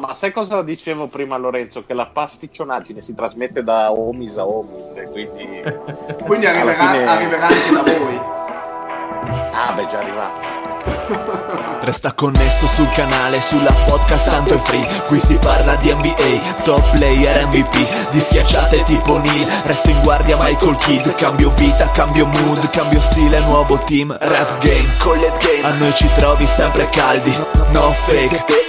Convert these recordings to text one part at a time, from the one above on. Ma sai cosa dicevo prima, Lorenzo? Che la pasticcionaggine si trasmette da omis a omis, quindi quindi arriverà anche da voi. Ah, beh, già arrivato. Resta connesso sul canale, sulla podcast tanto è free. Qui si parla di NBA, top player, MVP, di schiacciate tipo Neal. Resto in guardia Michael Kidd. Cambio vita, cambio mood, cambio stile, nuovo team. Rap game, collet game. A noi ci trovi sempre caldi, no fake.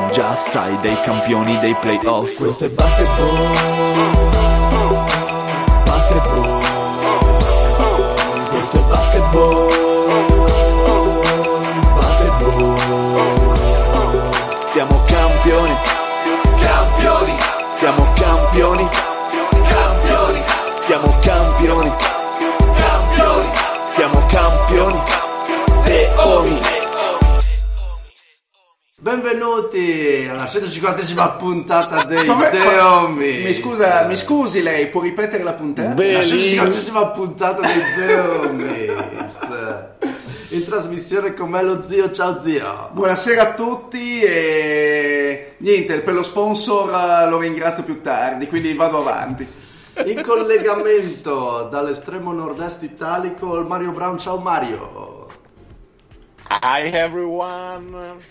Già sai dei campioni dei playoff. Questo è basketball, basketball. Questo è basketball, basketball. Siamo campioni, campioni. Siamo campioni, campioni. Siamo campioni, campioni. Siamo campioni, the Omis. Benvenuti alla 150esima puntata dei The Omis. Mi scusi lei, può ripetere la puntata? La 150esima puntata dei The Omis. In trasmissione con me lo zio, ciao zio. Buonasera a tutti e niente, per lo sponsor lo ringrazio più tardi, quindi vado avanti. In collegamento dall'estremo nord-est italico, il Mario Brown, ciao Mario. Hi everyone.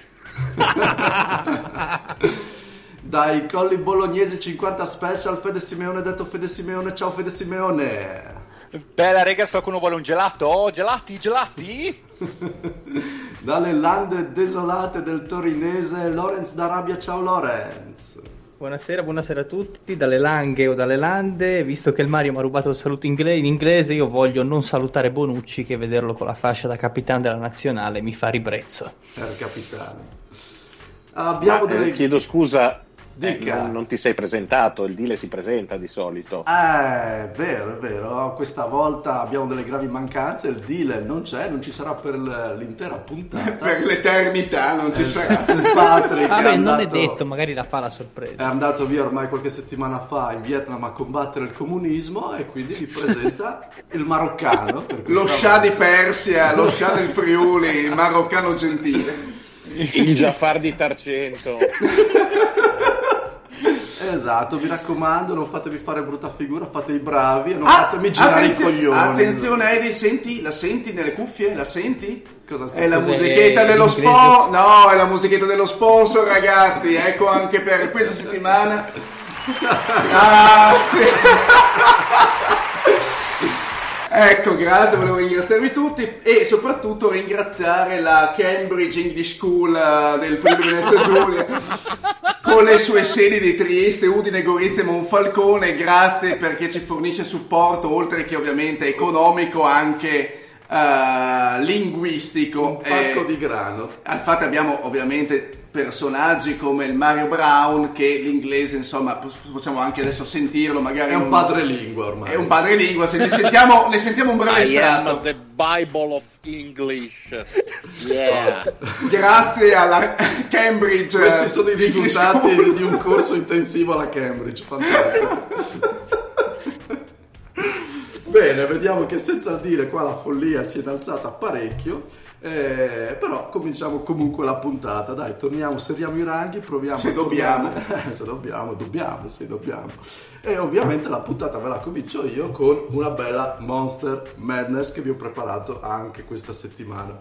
Dai colli bolognesi 50 special, Fede Simeone detto Fede Simeone, ciao Fede Simeone. Bella rega, se qualcuno vuole un gelato, oh, gelati. Dalle lande desolate del torinese, Lorenz d'Arabia, ciao Lorenz. Buonasera a tutti, dalle Langhe o dalle Lande. Visto che il Mario mi ha rubato il saluto in inglese, io voglio non salutare Bonucci, che vederlo con la fascia da capitano della nazionale mi fa ribrezzo. Capitano. Abbiamo chiedo scusa, non ti sei presentato, il Dile si presenta di solito. È vero, questa volta abbiamo delle gravi mancanze, il Dile non c'è, non ci sarà per l'intera puntata. Per l'eternità non ci sarà. Patrick non è detto, magari la fa la sorpresa. È andato via ormai qualche settimana fa in Vietnam a combattere il comunismo e quindi vi presenta il maroccano. Lo scià di Persia, lo scià del Friuli, il maroccano gentile. Il Jafar di Tarcento. Esatto, mi raccomando, non fatevi fare brutta figura, fate i bravi e non fatemi girare i coglioni. Attenzione Eddie, senti? La senti nelle cuffie? La senti? Cosa è la musichetta dello sponsor? No, è la musichetta dello sponsor, ragazzi. Ecco anche per questa settimana. Ecco, grazie, volevo ringraziarvi tutti e soprattutto ringraziare la Cambridge English School del Friuli Venezia Giulia con le sue sedi di Trieste, Udine, Gorizia e Monfalcone. Grazie perché ci fornisce supporto, oltre che ovviamente economico, anche linguistico. Un pacco di grano. Infatti abbiamo ovviamente personaggi come il Mario Brown, che l'inglese insomma possiamo anche adesso sentirlo, magari è un padrelingua ormai. È un padrelingua, se ne sentiamo un breve estratto. I am the Bible of English. Yeah. Grazie alla Cambridge. Questi sono i risultati di un corso intensivo alla Cambridge, fantastico. Bene, vediamo che senza dire qua la follia si è alzata parecchio. Però cominciamo comunque la puntata, dai, torniamo, serriamo i ranghi, proviamo se dobbiamo e ovviamente la puntata ve la comincio io con una bella Monster Madness che vi ho preparato anche questa settimana.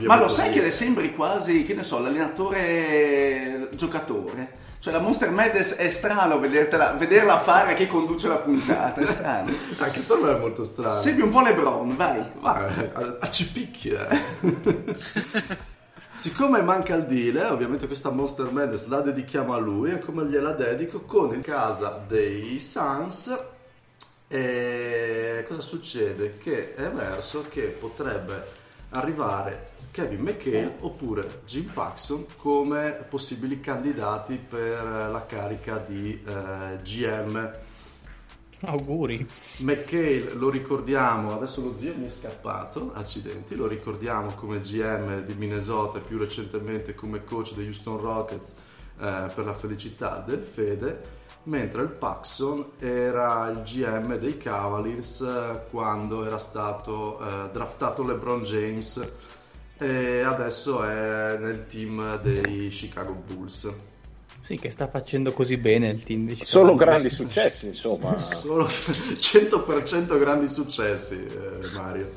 Ma lo sai che le sembri quasi, che ne so, l'allenatore giocatore, cioè la Monster Madness è strano vederla fare che conduce la puntata, è strano. Anche per me è molto strano. Segui un po' LeBron, vai, ci picchia. Siccome manca il Dile, ovviamente questa Monster Madness la dedichiamo a lui e come gliela dedico con il casa dei Suns. E cosa succede? Che è emerso che potrebbe arrivare Kevin McHale oppure Jim Paxson come possibili candidati per la carica di GM. Auguri. McHale lo ricordiamo, adesso lo zio mi è scappato, accidenti, lo ricordiamo come GM di Minnesota e più recentemente come coach degli Houston Rockets per la felicità del Fede, mentre il Paxson era il GM dei Cavaliers quando era stato draftato LeBron James e adesso è nel team dei Chicago Bulls. Sì, che sta facendo così bene il team di Chicago. Solo grandi successi, insomma. Solo 100% grandi successi, Mario.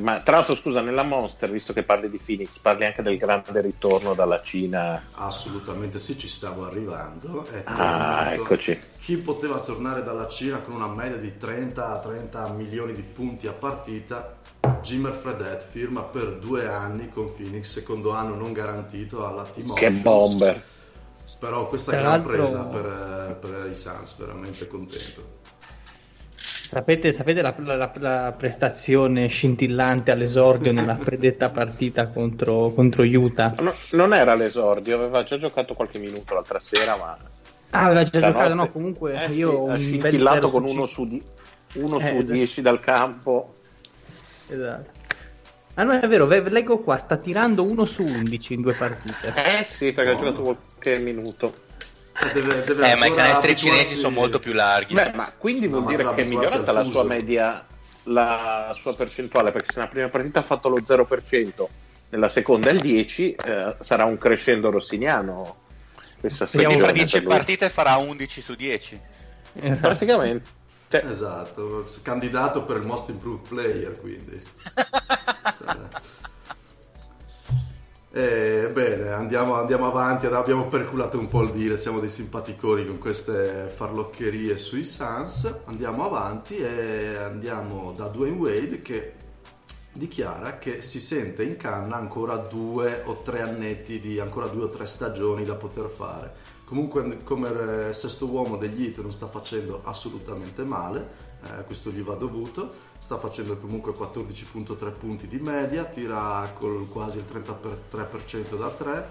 Ma tra l'altro, scusa, nella Monster, visto che parli di Phoenix, parli anche del grande ritorno dalla Cina. Assolutamente sì, ci stavo arrivando. Eccoci. Chi poteva tornare dalla Cina con una media di 30 milioni di punti a partita? Jimmer Fredette firma per 2 anni con Phoenix, secondo anno non garantito alla team. Che bomber! Però questa è una presa per i Suns, veramente contento. Sapete la prestazione scintillante all'esordio nella predetta partita contro Utah? No, non era l'esordio, aveva già giocato qualche minuto l'altra sera, ma... aveva già giocato, no, comunque io... ha scintillato con 1 su 10 dal campo. Esatto. Ah no, è vero, leggo qua, sta tirando 1 su 11 in 2 partite. Sì, perché ha giocato qualche minuto. Ma i canestri cinesi sono molto più larghi. Ma quindi vuol dire che è migliorata la sua media, la sua percentuale, perché se nella prima partita ha fatto lo 0%, nella seconda il 10%, sarà un crescendo rossiniano. Quindi fra 10 partite farà 11 su 10. Esatto. Praticamente. Esatto, candidato per il most improved player, quindi. Bene, andiamo avanti, abbiamo perculato un po' il dire, siamo dei simpaticoni con queste farloccherie sui Suns. Andiamo avanti e andiamo da Dwayne Wade, che dichiara che si sente in canna ancora 2 o 3 annetti di ancora 2 o 3 stagioni da poter fare. Comunque come sesto uomo degli Heat non sta facendo assolutamente male, questo gli va dovuto. Sta facendo comunque 14.3 punti di media, tira con quasi il 33% da 3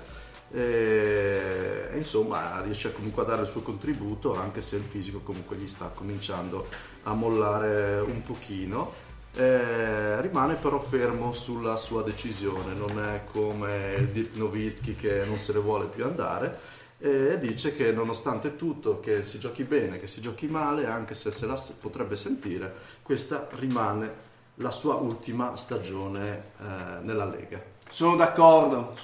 e insomma riesce comunque a dare il suo contributo, anche se il fisico comunque gli sta cominciando a mollare un pochino. Rimane però fermo sulla sua decisione, non è come il Dirk Nowitzki che non se ne vuole più andare, e dice che nonostante tutto, che si giochi bene, che si giochi male, anche se la potrebbe sentire, questa rimane la sua ultima stagione nella Lega. Sono d'accordo.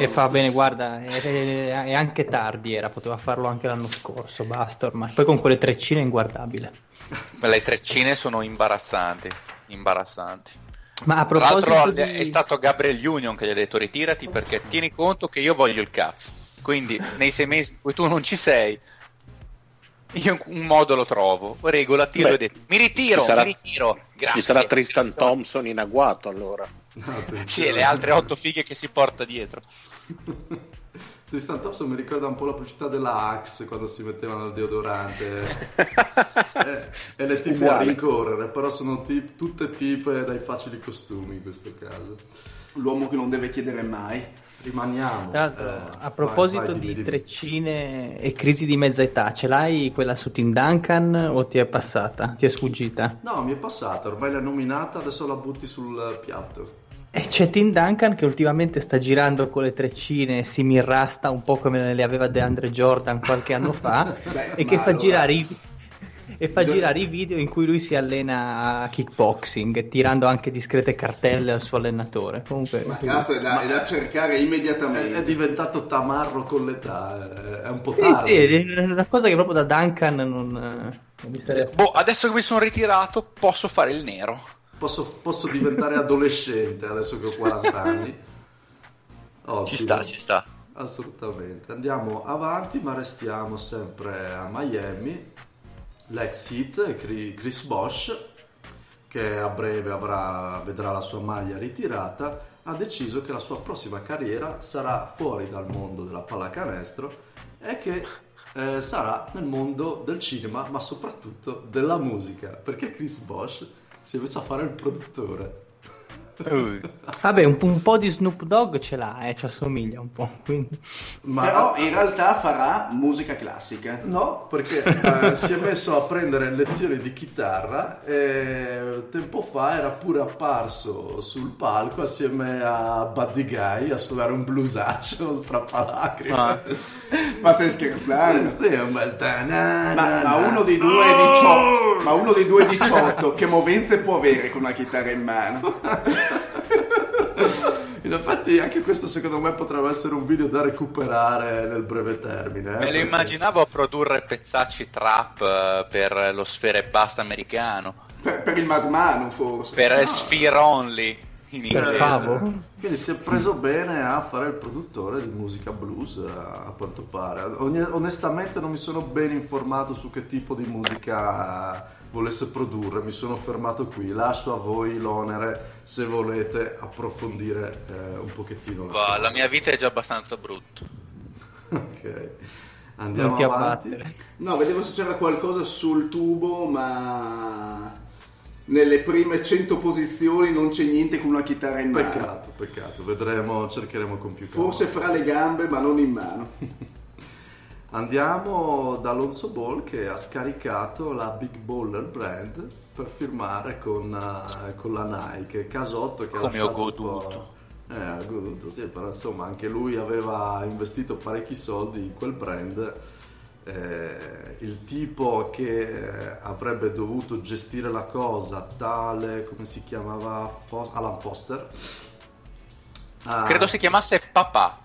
E fa bene, guarda, è anche tardi, poteva farlo anche l'anno scorso, basta ormai. Poi con quelle treccine è inguardabile. Le treccine sono imbarazzanti. Ma a proposito, tra l'altro è stato Gabriel Union che gli ha detto ritirati perché tieni conto che io voglio il cazzo. Quindi nei 6 mesi in cui tu non ci sei, io un modo lo trovo, regola, tiro e detto mi ritiro. Grazie. Ci sarà Tristan Thompson in agguato allora. No, sì, e le altre 8 fighe che si porta dietro. Tristan Thompson mi ricorda un po' la pubblicità della Axe quando si mettevano il deodorante e le tipe a rincorrere, però sono tutte tipe dai facili costumi in questo caso. L'uomo che non deve chiedere mai. Rimaniamo. A proposito di treccine e crisi di mezza età, ce l'hai quella su Tim Duncan o ti è passata? Ti è sfuggita? No, mi è passata, ormai l'ha nominata, adesso la butti sul piatto. E c'è Tim Duncan che ultimamente sta girando con le treccine, si mirrasta un po' come le aveva DeAndre Jordan qualche anno fa. Girare i video in cui lui si allena a kickboxing, tirando anche discrete cartelle al suo allenatore. Comunque, ma cazzo, è da cercare immediatamente. È diventato tamarro con l'età, è un po' tardi. Sì, è una cosa che proprio da Duncan non mi sarebbe... adesso che mi sono ritirato posso fare il nero. Posso diventare adolescente adesso che ho 40 anni. Ci sta. Assolutamente. Andiamo avanti, ma restiamo sempre a Miami. L'ex Heat, Chris Bosh, che a breve vedrà la sua maglia ritirata, ha deciso che la sua prossima carriera sarà fuori dal mondo della pallacanestro e che sarà nel mondo del cinema, ma soprattutto della musica, perché Chris Bosh si è messo a fare il produttore. Vabbè, un po' di Snoop Dogg ce l'ha, ci assomiglia un po', quindi. Ma però in realtà farà musica classica. No, perché si è messo a prendere lezioni di chitarra e tempo fa era pure apparso sul palco assieme a Buddy Guy a suonare un bluesaccio strappalacrime. Ma stai scherzando? Sì, un bel ma uno dei due è 18, ma uno dei due è 18 che movenze può avere con una chitarra in mano? Infatti anche questo secondo me potrebbe essere un video da recuperare nel breve termine. Me lo immaginavo a produrre pezzacci trap per lo Sfera e Basta americano, per il Madmanu forse, per Sphere Only in inglese. Quindi si è preso bene a fare il produttore di musica blues, a quanto pare. Onestamente non mi sono ben informato su che tipo di musica volesse produrre, mi sono fermato qui, lascio a voi l'onere se volete approfondire un pochettino. Va, la mia vita è già abbastanza brutta. Ok, andiamo avanti. Abbattere. No, vedevo se c'era qualcosa sul tubo, ma nelle prime 100 posizioni non c'è niente con una chitarra in mano. Peccato, vedremo, cercheremo con più calma. Forse fra le gambe, ma non in mano. Andiamo da Lonzo Ball, che ha scaricato la Big Baller Brand per firmare con la Nike. Casotto che come ho goduto. Ha goduto, sì, però insomma anche lui aveva investito parecchi soldi in quel brand. Il tipo che avrebbe dovuto gestire la cosa, tale, come si chiamava? Alan Foster. Credo si chiamasse Papà.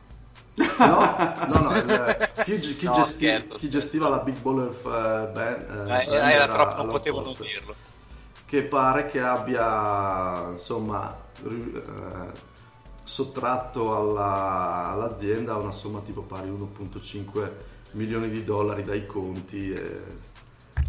No, chi gestiva la Big Baller era troppo, non potevano Foster, dirlo. Che pare che abbia insomma sottratto all'azienda una somma tipo pari 1.5 milioni di dollari dai conti e,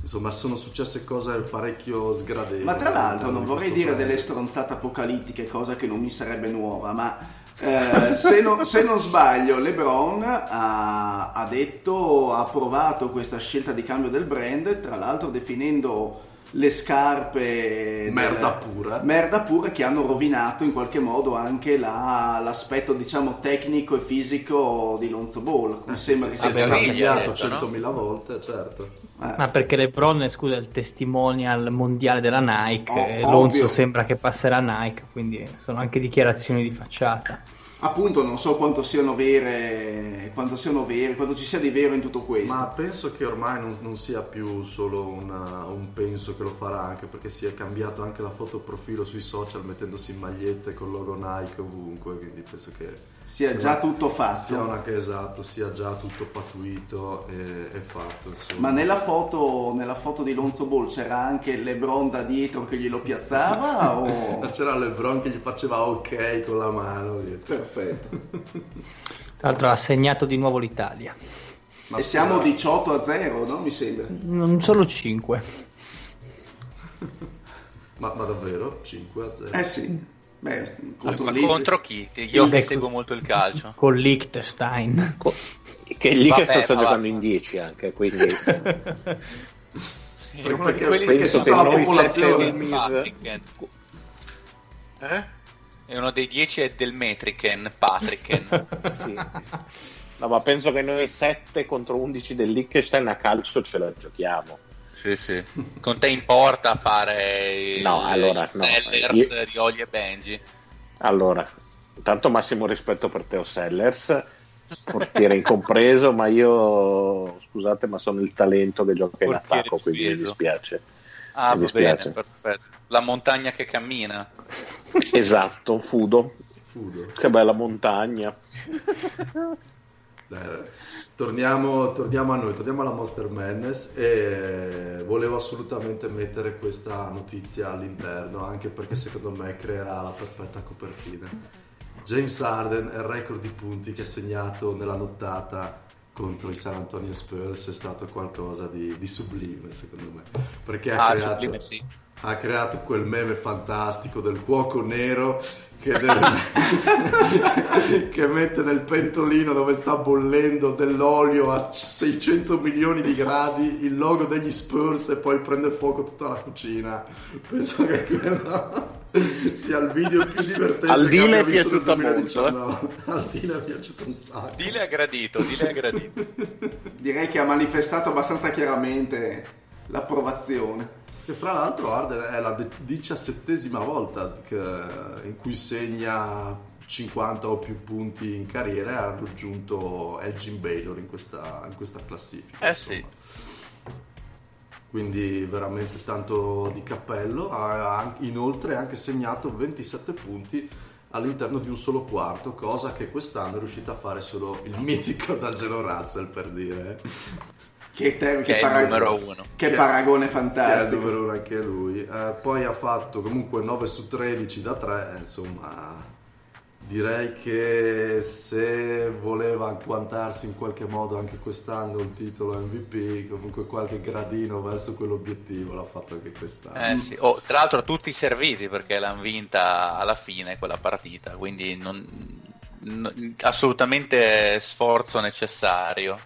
insomma, sono successe cose parecchio sgradevoli. Ma tra l'altro non vorrei dire delle stronzate apocalittiche, cosa che non mi sarebbe nuova, ma se non sbaglio LeBron ha detto, ha approvato questa scelta di cambio del brand, tra l'altro definendo le scarpe merda pura che hanno rovinato in qualche modo anche l'aspetto diciamo tecnico e fisico di Lonzo Ball. Mi sembra che sia cambiato 100.000 volte, certo. Ma perché LeBron è il testimonial mondiale della Nike, Lonzo ovvio. Sembra che passerà Nike, quindi sono anche dichiarazioni di facciata. Appunto, non so quanto ci sia di vero in tutto questo. Ma penso che ormai non sia più solo un penso che lo farà, anche perché si è cambiato anche la foto profilo sui social, mettendosi in magliette con logo Nike ovunque, quindi penso che sia già tutto fatto. Sia già tutto patuito e fatto. Insomma. Ma nella foto di Lonzo Ball c'era anche LeBron da dietro che glielo piazzava? O c'era LeBron che gli faceva ok con la mano dietro. Perfetto. Tra l'altro ha segnato di nuovo l'Italia. Ma e siamo 18-0, no? Mi sembra. Non solo 5. ma davvero? 5-0? Eh sì. Beh, contro chi? Io che seguo molto il calcio. Con Liechtenstein. Che è lì che sta giocando in 10 anche, quindi. Sì, perché penso che la popolazione è uno dei 10 è del Patricken. Sì. No, ma penso che noi 7 contro 11 del Liechtenstein a calcio ce la giochiamo. Sì. Con te in porta a fare Sellers, Rioli e Benji. Allora, tanto massimo rispetto per Teo Sellers, portiere incompreso, ma io, scusate, ma sono il talento che gioca in attacco, quindi mi dispiace. Ah, va bene, perfetto. La montagna che cammina. Esatto, Fudo. Che bella montagna. Torniamo a noi, torniamo alla Monster Madness, e volevo assolutamente mettere questa notizia all'interno, anche perché secondo me creerà la perfetta copertina. James Harden è il record di punti che ha segnato nella nottata contro i San Antonio Spurs, è stato qualcosa di sublime secondo me, perché ha creato quel meme fantastico del cuoco nero che mette nel pentolino dove sta bollendo dell'olio a 600 milioni di gradi il logo degli Spurs e poi prende fuoco tutta la cucina. Penso che quello sia il video più divertente. Al Dile è piaciuto molto, Al Dile è piaciuto un sacco. Dile ha gradito. Direi che ha manifestato abbastanza chiaramente l'approvazione. E fra l'altro Harden è la 17ª volta in cui segna 50 o più punti in carriera, ha raggiunto Elgin Baylor in questa classifica. Sì. Quindi veramente tanto di cappello. Ha inoltre anche segnato 27 punti all'interno di un solo quarto, cosa che quest'anno è riuscito a fare solo il mitico D'Angelo Russell, per dire. Che è il numero uno. Che paragone fantastico. Che è il numero uno anche lui. Poi ha fatto comunque 9 su 13 da 3, insomma... Direi che se voleva guantarsi in qualche modo anche quest'anno il titolo MVP, comunque qualche gradino verso quell'obiettivo l'ha fatto anche quest'anno. Sì. Oh, tra l'altro tutti serviti, perché l'hanno vinta alla fine quella partita, quindi non assolutamente sforzo necessario.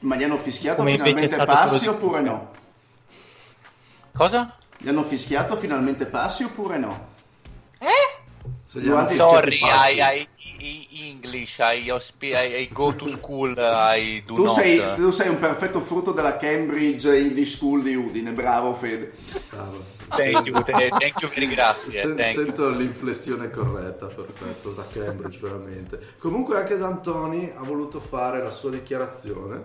Ma gli hanno fischiato come finalmente passi oppure no? Cosa? Gli hanno fischiato finalmente passi oppure no? Sorry, I English, I go to school, I do not. Tu sei un perfetto frutto della Cambridge English School di Udine, bravo Fede. Thank you, grazie. Sento l'inflessione corretta, perfetto, da Cambridge veramente. Comunque anche D'Antoni ha voluto fare la sua dichiarazione,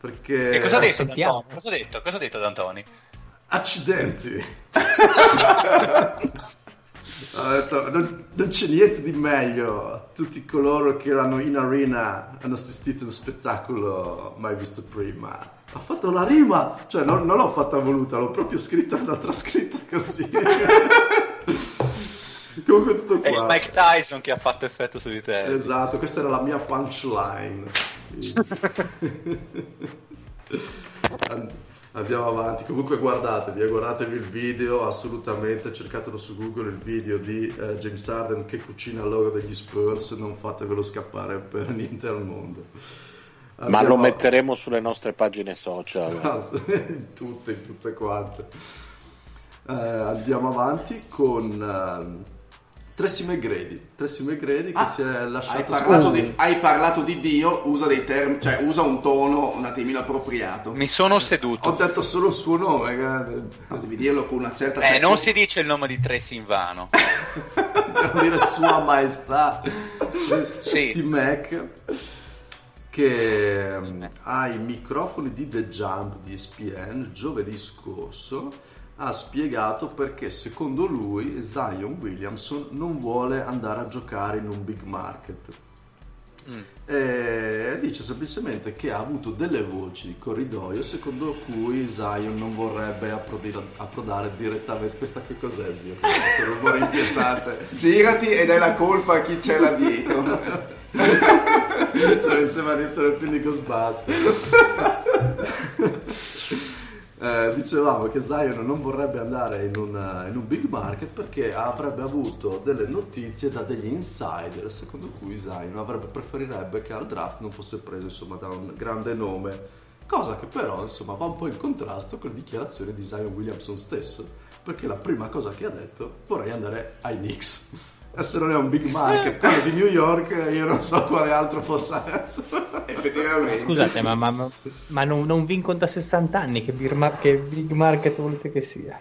perché... E cosa ha detto D'Antoni? Cosa ha detto D'Antoni? Accidenti! Ha detto, non c'è niente di meglio. Tutti coloro che erano in arena hanno assistito a uno spettacolo mai visto prima. Ha fatto la rima, cioè non l'ho fatta voluta, l'ho proprio scritta e l'ho trascritta così. Comunque tutto qua. È il Mike Tyson che ha fatto effetto su di te. Esatto, questa era la mia punchline. Andiamo avanti, comunque guardatevi il video, assolutamente, cercatelo su Google il video di James Harden che cucina il logo degli Spurs, non fatevelo scappare per niente al mondo. Ma lo metteremo sulle nostre pagine social. in tutte quante. Andiamo avanti con... Tracy McGrady che si è lasciato... Hai parlato di Dio, usa dei termini, cioè usa un tono un attimino appropriato. Mi sono seduto. Ho detto solo il suo nome. Devi dirlo con una certa... non si dice il nome di Tracy in vano. Devo dire sua maestà. Sì. T-Mac, che ha i microfoni di The Jump di ESPN giovedì scorso. Ha spiegato perché secondo lui Zion Williamson non vuole andare a giocare in un big market. E dice semplicemente che ha avuto delle voci di corridoio secondo cui Zion non vorrebbe approdare direttamente. Questa che cos'è, zio? Non vorrei impietare. Girati e dai la colpa a chi c'è là dietro. Mi sembra di essere il film di Ghostbusters. Dicevamo che Zion non vorrebbe andare in un big market perché avrebbe avuto delle notizie da degli insider secondo cui Zion preferirebbe che al draft non fosse preso, insomma, da un grande nome, cosa che però, insomma, va un po' in contrasto con le dichiarazioni di Zion Williamson stesso, perché la prima cosa che ha detto: vorrei andare ai Knicks. E se non è un big market quello di New York, io non so quale altro possa essere. Effettivamente. Scusate, ma non vincono da 60 anni, che big market volete che sia.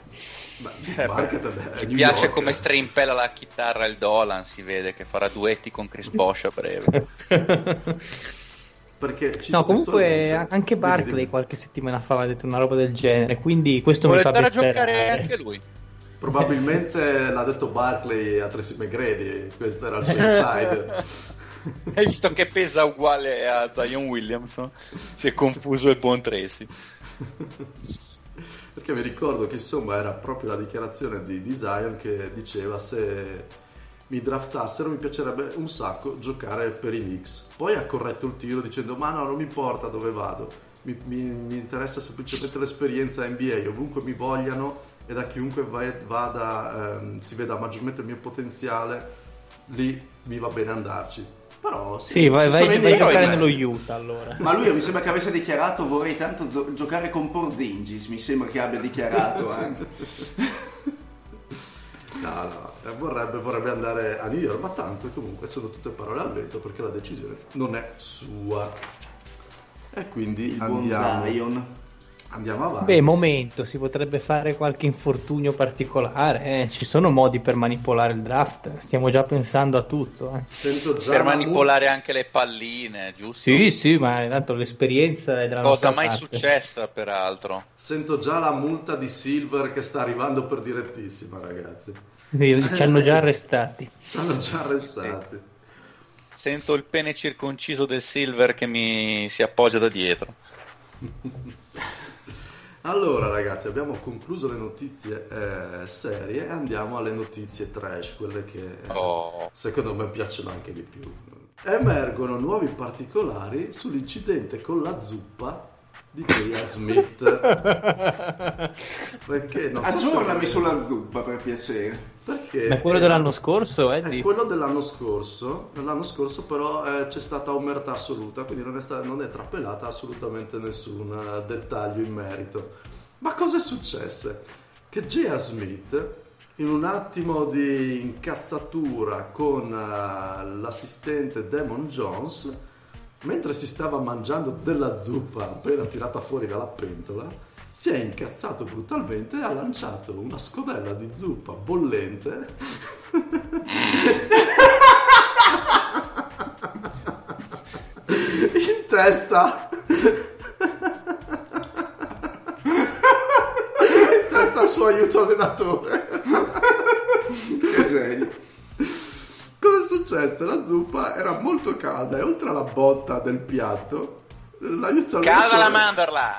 Mi piace York. Come strimpella la chitarra il Dolan, si vede che farà duetti con Chris Bosh a breve. Perché no, comunque anche Barkley qualche settimana fa aveva detto una roba del genere, quindi questo mi fa piacere. Vuole andare a giocare anche lui. Probabilmente l'ha detto Barkley a Tracy McGrady, questo era il suo insider. Hai visto che pesa uguale a Zion Williamson? Si è confuso il buon Tracy. Perché mi ricordo che, insomma, era proprio la dichiarazione di Zion che diceva: se mi draftassero mi piacerebbe un sacco giocare per i Knicks. Poi ha corretto il tiro dicendo: ma no, non mi importa dove vado, mi interessa semplicemente l'esperienza NBA, ovunque mi vogliano e da chiunque vada si veda maggiormente il mio potenziale, lì mi va bene andarci. Però sì, vai a giocare nello Utah, allora. Ma lui mi sembra che avesse dichiarato: vorrei tanto giocare con Porzingis, mi sembra che abbia dichiarato anche. No, vorrebbe andare a New York, ma tanto comunque sono tutte parole al vento perché la decisione non è sua. E quindi il andiamo. Buon Zion. Andiamo avanti. Beh, momento, si potrebbe fare qualche infortunio particolare, eh? Ci sono modi per manipolare il draft, stiamo già pensando a tutto, eh. Sento già per manipolare anche le palline, giusto? Sì, ma intanto l'esperienza è della cosa mai parte. Successa peraltro. Sento già la multa di Silver che sta arrivando per direttissima, ragazzi. Sì, ci hanno già arrestati. Sì. Sento il pene circonciso del Silver che mi si appoggia da dietro. Allora ragazzi, abbiamo concluso le notizie serie e andiamo alle notizie trash, quelle che secondo me piacciono anche di più. Emergono nuovi particolari sull'incidente con la zuppa di Tia Smith. Perché non so, aggiornami sulla zuppa per piacere. Perché ma quello dell'anno scorso, Eddie? Quello dell'anno scorso però c'è stata omertà assoluta, quindi non è trapelata assolutamente nessun dettaglio in merito. Ma cosa è successo? Che J.A. Smith, in un attimo di incazzatura con l'assistente Damon Jones, mentre si stava mangiando della zuppa appena tirata fuori dalla pentola, si è incazzato brutalmente e ha lanciato una scodella di zuppa bollente in testa al suo aiuto allenatore. Cosa è successo? La zuppa era molto calda e oltre alla botta del piatto calda la mandorla!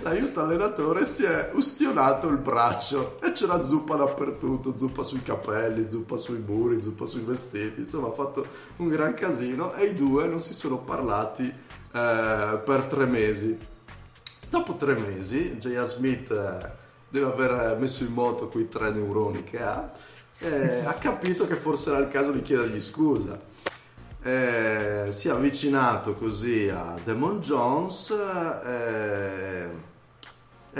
L'aiuto allenatore si è ustionato il braccio e c'era zuppa dappertutto, zuppa sui capelli, zuppa sui muri, zuppa sui vestiti, insomma ha fatto un gran casino e i due non si sono parlati per 3 mesi. Dopo 3 mesi J.A. Smith deve aver messo in moto quei 3 neuroni che ha e ha capito che forse era il caso di chiedergli scusa. Si è avvicinato così a Damon Jones e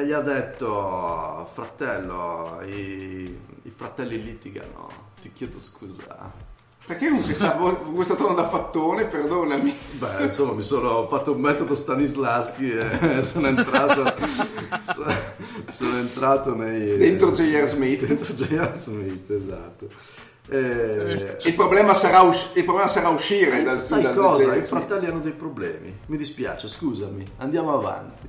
gli ha detto: fratello, i fratelli litigano, ti chiedo scusa. Perché con questa tono da fattone, perdonami? Beh, insomma, mi sono fatto un metodo Stanislavski e sono entrato nei... Dentro J.R. Smith. Dentro J.R. Smith, esatto. Il problema sarà uscire dal... Sai cosa? I fratelli hanno dei problemi. Mi dispiace, scusami, andiamo avanti.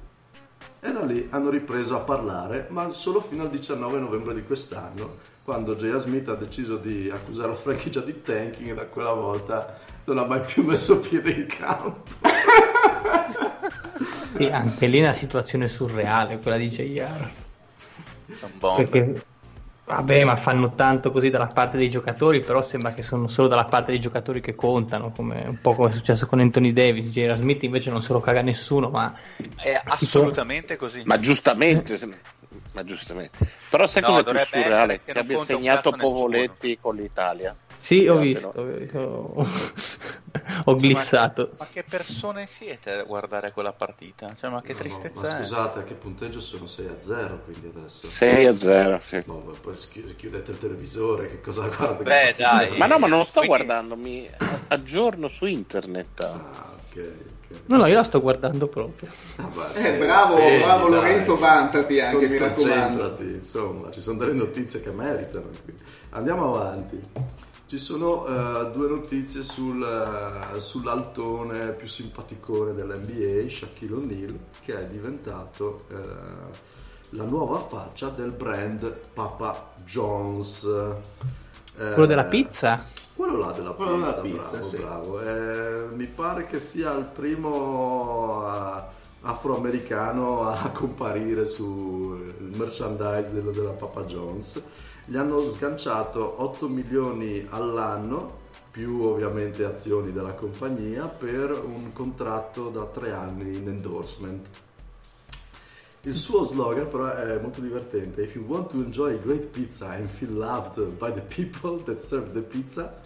E da lì hanno ripreso a parlare, ma solo fino al 19 novembre di quest'anno, quando J.A. Smith ha deciso di accusare la franchigia di tanking e da quella volta non ha mai più messo piede in campo. Sì, anche lì è una situazione surreale quella di J.R. Perché... Vabbè, ma fanno tanto così dalla parte dei giocatori, però sembra che sono solo dalla parte dei giocatori che contano, come un po' come è successo con Anthony Davis. J.R. Smith invece non se lo caga nessuno, ma... È assolutamente così. Ma giustamente. Però sai cosa più surreale? Che abbia segnato Povoletti con l'Italia. Sì, ho visto. Ho glissato. Ma che persone siete a guardare quella partita? Cioè, ma che tristezza ma è. Scusate, a che punteggio sono? 6-0, quindi adesso. 6-0, sì. No, poi chiudete il televisore, che cosa guarda? Beh, dai. Ma non lo sto guardando, mi aggiorno su internet. Ah, ok. No, io la sto guardando proprio. Bravo, dai. Lorenzo, vantati anche, mi raccomando. Insomma, ci sono delle notizie che meritano. Quindi. Andiamo avanti. Ci sono 2 notizie sull'altone più simpaticone dell'NBA, Shaquille O'Neal, che è diventato la nuova faccia del brand Papa John's. Quello della pizza? Quello là della pizza, bravo, sì. Bravo. Mi pare che sia il primo afroamericano a comparire sul merchandise della Papa John's. Gli hanno sganciato 8 milioni all'anno, più ovviamente azioni della compagnia, per un contratto da 3 anni in endorsement. Il suo slogan però è molto divertente: If you want to enjoy great pizza and feel loved by the people that serve the pizza,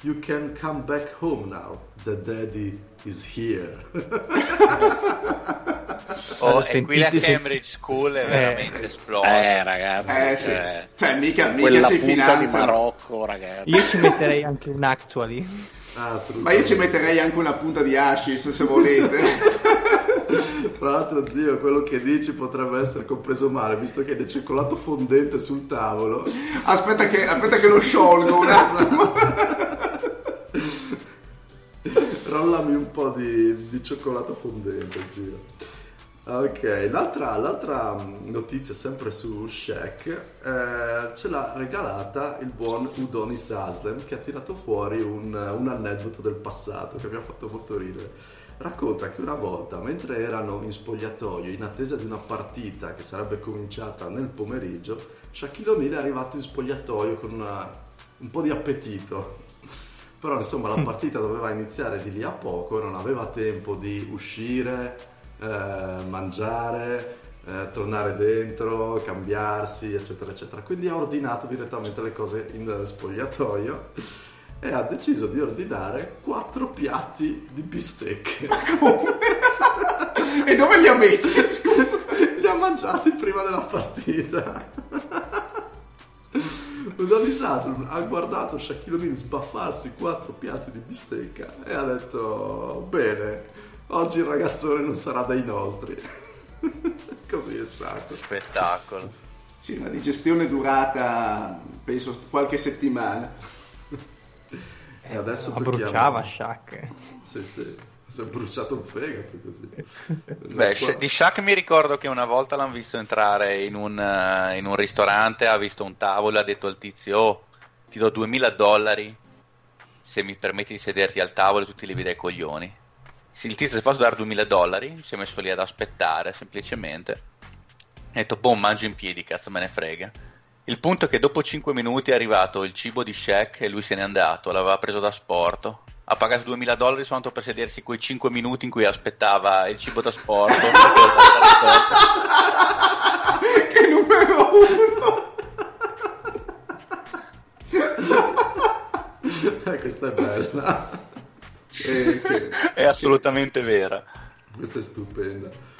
you can come back home now. The daddy is here. Oh, e qui la Cambridge School è veramente esplosa. Ragazzi. Sì. Cioè, mica ci finanza di Marocco, ragazzi. Io ci metterei anche un actually. Ah, ma io ci metterei anche una punta di hashish, se volete. Tra l'altro, zio, quello che dici potrebbe essere compreso male, visto che hai del cioccolato fondente sul tavolo. Aspetta che lo sciolgo un attimo. Rollami un po' di cioccolato fondente, zio. Ok, l'altra notizia sempre su Shaq, ce l'ha regalata il buon Udonis Haslem, che ha tirato fuori un aneddoto del passato che mi ha fatto molto ridere. Racconta che una volta, mentre erano in spogliatoio in attesa di una partita che sarebbe cominciata nel pomeriggio, Shaquille O'Neal è arrivato in spogliatoio con un po' di appetito. Però insomma la partita doveva iniziare di lì a poco, non aveva tempo di uscire, mangiare, tornare dentro, cambiarsi, eccetera eccetera. Quindi ha ordinato direttamente le cose in spogliatoio e ha deciso di ordinare 4 piatti di bistecche. Come? E dove li ha messi? Scusa, li ha mangiati prima della partita. Udonis Haslem ha guardato Shaquille O'Neal sbaffarsi 4 piatti di bistecca e ha detto: bene, oggi il ragazzone non sarà dai nostri. Così è stato. Spettacolo. Sì, una digestione durata penso qualche settimana. E adesso bruciava Shaq. Sì, si è bruciato il fegato così. Di Shaq mi ricordo che una volta l'hanno visto entrare in un ristorante, ha visto un tavolo, ha detto al tizio: oh, ti do $2000 se mi permetti di sederti al tavolo, e tutti li vedi ai coglioni. Se il tizio si fa dare $2000, si è messo lì ad aspettare semplicemente, ha detto: boh, mangio in piedi, cazzo me ne frega. Il punto è che dopo 5 minuti è arrivato il cibo di Shaq e lui se n'è andato, l'aveva preso da sporto. Ha pagato $2000 soltanto per sedersi quei 5 minuti in cui aspettava il cibo da sport. Che numero uno! Questa è bella. È assolutamente vera. Questa è stupenda.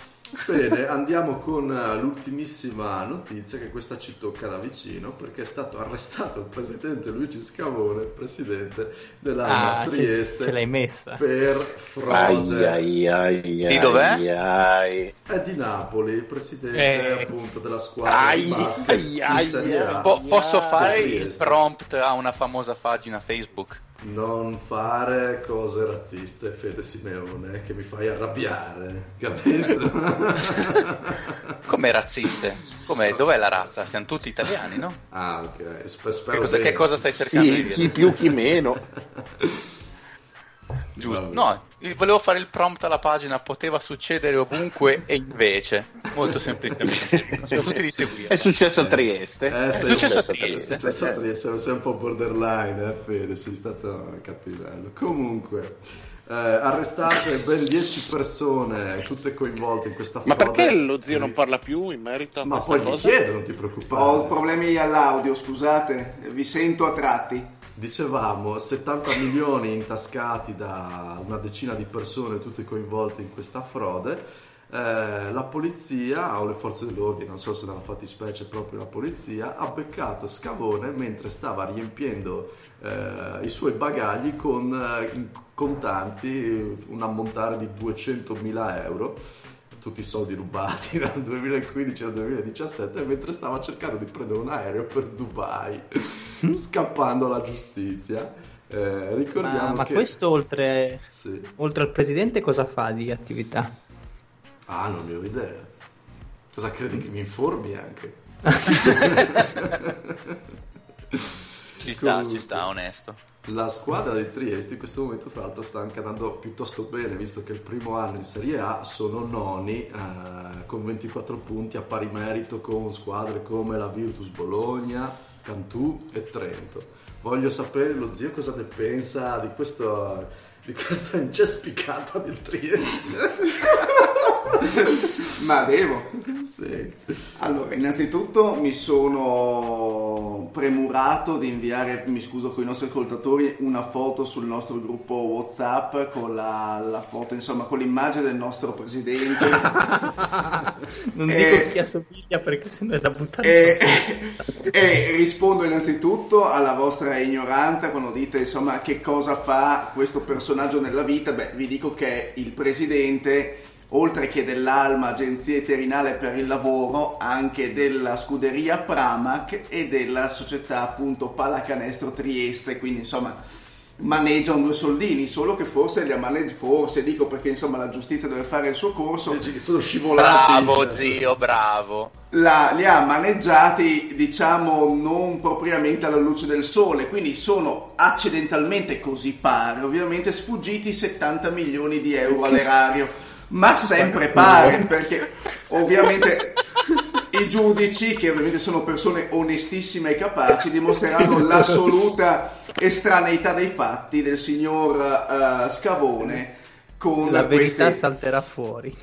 Bene, andiamo con l'ultimissima notizia, che questa ci tocca da vicino, perché è stato arrestato il presidente Luigi Scavone, presidente dell'ANAC Trieste. Ce l'hai messa. Per frode. Di dov'è? È di Napoli, il presidente appunto della squadra di basket di Serie A. Posso fare il prompt a una famosa pagina Facebook? Non fare cose razziste, Fede Simeone, che mi fai arrabbiare, capito? Come razziste? Dov'è la razza? Siamo tutti italiani, no? Ah, ok. Che cosa stai cercando di dire? Chi più, chi meno. Giusto. No, volevo fare il prompt alla pagina: poteva succedere ovunque, e invece molto semplicemente tutti di seguire. È successo a Trieste. È successo a Trieste. Sei un po' borderline, Fede, sei stato cattivello. Comunque arrestate ben 10 persone, tutte coinvolte in questa frode. Ma perché lo zio non parla più in merito a questa cosa? Ma poi gli chiedo, non ti preoccupare. Ho problemi all'audio, scusate, vi sento a tratti. Dicevamo 70 milioni intascati da una decina di persone, tutte coinvolte in questa frode. La polizia o le forze dell'ordine, non so se nella fattispecie proprio la polizia, ha beccato Scavone mentre stava riempiendo i suoi bagagli con in contanti, un ammontare di €200.000, tutti i soldi rubati dal 2015 al 2017, mentre stava cercando di prendere un aereo per Dubai, scappando alla giustizia. Ricordiamo ma che... questo oltre al presidente cosa fa di attività? Ah, non ne ho idea. Cosa credi che mi informi anche? Ci sta, onesto. La squadra di Trieste in questo momento fra l'altro sta anche andando piuttosto bene, visto che il primo anno in Serie A sono noni con 24 punti a pari merito con squadre come la Virtus Bologna, Cantù e Trento. Voglio sapere lo zio cosa ne pensa di questo Because I'm just spiccata del Trieste. Ma devo. Sì. Allora, innanzitutto mi sono premurato di inviare, mi scuso con i nostri ascoltatori, una foto sul nostro gruppo WhatsApp con la foto, insomma, con l'immagine del nostro presidente. Non dico chi assomiglia perché sennò è da buttare. E rispondo innanzitutto alla vostra ignoranza quando dite, insomma, che cosa fa questo personaggio nella vita. Beh, vi dico che il presidente, oltre che dell'Alma Agenzia Interinale per il Lavoro, anche della scuderia Pramac e della società, appunto, Pallacanestro Trieste, quindi insomma maneggiano due soldini, solo che forse li ha maneggiati, forse dico, perché insomma la giustizia deve fare il suo corso, sono scivolati. Bravo zio, bravo. Li ha maneggiati, diciamo, non propriamente alla luce del sole, quindi sono accidentalmente, così pare ovviamente, sfuggiti 70 milioni di euro all'erario. Ma sempre pare, perché ovviamente i giudici, che ovviamente sono persone onestissime e capaci, dimostreranno l'assoluta estraneità dei fatti del signor Scavone. Con la verità salterà fuori.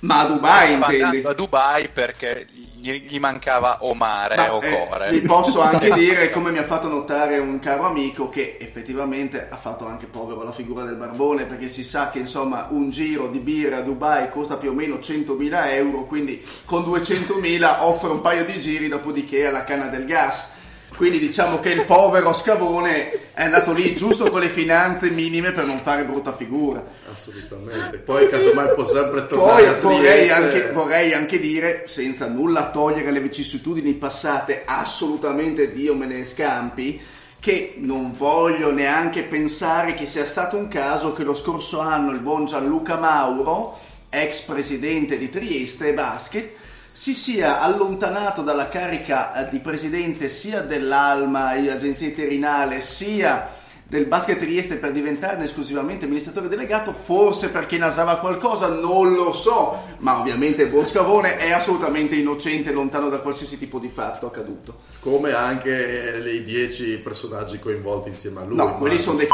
Ma a Dubai, intendi? A Dubai, perché gli mancava Omar o Core. Vi posso anche dire, come mi ha fatto notare un caro amico, che effettivamente ha fatto anche povero la figura del barbone, perché si sa che insomma un giro di birra a Dubai costa più o meno 100.000 euro, quindi con 200.000 offre un paio di giri, dopodiché alla canna del gas. Quindi diciamo che il povero Scavone è andato lì giusto con le finanze minime per non fare brutta figura. Assolutamente. Poi casomai può sempre tornare. Poi vorrei anche dire, senza nulla togliere le vicissitudini passate, assolutamente Dio me ne scampi, che non voglio neanche pensare che sia stato un caso che lo scorso anno il buon Gianluca Mauro, ex presidente di Trieste Basket, si sia allontanato dalla carica di presidente sia dell'Alma, Agenzia Interinale, sia del Basket Trieste per diventarne esclusivamente amministratore delegato, forse perché nasava qualcosa, non lo so, ma ovviamente il buon Scavone è assolutamente innocente, lontano da qualsiasi tipo di fatto accaduto. Come anche i 10 personaggi coinvolti insieme a lui. No, quelli sono dei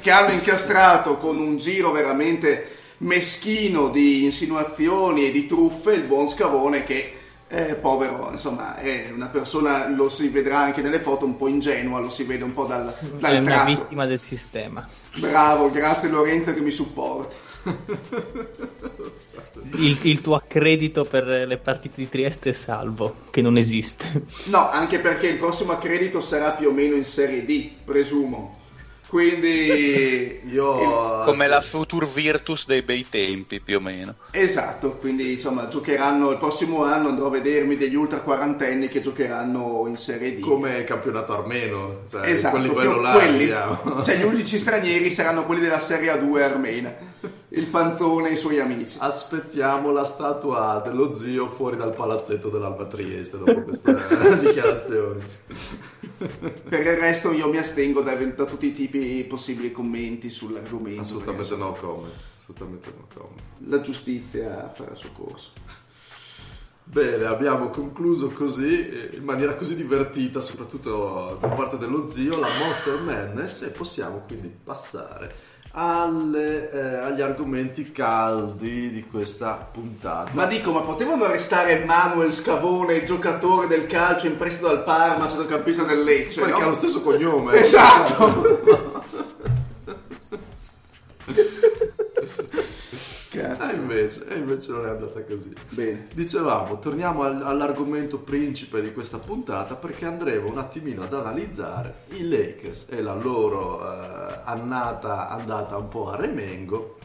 che hanno incastrato con un giro veramente meschino di insinuazioni e di truffe il buon Scavone, che povero, insomma, è una persona, lo si vedrà anche nelle foto, un po' ingenua, lo si vede un po' dal è una vittima del sistema. Bravo, grazie Lorenzo che mi supporti. Il tuo accredito per le partite di Trieste è salvo, che non esiste. No, anche perché il prossimo accredito sarà più o meno in Serie D, presumo. Quindi io come la Futur Virtus dei bei tempi, più o meno. Esatto, quindi insomma giocheranno il prossimo anno, andrò a vedermi degli ultra quarantenni che giocheranno in Serie D. Come il campionato armeno, cioè, esatto, quel livello là, quelli, cioè, gli unici stranieri saranno quelli della Serie A2 armena. Il Panzone e i suoi amici. Aspettiamo la statua dello zio fuori dal palazzetto dell'Alba Trieste dopo questa dichiarazione. Per il resto io mi astengo da tutti i tipi possibili commenti sull'argomento. Assolutamente no, assolutamente no. La giustizia farà il suo corso. Bene, abbiamo concluso così, in maniera così divertita, soprattutto da parte dello zio, la Monster Madness, e possiamo quindi passare agli argomenti caldi di questa puntata. Ma dico, ma potevano arrestare Manuel Scavone, giocatore del calcio in prestito dal Parma, centrocampista del Lecce, perché ha lo stesso cognome. Esatto. E invece non è andata così. Bene. Dicevamo, torniamo all'argomento principe di questa puntata, perché andremo un attimino ad analizzare i Lakers e la loro andata un po' a remengo,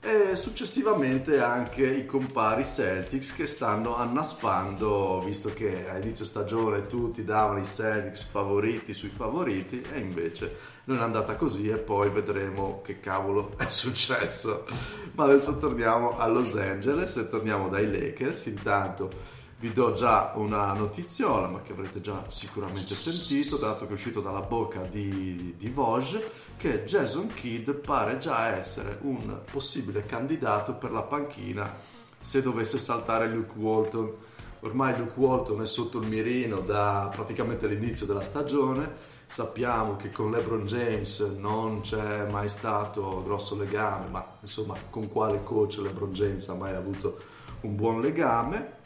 e successivamente anche i compari Celtics che stanno annaspando, visto che a inizio stagione tutti davano i Celtics favoriti sui favoriti, e invece non è andata così, e poi vedremo che cavolo è successo. Ma adesso torniamo a Los Angeles e torniamo dai Lakers. Intanto vi do già una notiziola, ma che avrete già sicuramente sentito, dato che è uscito dalla bocca di Woj, che Jason Kidd pare già essere un possibile candidato per la panchina se dovesse saltare Luke Walton. ormai Luke Walton è sotto il mirino da praticamente l'inizio della stagione. Sappiamo che con LeBron James non c'è mai stato grosso legame, ma insomma con quale coach LeBron James ha mai avuto un buon legame,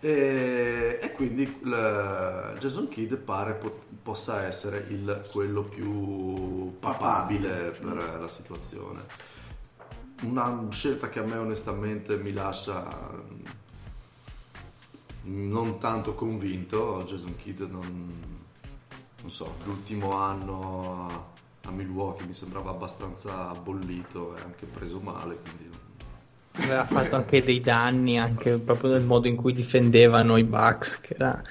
e quindi Jason Kidd pare possa essere quello più papabile per la situazione. Una scelta che a me onestamente mi lascia non tanto convinto. Jason Kidd non so, l'ultimo anno a Milwaukee mi sembrava abbastanza bollito e anche preso male, quindi aveva fatto anche dei danni, anche proprio nel modo in cui difendevano i Bucks, che era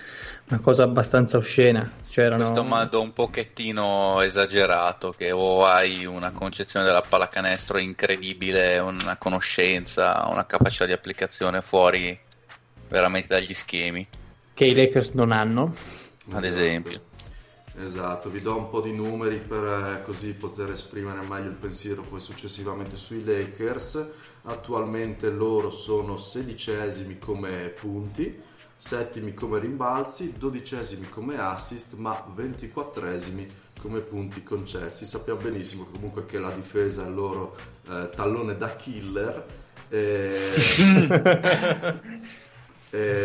una cosa abbastanza oscena. C'erano... questo modo un pochettino esagerato, che o hai una concezione della pallacanestro incredibile, una conoscenza, una capacità di applicazione fuori veramente dagli schemi, che i Lakers non hanno, ad esempio. Esatto, vi do un po' di numeri per così poter esprimere meglio il pensiero poi successivamente sui Lakers. Attualmente loro sono 16esimi come punti, 7esimi come rimbalzi, 12esimi come assist, ma 24esimi come punti concessi. Sappiamo benissimo comunque che la difesa è il loro tallone da killer.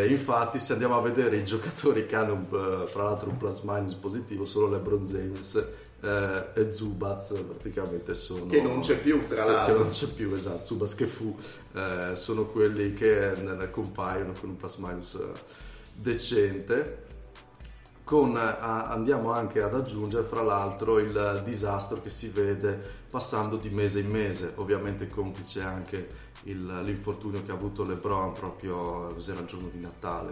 Infatti, se andiamo a vedere i giocatori che hanno fra l'altro un plus minus positivo, solo LeBron James e Zubac praticamente sono, che non c'è più, tra l'altro, che non c'è più, esatto, Zubac che fu, sono quelli che compaiono con un plus minus decente. Andiamo anche ad aggiungere fra l'altro il disastro che si vede passando di mese in mese, ovviamente complice anche l'infortunio che ha avuto LeBron proprio il giorno di Natale,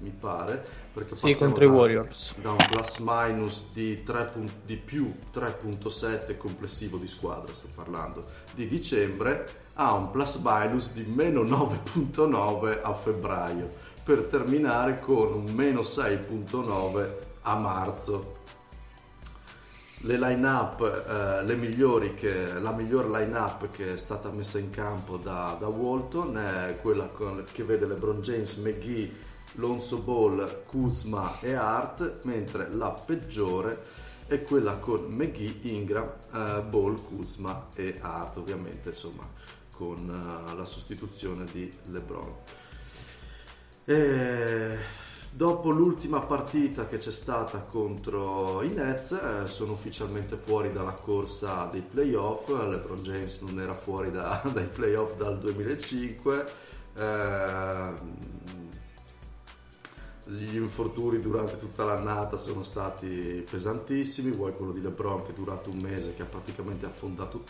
mi pare, perché sì, contro i Warriors, da un plus minus di, di più 3.7 complessivo di squadra, sto parlando di dicembre, a un plus minus di meno 9.9 a febbraio, per terminare con un meno 6.9 a marzo. Le line-up, le migliori la miglior line-up che è stata messa in campo da Walton è quella che vede LeBron James, McGee, Lonzo Ball, Kuzma e Hart, mentre la peggiore è quella con McGee, Ingram, Ball, Kuzma e Hart, ovviamente insomma con la sostituzione di LeBron. E dopo l'ultima partita che c'è stata contro i Nets, sono ufficialmente fuori dalla corsa dei playoff. LeBron James non era fuori dai playoff dal 2005. Gli infortuni durante tutta l'annata sono stati pesantissimi, vuoi quello di LeBron che è durato un mese, che ha praticamente affondato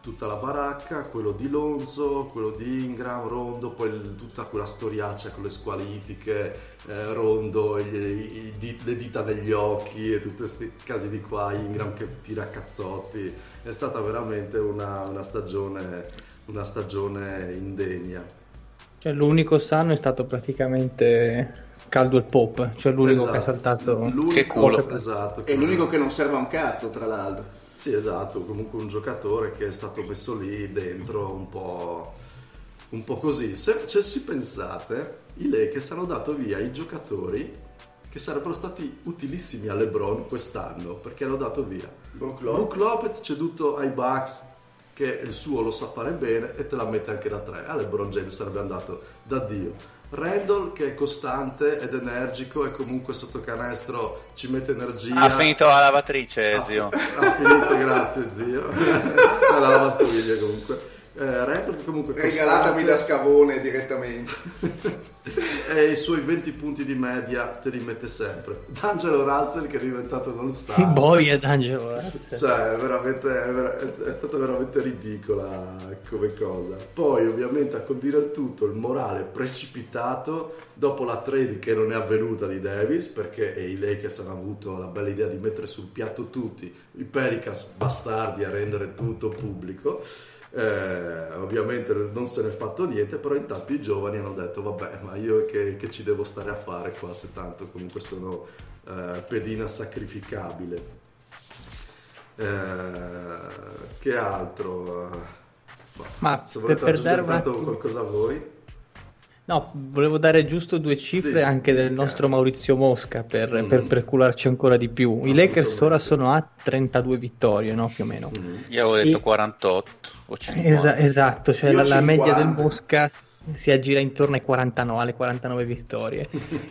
tutta la baracca, quello di Lonzo, quello di Ingram, Rondo, poi tutta quella storiaccia con le squalifiche, Rondo, le dita negli occhi e tutti questi casi di qua, Ingram che tira cazzotti. È stata veramente una stagione indegna. Cioè, l'unico sano è stato praticamente caldo il pop, cioè l'unico, esatto, che è saltato, l'unico, che culo, esatto, è l'unico che non serve a un cazzo, tra l'altro. Sì, esatto, comunque un giocatore che è stato messo lì dentro un po' così. Se ci pensate, i Lakers hanno dato via i giocatori che sarebbero stati utilissimi a LeBron quest'anno, perché hanno dato via Brook Lopez, ceduto ai Bucks, che il suo lo sa fare bene e te la mette anche da tre. A LeBron James sarebbe andato da Dio. Randall, che è costante ed energico e comunque sotto canestro ci mette energia. Ha finito la lavatrice, zio. Ha finito, grazie zio. La lavastoviglie comunque. Randall che comunque regalatami costante, da scavone direttamente. E i suoi 20 punti di media te li mette sempre. D'Angelo Russell che è diventato non star. Boia D'Angelo Russell. Cioè è stata veramente ridicola come cosa. Poi ovviamente a condire il tutto il morale precipitato dopo la trade che non è avvenuta di Davis, perché i Lakers hanno avuto la bella idea di mettere sul piatto tutti, i Pelicans bastardi a rendere tutto pubblico. Ovviamente non se ne è fatto niente, però intanto i giovani hanno detto vabbè, ma io che ci devo stare a fare qua, se tanto comunque sono pedina sacrificabile. Che altro? Ma se volete aggiungere tanto qualcosa a voi. No, volevo dare giusto due cifre anche del nostro Maurizio Mosca per cularci ancora di più. I Lakers ora sono a 32 vittorie, no? Più o meno. Io avevo detto 48 o 50. Esatto, cioè la media del Mosca si aggira intorno ai 49, alle 49 vittorie.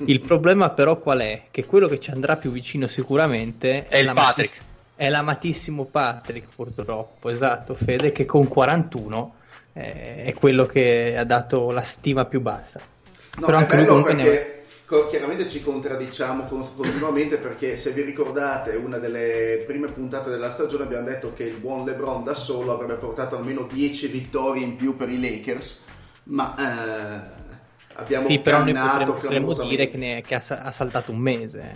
Il problema però qual è? Che quello che ci andrà più vicino sicuramente è il Patrick. È l'amatissimo Patrick, purtroppo, esatto, Fede, che con 41... è quello che ha dato la stima più bassa. No, però è anche bello lui perché chiaramente ci contraddiciamo continuamente, perché se vi ricordate una delle prime puntate della stagione abbiamo detto che il buon LeBron da solo avrebbe portato almeno 10 vittorie in più per i Lakers, ma abbiamo cannato clamosamente. Potremmo dire che ha saltato un mese,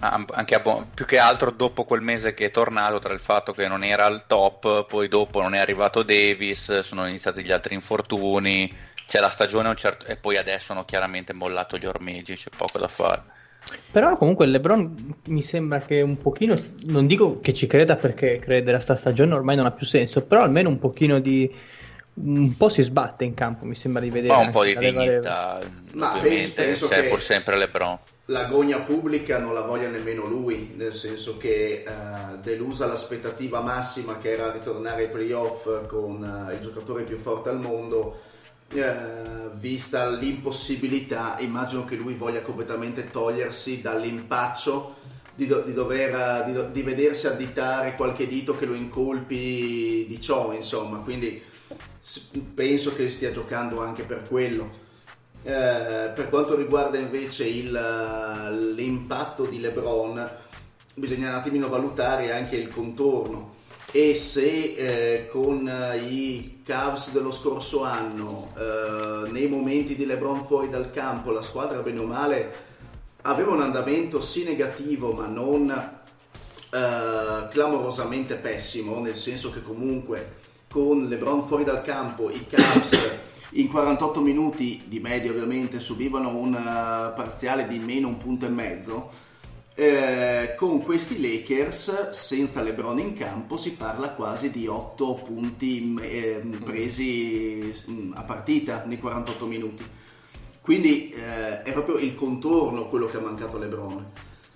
anche più che altro dopo quel mese che è tornato, tra il fatto che non era al top, poi dopo non è arrivato Davis, sono iniziati gli altri infortuni, c'è la stagione e poi adesso hanno chiaramente mollato gli ormeggi, c'è poco da fare. Però comunque LeBron mi sembra che un pochino, non dico che ci creda perché credere a sta stagione ormai non ha più senso, però almeno un pochino un po' si sbatte in campo, mi sembra di vedere un po' di dignità, ovviamente, cioè, pur sempre LeBron. La gogna pubblica non la voglia nemmeno lui, nel senso che delusa l'aspettativa massima che era ritornare ai playoff con il giocatore più forte al mondo, vista l'impossibilità, immagino che lui voglia completamente togliersi dall'impaccio di vedersi additare qualche dito che lo incolpi di ciò, insomma, quindi penso che stia giocando anche per quello. Per quanto riguarda invece l'impatto di LeBron, bisogna un attimino valutare anche il contorno, e se con i Cavs dello scorso anno nei momenti di LeBron fuori dal campo la squadra bene o male aveva un andamento sì negativo ma non clamorosamente pessimo, nel senso che comunque con LeBron fuori dal campo i Cavs in 48 minuti di media ovviamente subivano un parziale di meno 1,5 punti. Con questi Lakers senza LeBron in campo si parla quasi di 8 punti presi a partita nei 48 minuti. Quindi è proprio il contorno quello che ha mancato a LeBron.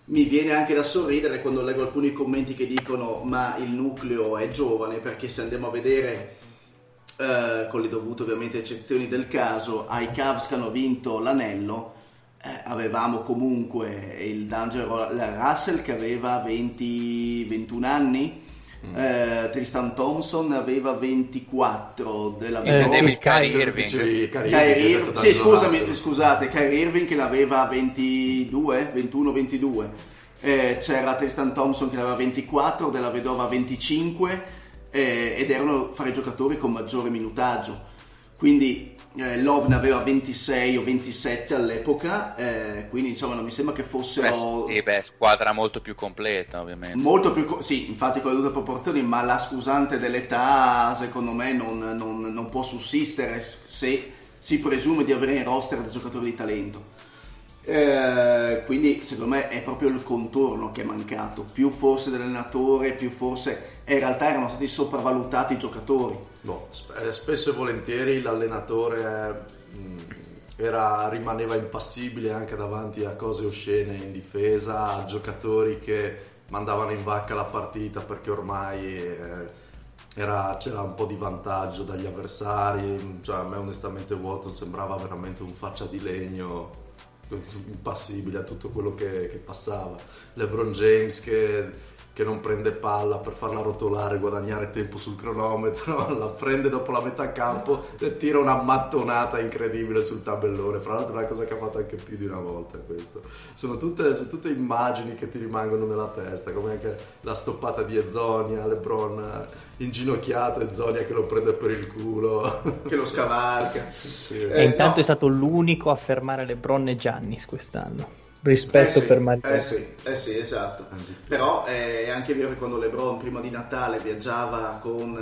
Mi viene anche da sorridere quando leggo alcuni commenti che dicono ma il nucleo è giovane, perché se andiamo a vedere con le dovute ovviamente eccezioni del caso, ai Cavs che hanno vinto l'anello avevamo comunque il D'Angelo Russell che aveva 20-21 anni, Tristan Thompson aveva 24 della vittoria, Kyrie Irving. Sì, scusate, Kyrie Irving che l'aveva 21-22, c'era Tristan Thompson che l'aveva 24 della vedova 25, ed erano fra i giocatori con maggiore minutaggio, quindi Love ne aveva 26 o 27 all'epoca, quindi insomma non mi sembra che fossero squadra molto più completa, ovviamente molto più sì, infatti con le dovute proporzioni, ma la scusante dell'età secondo me non può sussistere se si presume di avere in roster dei giocatori di talento. Quindi secondo me è proprio il contorno che è mancato, più forse dell'allenatore, più forse in realtà erano stati sopravvalutati i giocatori. No, spesso e volentieri l'allenatore rimaneva impassibile anche davanti a cose oscene in difesa, a giocatori che mandavano in vacca la partita perché ormai c'era un po' di vantaggio dagli avversari, cioè a me onestamente Walton sembrava veramente un faccia di legno impassibile a tutto quello che passava. LeBron James che non prende palla per farla rotolare, guadagnare tempo sul cronometro, la prende dopo la metà campo e tira una mattonata incredibile sul tabellone, fra l'altro è una cosa che ha fatto anche più di una volta questo. Sono tutte immagini che ti rimangono nella testa, come anche la stoppata di Ezonia, LeBron inginocchiato, Ezonia che lo prende per il culo, che lo scavalca. Sì. E intanto no. È stato l'unico a fermare LeBron e Giannis quest'anno. Rispetto per Mario. Sì, esatto. Però è anche vero che quando LeBron prima di Natale viaggiava con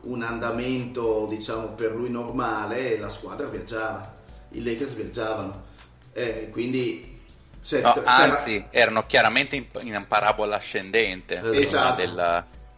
un andamento diciamo per lui normale, la squadra viaggiava, i Lakers viaggiavano, quindi anzi erano chiaramente in parabola ascendente. Esatto.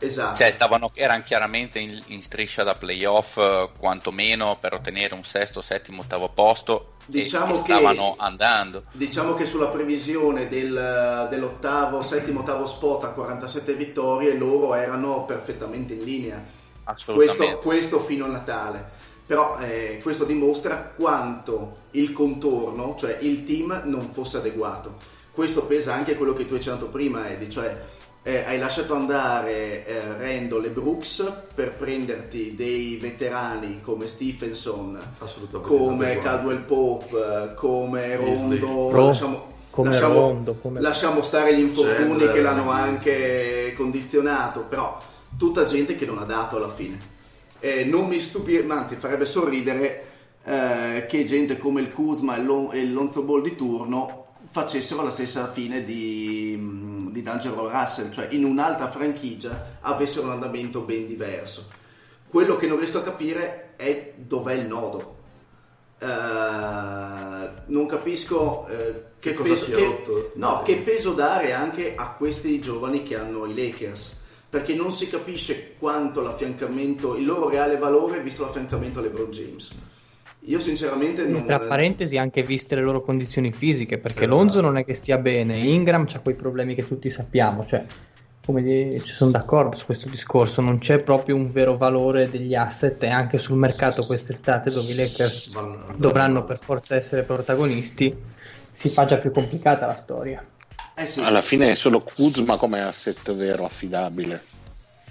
Esatto. Cioè erano chiaramente in striscia da playoff, quantomeno per ottenere un sesto, settimo, ottavo posto, diciamo, e stavano andando. Diciamo che sulla previsione dell'ottavo, settimo, ottavo spot a 47 vittorie loro erano perfettamente in linea. Assolutamente. Questo fino a Natale. Però questo dimostra quanto il contorno, cioè il team, non fosse adeguato. Questo pesa anche quello che tu hai citato prima, Eddie, cioè hai lasciato andare Randle e Brooks per prenderti dei veterani come Stephenson, come Caldwell Pope, come Rondo, lasciamo stare gli infortuni che l'hanno anche condizionato, però tutta gente che non ha dato alla fine. Non mi stupirebbe, ma anzi farebbe sorridere che gente come il Kuzma e il Lonzo Ball di turno facessero la stessa fine di D'Angelo Russell, cioè in un'altra franchigia avessero un andamento ben diverso. Quello che non riesco a capire è dov'è il nodo. Non capisco che cosa sia rotto. No, che peso dare anche a questi giovani che hanno i Lakers, perché non si capisce quanto l'affiancamento, il loro reale valore visto l'affiancamento a LeBron James. Io sinceramente non... Tra parentesi, anche viste le loro condizioni fisiche, perché esatto. Lonzo non è che stia bene, Ingram c'ha quei problemi che tutti sappiamo, cioè ci sono d'accordo su questo discorso, non c'è proprio un vero valore degli asset, e anche sul mercato quest'estate, dove i Lakers dovranno per forza essere protagonisti, si fa già più complicata la storia. Sì. Alla fine è solo Kuzma come asset vero affidabile.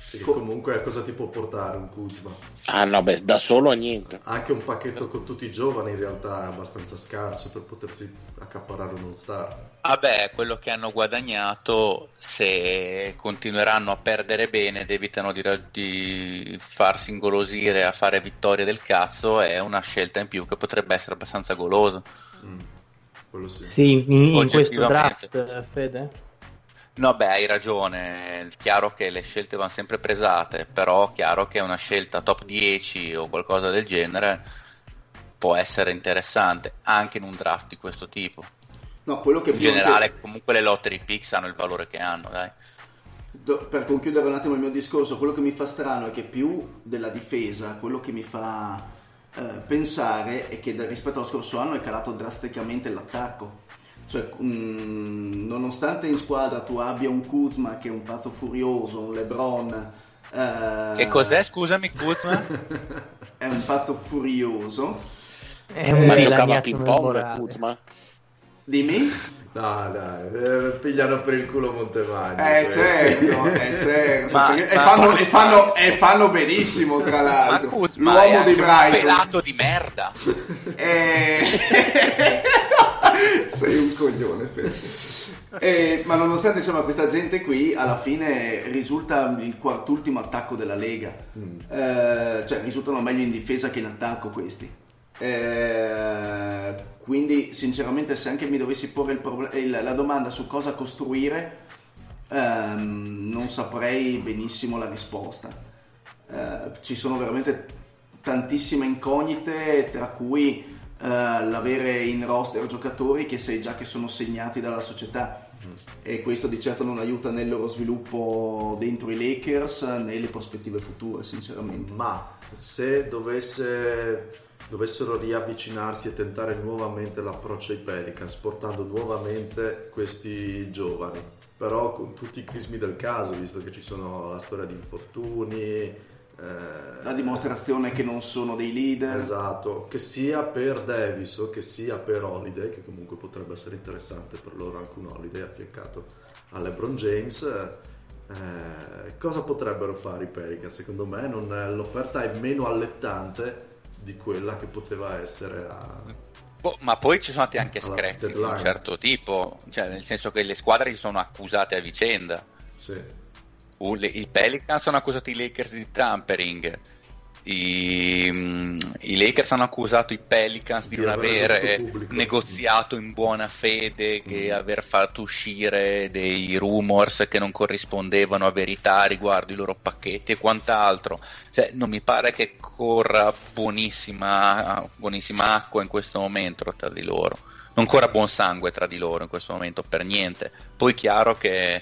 Sì, comunque a cosa ti può portare un Kuzma? Ah no, beh, da solo a niente. Anche un pacchetto con tutti i giovani in realtà è abbastanza scarso per potersi accaparrare uno star. Vabbè, quello che hanno guadagnato, se continueranno a perdere bene ed evitano di farsi ingolosire a fare vittorie del cazzo, è una scelta in più che potrebbe essere abbastanza golosa. Sì, in questo draft, Fede? No, beh, hai ragione, è chiaro che le scelte vanno sempre pesate, però è chiaro che una scelta top 10 o qualcosa del genere può essere interessante anche in un draft di questo tipo. No, quello che in generale anche... comunque le lotte di picks hanno il valore che hanno, dai. Per concludere un attimo il mio discorso, quello che mi fa strano è che più della difesa, quello che mi fa... pensare è che rispetto allo scorso anno è calato drasticamente l'attacco, cioè nonostante in squadra tu abbia un Kuzma che è un pazzo furioso, un LeBron che cos'è, scusami, Kuzma? È un pazzo furioso, è un giocava ping pong Kuzma, dimmi? No, dai, pigliano per il culo Montemagno. Certo. Fanno benissimo, tra l'altro. Kuzma, l'uomo di Brighton. Pelato di merda. Sei un coglione, Fede. Ma nonostante insomma questa gente qui, alla fine risulta il quart'ultimo attacco della Lega. Cioè risultano meglio in difesa che in attacco questi. Quindi sinceramente se anche mi dovessi porre la domanda su cosa costruire, non saprei benissimo la risposta. Ci sono veramente tantissime incognite, tra cui l'avere in roster giocatori che sai già che sono segnati dalla società, e questo di certo non aiuta nel loro sviluppo dentro i Lakers né le prospettive future, sinceramente. Ma se dovessero riavvicinarsi e tentare nuovamente l'approccio ai Pelicans, portando nuovamente questi giovani, però con tutti i crismi del caso, visto che ci sono la storia di infortuni, la dimostrazione che non sono dei leader. Esatto, che sia per Davis o che sia per Holiday, che comunque potrebbe essere interessante per loro anche un Holiday affiancato a LeBron James. Cosa potrebbero fare i Pelicans? Secondo me l'offerta è meno allettante di quella che poteva essere ma poi ci sono stati anche screzi di un certo tipo, cioè nel senso che le squadre si sono accusate a vicenda. Sì. I Pelicans sono accusati i Lakers di tampering, i Lakers hanno accusato i Pelicans di non aver negoziato in buona fede, che aver fatto uscire dei rumors che non corrispondevano a verità riguardo i loro pacchetti e quant'altro. Cioè, non mi pare che corra buonissima acqua in questo momento tra di loro, non corra buon sangue tra di loro in questo momento per niente. Poi chiaro che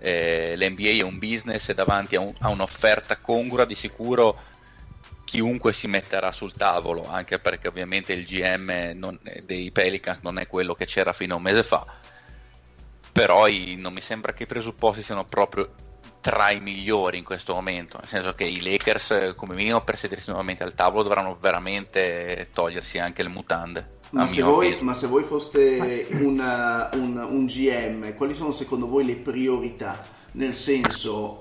l'NBA è un business e davanti a un'offerta congrua di sicuro chiunque si metterà sul tavolo, anche perché ovviamente il GM dei Pelicans non è quello che c'era fino a un mese fa, però non mi sembra che i presupposti siano proprio tra i migliori in questo momento, nel senso che i Lakers come minimo per sedersi nuovamente al tavolo dovranno veramente togliersi anche le mutande. Ma se voi foste un GM, quali sono secondo voi le priorità? Nel senso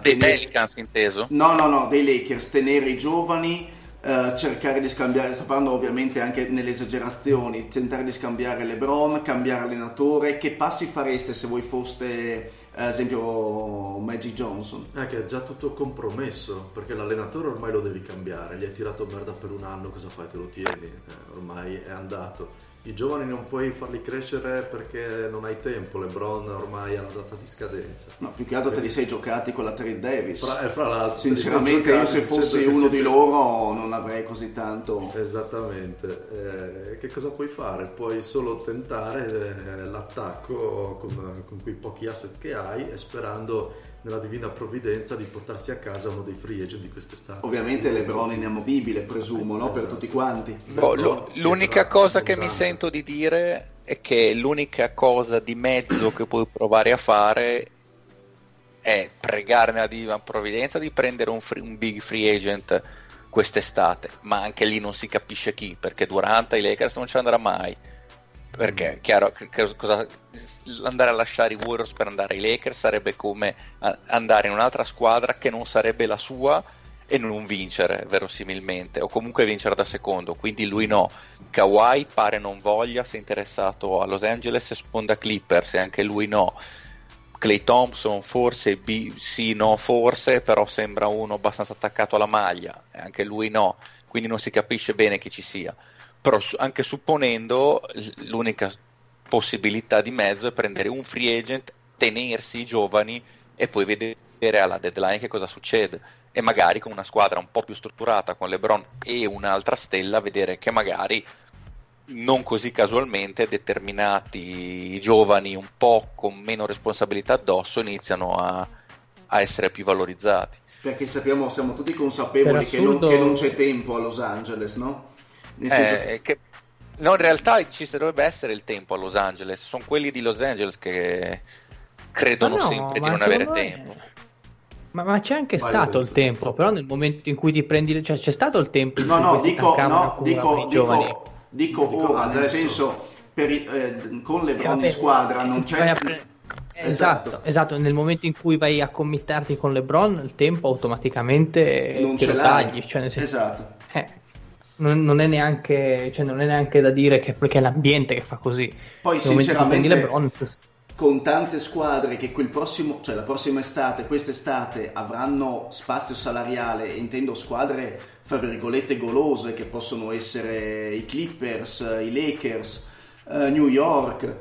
dei Pelicans inteso? No, dei Lakers, tenere i giovani, cercare di scambiare, sto parlando ovviamente anche nelle esagerazioni, tentare di scambiare LeBron, cambiare allenatore. Che passi fareste se voi foste ad esempio Magic Johnson? Che è già tutto compromesso, perché l'allenatore ormai lo devi cambiare, gli hai tirato merda per un anno, cosa fai? Te lo tieni, ormai è andato. I giovani non puoi farli crescere perché non hai tempo, LeBron ormai ha la data di scadenza. No, più che altro te li sei giocati con la Trent Davis. Fra l'altro, sinceramente io se fossi uno di loro non avrei così tanto. Esattamente. Che cosa puoi fare? Puoi solo tentare l'attacco con quei pochi asset che hai e sperando nella divina provvidenza di portarsi a casa uno dei free agent di quest'estate. Ovviamente LeBron è inamovibile, presumo, no? Per tutti quanti. L'unica cosa che mi sento di dire è che l'unica cosa di mezzo che puoi provare a fare è pregare nella divina provvidenza di prendere un big free agent quest'estate, ma anche lì non si capisce chi, perché Durant i Lakers non ci andrà mai. Perché chiaro, andare a lasciare i Warriors per andare ai Lakers sarebbe come andare in un'altra squadra che non sarebbe la sua e non vincere verosimilmente, o comunque vincere da secondo, quindi lui no. Kawhi pare non voglia, si è interessato a Los Angeles e sponda Clippers e anche lui no. Klay Thompson forse, forse, però sembra uno abbastanza attaccato alla maglia e anche lui no, quindi non si capisce bene chi ci sia. Però anche supponendo, l'unica possibilità di mezzo è prendere un free agent, tenersi i giovani e poi vedere alla deadline che cosa succede, e magari con una squadra un po' più strutturata, con LeBron e un'altra stella, vedere che magari non così casualmente determinati giovani un po' con meno responsabilità addosso iniziano a essere più valorizzati, perché siamo tutti consapevoli che non c'è tempo a Los Angeles, no? In realtà ci dovrebbe essere il tempo a Los Angeles, sono quelli di Los Angeles che credono sempre di non avere tempo. Ma c'è anche stato il tempo, però nel momento in cui ti prendi, cioè c'è stato il tempo in dico ora, nel senso con le LeBron in squadra non c'è Esatto, nel momento in cui vai a committarti con LeBron il tempo automaticamente non ce lo tagli, cioè nel senso, Non è neanche da dire che perché è l'ambiente che fa così. Poi sinceramente LeBron, con tante squadre che la prossima estate, quest'estate avranno spazio salariale, intendo squadre fra virgolette golose, che possono essere i Clippers, i Lakers, New York,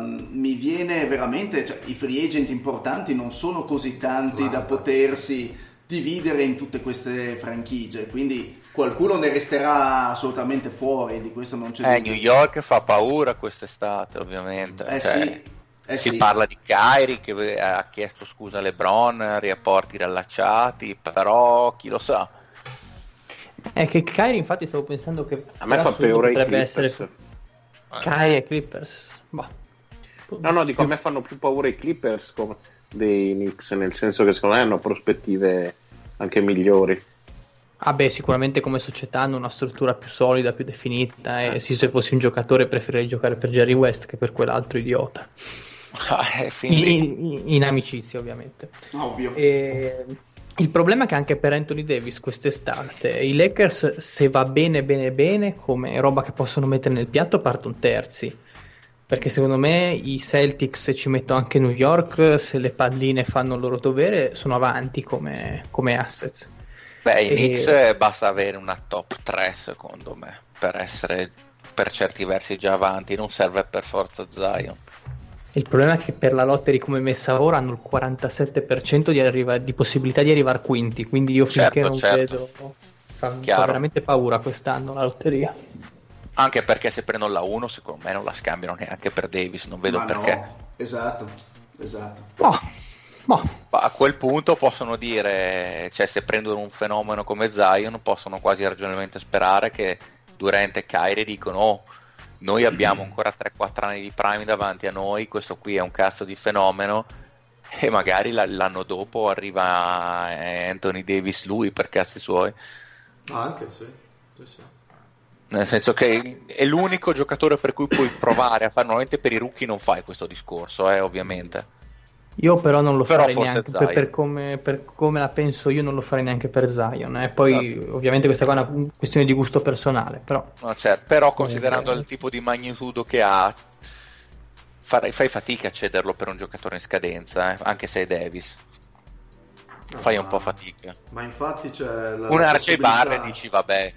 mi viene veramente, i free agent importanti non sono così tanti da potersi dividere in tutte queste franchigie, quindi qualcuno ne resterà assolutamente fuori, di questo non c'è dubbio. New York fa paura quest'estate, ovviamente. Si parla di Kyrie che ha chiesto scusa a LeBron, rapporti riallacciati, però chi lo sa. È che Kyrie, infatti, stavo pensando che a me fa paura i Clippers. Essere Kyrie e Clippers. Boh. No, dico, a me fanno più paura i Clippers dei Knicks, nel senso che secondo me hanno prospettive anche migliori. Sicuramente come società hanno una struttura più solida, più definita, e se fossi un giocatore preferirei giocare per Jerry West che per quell'altro idiota in amicizia, ovviamente, ovvio. Il problema è che anche per Anthony Davis quest'estate i Lakers, se va bene come roba che possono mettere nel piatto, partono terzi, perché secondo me i Celtics, se ci metto anche New York, se le palline fanno il loro dovere, sono avanti come assets. I Knicks basta avere una top 3 secondo me per essere per certi versi già avanti, non serve per forza Zion. Il problema è che per la lottery come messa ora hanno il 47% di possibilità di arrivare quinti, quindi io finché non vedo fa veramente paura quest'anno la lotteria. Anche perché se prendono la 1 secondo me non la scambiano neanche per Davis, non vedo perché. Esatto, Esatto. Ma a quel punto possono dire, cioè, se prendono un fenomeno come Zion, possono quasi ragionevolmente sperare che Durant e Kyrie dicono: oh, noi abbiamo ancora 3-4 anni di prime davanti a noi, questo qui è un cazzo di fenomeno, e magari l'anno dopo arriva Anthony Davis lui per cazzi suoi. Anche sì. Nel senso che è l'unico giocatore per cui puoi provare a fare. Normalmente per i rookie non fai questo discorso, ovviamente. Io però non lo farei neanche per come la penso io, non lo farei neanche per Zion. Poi esatto. Ovviamente questa qua è una questione di gusto personale, però, no, certo. Però considerando il tipo di magnitudo che ha, fai fatica a cederlo per un giocatore in scadenza, anche se è Davis. Fai un po' fatica. Ma infatti c'è un arcibarre e dici vabbè.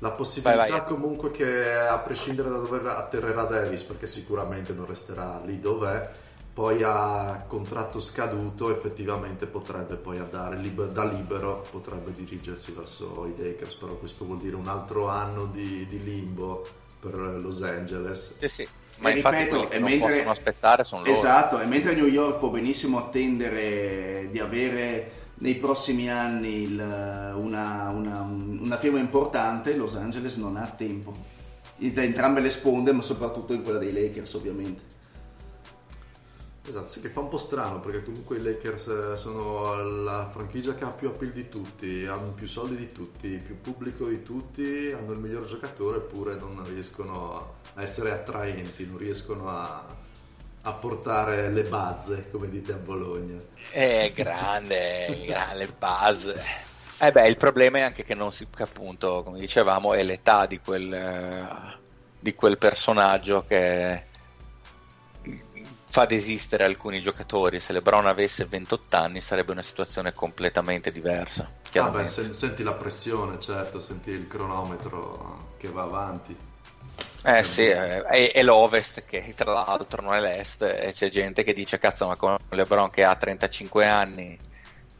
La possibilità vai. Comunque che, a prescindere da dove atterrerà Davis, perché sicuramente non resterà lì dov'è, poi a contratto scaduto effettivamente potrebbe poi andare da libero, potrebbe dirigersi verso i Lakers, però questo vuol dire un altro anno di limbo per Los Angeles. Sì. Ma infatti ripeto, che non possono aspettare sono loro. Esatto, e mentre New York può benissimo attendere di avere nei prossimi anni una firma importante, Los Angeles non ha tempo da entrambe le sponde, ma soprattutto in quella dei Lakers, ovviamente. Esatto, sì, che fa un po' strano, perché comunque i Lakers sono la franchigia che ha più appeal di tutti, hanno più soldi di tutti, più pubblico di tutti, hanno il miglior giocatore, eppure non riescono a essere attraenti, non riescono a portare le base, come dite a Bologna. Grande base. Il problema è anche che non si, appunto, come dicevamo, è l'età di quel personaggio che fa desistere alcuni giocatori. Se LeBron avesse 28 anni sarebbe una situazione completamente diversa. Senti la pressione, certo, senti il cronometro che va avanti. È l'Ovest, che tra l'altro non è l'Est, e c'è gente che dice cazzo, ma con LeBron che ha 35 anni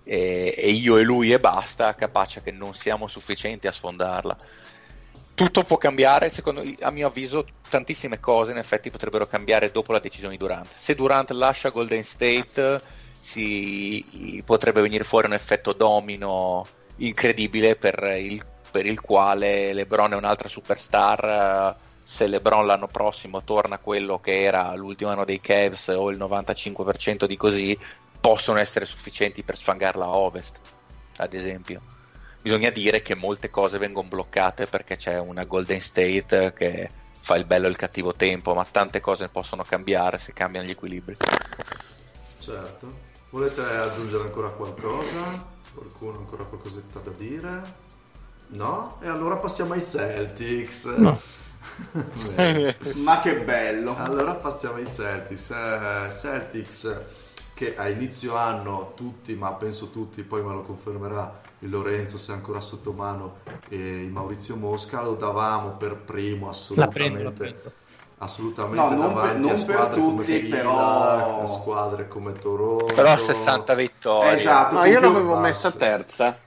e io e lui e basta, capace che non siamo sufficienti a sfondarla. Tutto può cambiare, a mio avviso tantissime cose in effetti potrebbero cambiare dopo la decisione di Durant. Se Durant lascia Golden State potrebbe venire fuori un effetto domino incredibile per il quale LeBron è un'altra superstar. Se LeBron l'anno prossimo torna quello che era l'ultimo anno dei Cavs, o il 95% di così, possono essere sufficienti per sfangarla a Ovest, ad esempio. Bisogna dire che molte cose vengono bloccate perché c'è una Golden State che fa il bello e il cattivo tempo, ma tante cose possono cambiare se cambiano gli equilibri. Certo. Volete aggiungere ancora qualcosa? Qualcuno ancora qualcosetta da dire? No? E allora passiamo ai Celtics. No. Ma che bello. Allora passiamo ai Celtics, che a inizio anno tutti, ma penso tutti, poi me lo confermerà il Lorenzo se è ancora sotto mano, e il Maurizio Mosca, lo davamo per primo assolutamente. Assolutamente, no, non a squadre per tutti, come però squadre come Toronto, però 60 vittorie. Esatto, no, io l'avevo messa terza.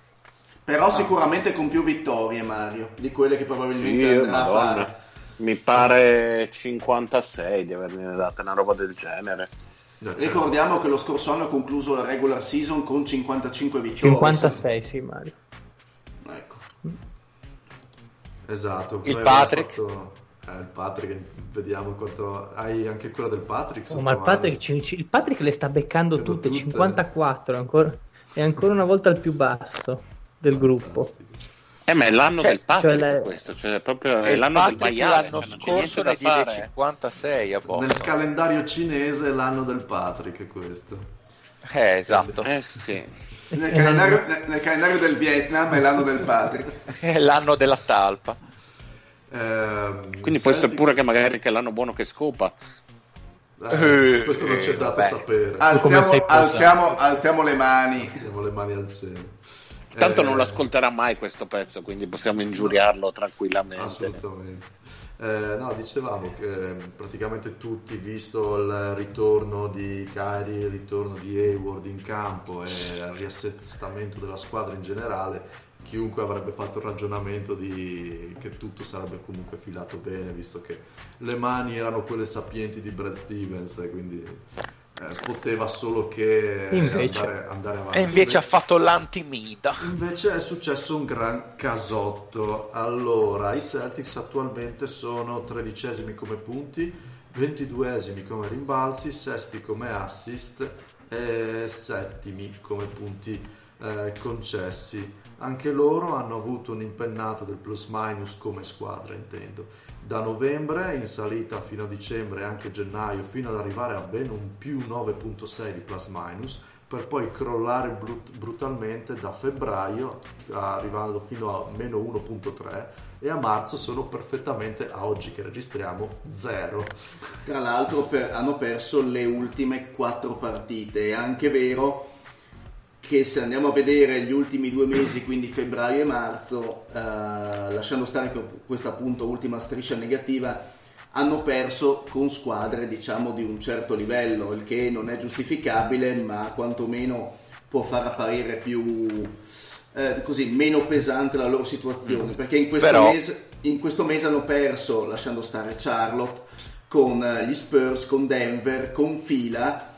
Però sicuramente con più vittorie, Mario, di quelle che probabilmente andrà a fare. Mi pare 56 di averne date, una roba del genere. Ricordiamo che lo scorso anno ha concluso la regular season con 55 vittorie. 56, sì, Mario. Ecco. Esatto. Il Patrick. Il Patrick, vediamo quanto hai anche quella del Patrick. Oh, ma il Patrick le sta beccando tutte. 54 ancora. È ancora una volta il più basso del gruppo. Ma è l'anno del Patrick, questo, cioè proprio è l'anno del maiale. L'anno scorso ne diede 56 a Boston. Nel calendario cinese è l'anno del Patrick, è questo. Esatto. Sì. Nel calendario del Vietnam è l'anno del Patrick. È l'anno della talpa. Quindi può essere pure che magari che è l'anno buono che scopa. Questo non c'è dato a sapere. Alziamo le mani. Alziamo le mani al seno. Tanto non l'ascolterà mai questo pezzo, quindi possiamo ingiuriarlo tranquillamente. Assolutamente. No, dicevamo che praticamente tutti, visto il ritorno di Kyrie, il ritorno di Hayward in campo e il riassestamento della squadra in generale, chiunque avrebbe fatto il ragionamento di che tutto sarebbe comunque filato bene, visto che le mani erano quelle sapienti di Brad Stevens, quindi poteva solo che invece, andare avanti. E invece ha fatto l'antimida. Invece è successo un gran casotto. Allora, i Celtics attualmente sono 13esimi come punti, 22esimi come rimbalzi, sesti come assist e settimi come punti concessi. Anche loro hanno avuto un'impennata del plus minus come squadra, intendo, da novembre in salita fino a dicembre e anche gennaio, fino ad arrivare a ben un più 9.6 di plus minus, per poi crollare brutalmente da febbraio arrivando fino a meno 1.3, e a marzo sono perfettamente, a oggi che registriamo, 0. Tra l'altro hanno perso le ultime 4 partite. È anche vero che se andiamo a vedere gli ultimi 2 mesi, quindi febbraio e marzo, lasciando stare questa appunto ultima striscia negativa, hanno perso con squadre diciamo di un certo livello, il che non è giustificabile, ma quantomeno può far apparire più così meno pesante la loro situazione, perché in questo mese hanno perso, lasciando stare Charlotte, con gli Spurs, con Denver, con Fila,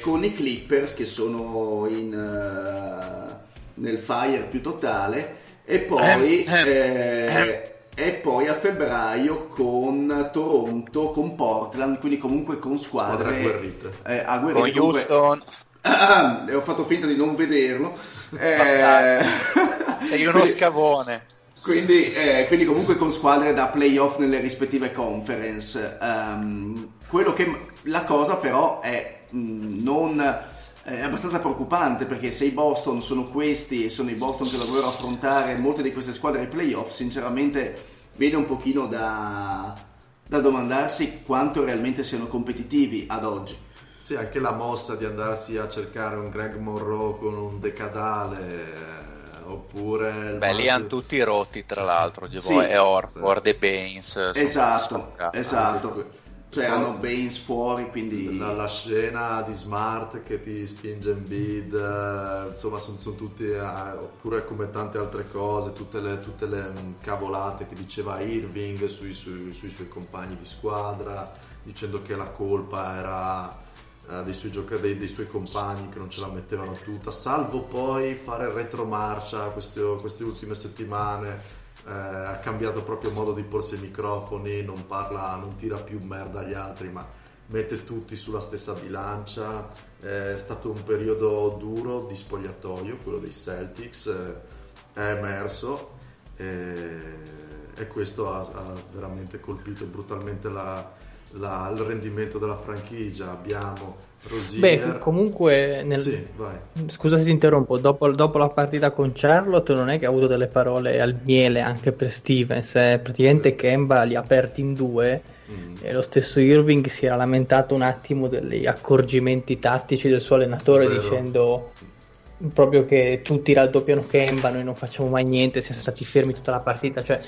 con i Clippers che sono nel fire più totale, e poi a febbraio con Toronto, con Portland, quindi comunque con squadre agguerrite. Con comunque... Houston. Ho fatto finta di non vederlo. Sei uno quindi, scavone. Quindi comunque con squadre da playoff nelle rispettive conference. La cosa però è abbastanza preoccupante, perché se i Boston sono questi e sono i Boston che dovrebbero affrontare molte di queste squadre ai playoff, sinceramente viene un pochino da domandarsi quanto realmente siano competitivi ad oggi. Sì, anche la mossa di andarsi a cercare un Greg Monroe con un decadale, oppure lì hanno tutti rotti, tra l'altro, e Horford e Baines, esatto. Cioè hanno Baines fuori, quindi... La scena di Smart che ti spinge in bid, insomma sono tutti... oppure come tante altre cose, tutte le cavolate che diceva Irving sui suoi compagni di squadra, dicendo che la colpa era dei suoi compagni che non ce la mettevano tutta, salvo poi fare retromarcia queste ultime settimane. Ha cambiato proprio modo di porsi ai microfoni, non tira più merda agli altri, ma mette tutti sulla stessa bilancia. È stato un periodo duro di spogliatoio, quello dei Celtics, è emerso, e questo ha veramente colpito brutalmente il rendimento della franchigia. Abbiamo Rosier. Beh, comunque sì, vai. Scusa se ti interrompo, dopo la partita con Charlotte non è che ha avuto delle parole al miele anche per Stevens, praticamente sì. Kemba li ha aperti in 2 e lo stesso Irving si era lamentato un attimo degli accorgimenti tattici del suo allenatore, dicendo proprio che tutti raddoppiano Kemba, noi non facciamo mai niente, siamo stati fermi tutta la partita. Cioè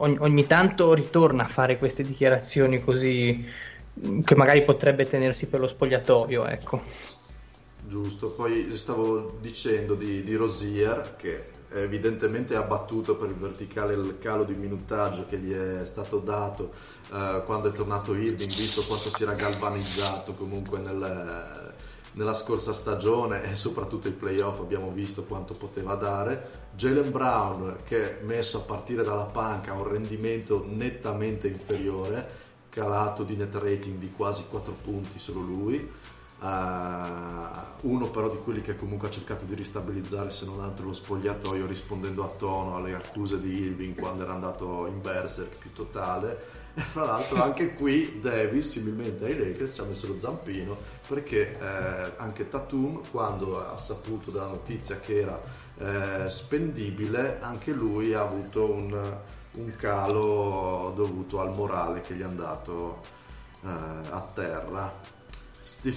ogni tanto ritorna a fare queste dichiarazioni così, che magari potrebbe tenersi per lo spogliatoio, ecco. Giusto, poi stavo dicendo di Rosier, che evidentemente è abbattuto per il verticale, il calo di minutaggio che gli è stato dato quando è tornato Irving, visto quanto si era galvanizzato comunque nella scorsa stagione, e soprattutto i playoff abbiamo visto quanto poteva dare. Jaylen Brown, che messo a partire dalla panca ha un rendimento nettamente inferiore, calato di net rating di quasi 4 punti solo lui, uno però di quelli che comunque ha cercato di ristabilizzare se non altro lo spogliatoio, rispondendo a tono alle accuse di Irving quando era andato in berserk più totale. E fra l'altro anche qui Davis, similmente ai Lakers, ci ha messo lo zampino, perché anche Tatum, quando ha saputo della notizia che era spendibile, anche lui ha avuto un calo dovuto al morale che gli è andato a terra.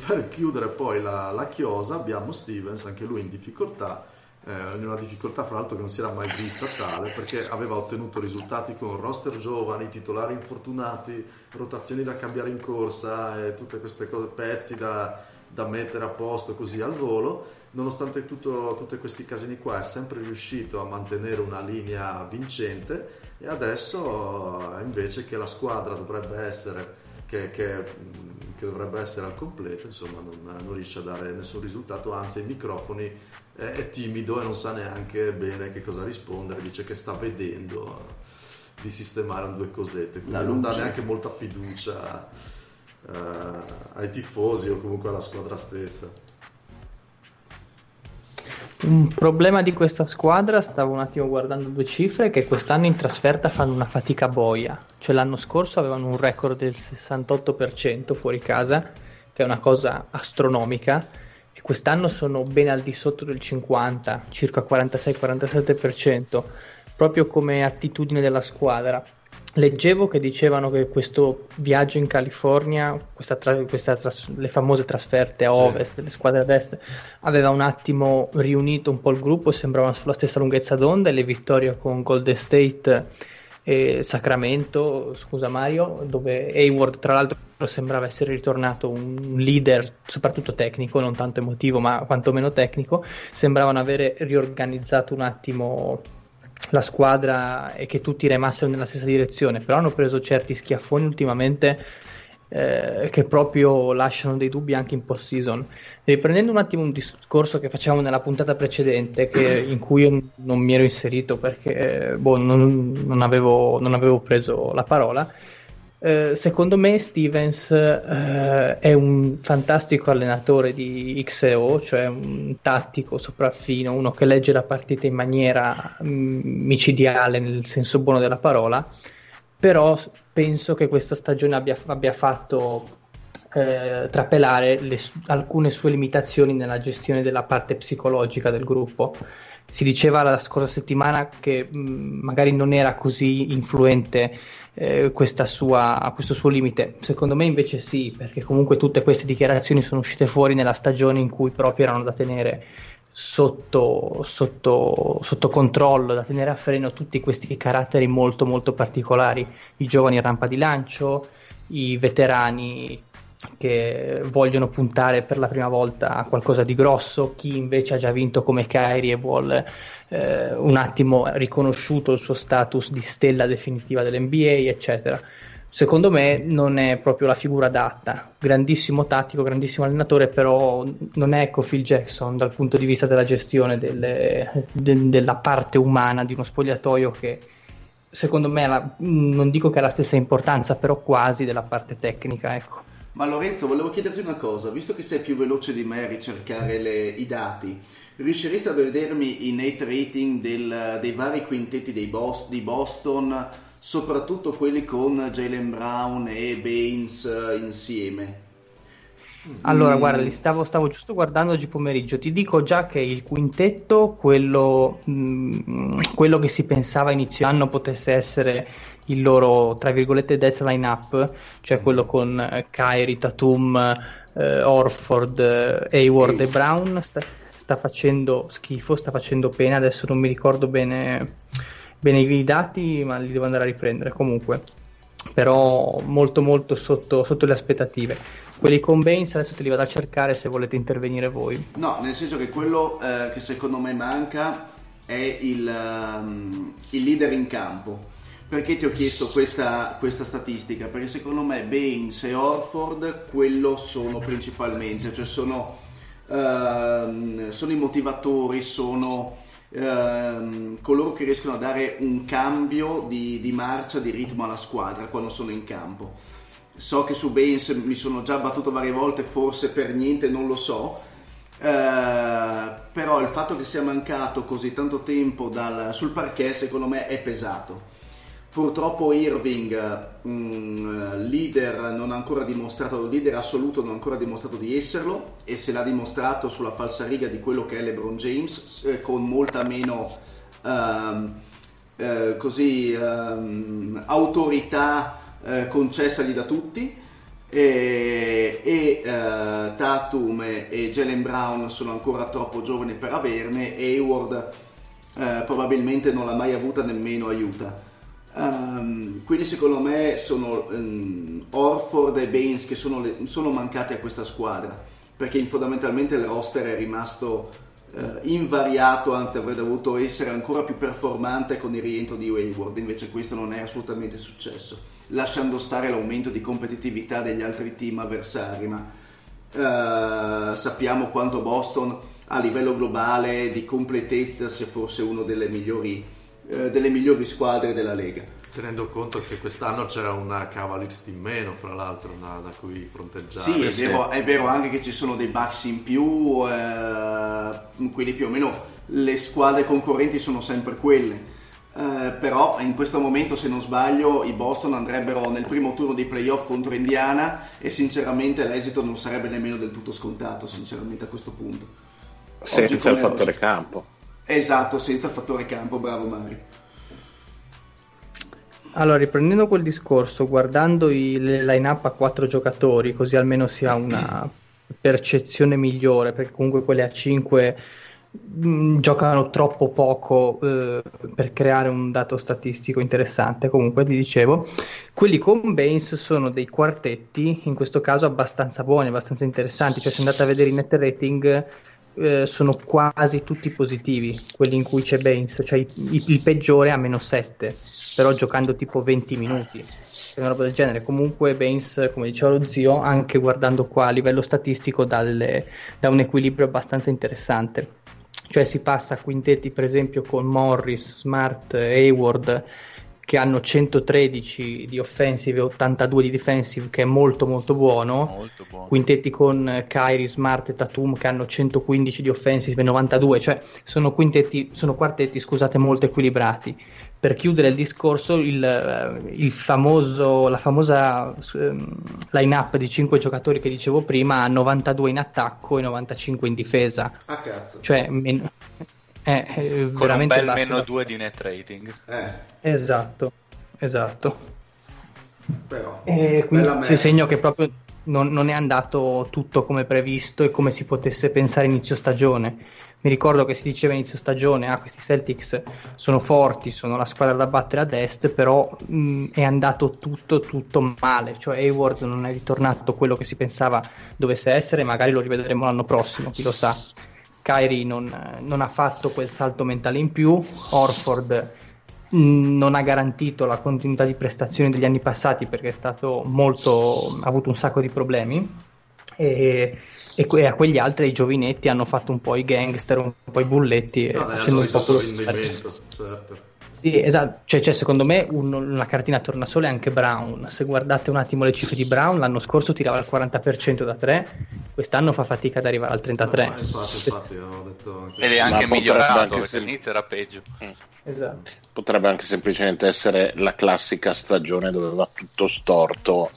Per chiudere poi la chiosa abbiamo Stevens, anche lui in difficoltà, in una difficoltà fra l'altro che non si era mai vista tale, perché aveva ottenuto risultati con roster giovani, titolari infortunati, rotazioni da cambiare in corsa e tutte queste cose, pezzi da da mettere a posto così al volo. Nonostante tutti questi casini qua è sempre riuscito a mantenere una linea vincente, e adesso invece che la squadra dovrebbe essere che dovrebbe essere al completo, insomma non riesce a dare nessun risultato, anzi ai microfoni è timido e non sa neanche bene che cosa rispondere, dice che sta vedendo di sistemare un due cosette, quindi non dà neanche molta fiducia ai tifosi o comunque alla squadra stessa. Un problema di questa squadra, stavo un attimo guardando due cifre, che quest'anno in trasferta fanno una fatica boia, cioè l'anno scorso avevano un record del 68% fuori casa, che è una cosa astronomica, e quest'anno sono ben al di sotto del 50%, circa 46-47%, proprio come attitudine della squadra. Leggevo che dicevano che questo viaggio in California, le famose trasferte a ovest delle squadre ad est, aveva un attimo riunito un po' il gruppo, sembravano sulla stessa lunghezza d'onda, e le vittorie con Golden State e Sacramento, scusa Mario, dove Hayward tra l'altro sembrava essere ritornato un leader soprattutto tecnico, non tanto emotivo ma quantomeno tecnico, sembravano avere riorganizzato un attimo la squadra e che tutti remassero nella stessa direzione, però hanno preso certi schiaffoni ultimamente che proprio lasciano dei dubbi anche in post season. Riprendendo un attimo un discorso che facevamo nella puntata precedente, in cui io non mi ero inserito perché non avevo preso la parola, secondo me Stevens è un fantastico allenatore di XO, cioè un tattico sopraffino, uno che legge la partita in maniera micidiale nel senso buono della parola, però penso che questa stagione abbia fatto trapelare alcune sue limitazioni nella gestione della parte psicologica del gruppo. Si diceva la scorsa settimana che magari non era così influente questo suo limite. Secondo me invece sì, perché comunque tutte queste dichiarazioni sono uscite fuori nella stagione in cui proprio erano da tenere sotto controllo, da tenere a freno tutti questi caratteri molto molto particolari, i giovani in rampa di lancio, i veterani che vogliono puntare per la prima volta a qualcosa di grosso, chi invece ha già vinto come Kyrie e vuole un attimo riconosciuto il suo status di stella definitiva dell'NBA, eccetera. Secondo me non è proprio la figura adatta, grandissimo tattico, grandissimo allenatore, però non è ecco Phil Jackson dal punto di vista della gestione della parte umana di uno spogliatoio, che secondo me non dico che ha la stessa importanza, però quasi, della parte tecnica, ecco. Ma Lorenzo, volevo chiederti una cosa, visto che sei più veloce di me a ricercare i dati, riusciresti a vedermi i net rating dei vari quintetti di Boston, soprattutto quelli con Jaylen Brown e Baines insieme? Allora guarda, li stavo giusto guardando oggi pomeriggio, ti dico già che il quintetto, quello che si pensava a inizio anno potesse essere il loro tra virgolette deadline up, cioè quello con Kyrie, Tatum, Horford, Hayward e Brown, sta facendo schifo, sta facendo pena. Adesso non mi ricordo bene i dati, ma li devo andare a riprendere comunque, però molto molto sotto le aspettative. Quelli con Baines adesso te li vado a cercare se volete intervenire voi. No, nel senso che quello che secondo me manca è il leader in campo. Perché ti ho chiesto questa statistica? Perché secondo me Baines e Horford quello sono principalmente, cioè sono i motivatori, sono coloro che riescono a dare un cambio di marcia, di ritmo alla squadra quando sono in campo. So che su Baines mi sono già battuto varie volte, forse per niente, non lo so, però il fatto che sia mancato così tanto tempo sul parquet secondo me è pesato. Purtroppo Irving, leader, non ha ancora dimostrato, leader assoluto non ha ancora dimostrato di esserlo, e se l'ha dimostrato sulla falsariga di quello che è LeBron James, con molta meno autorità concessagli da tutti, e Tatum e Jaylen Brown sono ancora troppo giovani per averne, e Hayward probabilmente non l'ha mai avuta nemmeno a Utah. Quindi secondo me sono Horford e Baines che sono mancati a questa squadra. perché fondamentalmente il roster è rimasto invariato, anzi avrebbe dovuto essere ancora più performante con il rientro di Hayward, invece questo non è assolutamente successo, lasciando stare l'aumento di competitività degli altri team avversari, ma sappiamo quanto Boston a livello globale di completezza sia forse una delle migliori squadre della Lega. Tenendo conto che quest'anno c'era una Cavaliers in meno, fra l'altro, da cui fronteggiare. Sì, è vero anche che ci sono dei Bucks in più, quindi più o meno le squadre concorrenti sono sempre quelle. Però in questo momento, se non sbaglio, i Boston andrebbero nel primo turno di playoff contro Indiana e sinceramente l'esito non sarebbe nemmeno del tutto scontato, sinceramente a questo punto. Senza il fattore campo. Esatto, senza il fattore campo, bravo Mario. Allora, riprendendo quel discorso, guardando le line-up a 4 giocatori, così almeno si ha una percezione migliore, perché comunque quelle a 5 giocano troppo poco per creare un dato statistico interessante. Comunque, ti dicevo, quelli con Baines sono dei quartetti, in questo caso abbastanza buoni, abbastanza interessanti. Cioè, se andate a vedere i net rating, sono quasi tutti positivi quelli in cui c'è Baines, cioè il peggiore a -7, però giocando tipo 20 minuti, una roba del genere. Comunque Baines, come diceva lo zio, anche guardando qua a livello statistico da un equilibrio abbastanza interessante, cioè si passa a quintetti per esempio con Morris, Smart, Hayward, che hanno 113 di offensive e 82 di defensive, che è molto molto buono. Molto buono. Quintetti con Kyrie, Smart e Tatum che hanno 115 di offensive e 92, cioè sono quartetti molto equilibrati. Per chiudere il discorso, la famosa line-up di 5 giocatori che dicevo prima ha 92 in attacco e 95 in difesa. Ah, cazzo. Cioè con un bel -2 di net rating. Esatto. Però e quindi si segno che proprio non è andato tutto come previsto e come si potesse pensare inizio stagione. Mi ricordo che si diceva inizio stagione: questi Celtics sono forti, sono la squadra da battere ad est, però è andato tutto male. Cioè Hayward non è ritornato quello che si pensava dovesse essere, magari lo rivedremo l'anno prossimo, chi lo sa. Kyrie non ha fatto quel salto mentale in più, Horford non ha garantito la continuità di prestazioni degli anni passati perché ha avuto un sacco di problemi, e a quegli altri i giovinetti hanno fatto un po' i gangster, un po' i bulletti, facendo un po' quello rindimento, certo. Sì, esatto, cioè secondo me una cartina tornasole è anche Brown. Se guardate un attimo le cifre di Brown, l'anno scorso tirava il 40% da 3, quest'anno fa fatica ad arrivare al 33%. No, infatti, ho detto anche... Ed è anche migliorato, perché all'inizio era peggio. Esatto. Potrebbe anche semplicemente essere la classica stagione dove va tutto storto,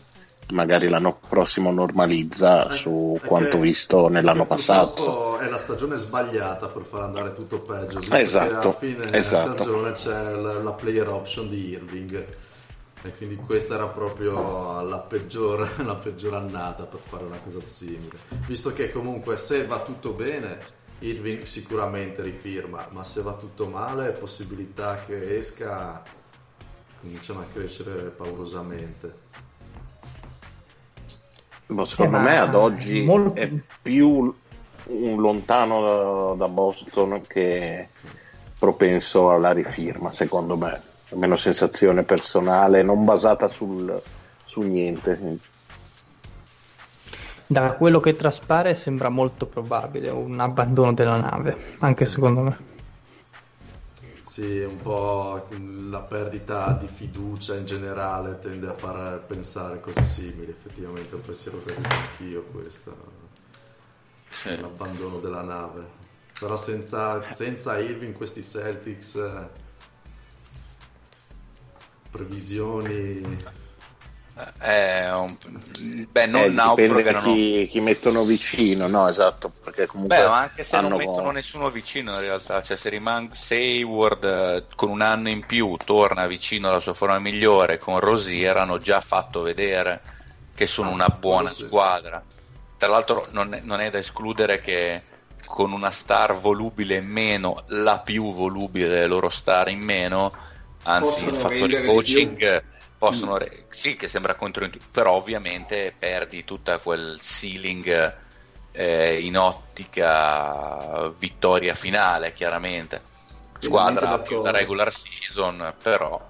magari l'anno prossimo normalizza su quanto visto nell'anno passato. È la stagione sbagliata per far andare tutto peggio, esatto, alla fine esatto. Della stagione c'è la player option di Irving e quindi questa era proprio la peggior annata per fare una cosa simile, visto che comunque se va tutto bene Irving sicuramente rifirma, ma se va tutto male possibilità che esca cominciano a crescere paurosamente. Secondo me ad oggi è più un lontano da Boston che propenso alla rifirma, secondo me, almeno sensazione personale, non basata su niente. Da quello che traspare sembra molto probabile un abbandono della nave, anche secondo me. Sì, un po' la perdita di fiducia in generale tende a far pensare cose simili, effettivamente è un pensiero che ho avuto anch'io, questo sì. L'abbandono della nave, però senza Irving questi Celtics previsioni naufragano chi mettono vicino, no? Esatto, perché comunque ma anche se non mettono nessuno vicino in realtà, cioè se Hayward con un anno in più torna vicino alla sua forma migliore, con Rosier hanno già fatto vedere che sono una buona squadra. Tra l'altro non è da escludere che con una star volubile in meno, la più volubile delle loro star in meno, anzi il fattore coaching sì, che sembra controintuitivo, però ovviamente perdi tutto quel ceiling in ottica vittoria finale, chiaramente squadra più da regular season, però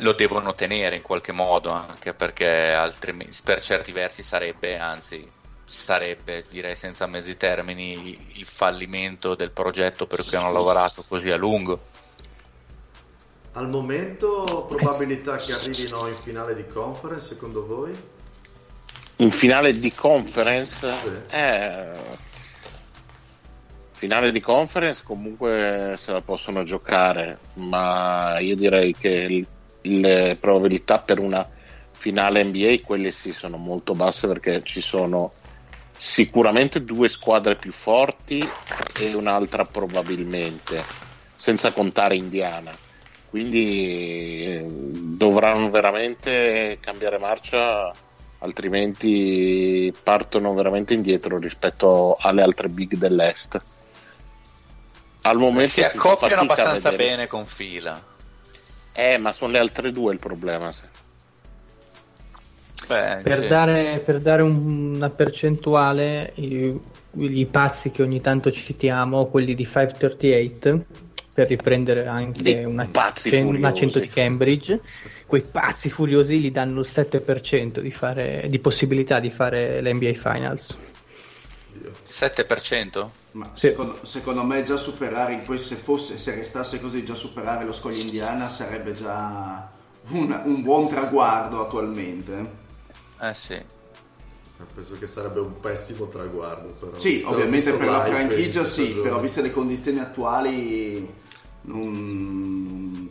lo devono tenere in qualche modo, anche perché altrimenti per certi versi sarebbe, direi senza mezzi termini, il fallimento del progetto per cui hanno lavorato così a lungo. Al momento probabilità che arrivino in finale di conference, secondo voi? In finale di conference? Sì. Finale di conference comunque se la possono giocare, ma io direi che le probabilità per una finale NBA, quelle sì, sono molto basse, perché ci sono sicuramente due squadre più forti e un'altra probabilmente, senza contare Indiana. Quindi dovranno veramente cambiare marcia, altrimenti partono veramente indietro rispetto alle altre big dell'est. Al momento si accoppiano abbastanza bene con fila, ma sono le altre due il problema. Sì. Beh, per dare una percentuale, gli pazzi che ogni tanto citiamo, quelli di 538, per riprendere anche un accento di Cambridge, quei pazzi furiosi gli danno il 7% di possibilità di fare l'NBA Finals. 7%? Ma sì. secondo me già superare, poi se restasse così, già superare lo scoglio Indiana sarebbe già un buon traguardo attualmente. Sì. Penso che sarebbe un pessimo traguardo. Però. Sì, ovviamente per la franchigia sì, però viste le condizioni attuali... Non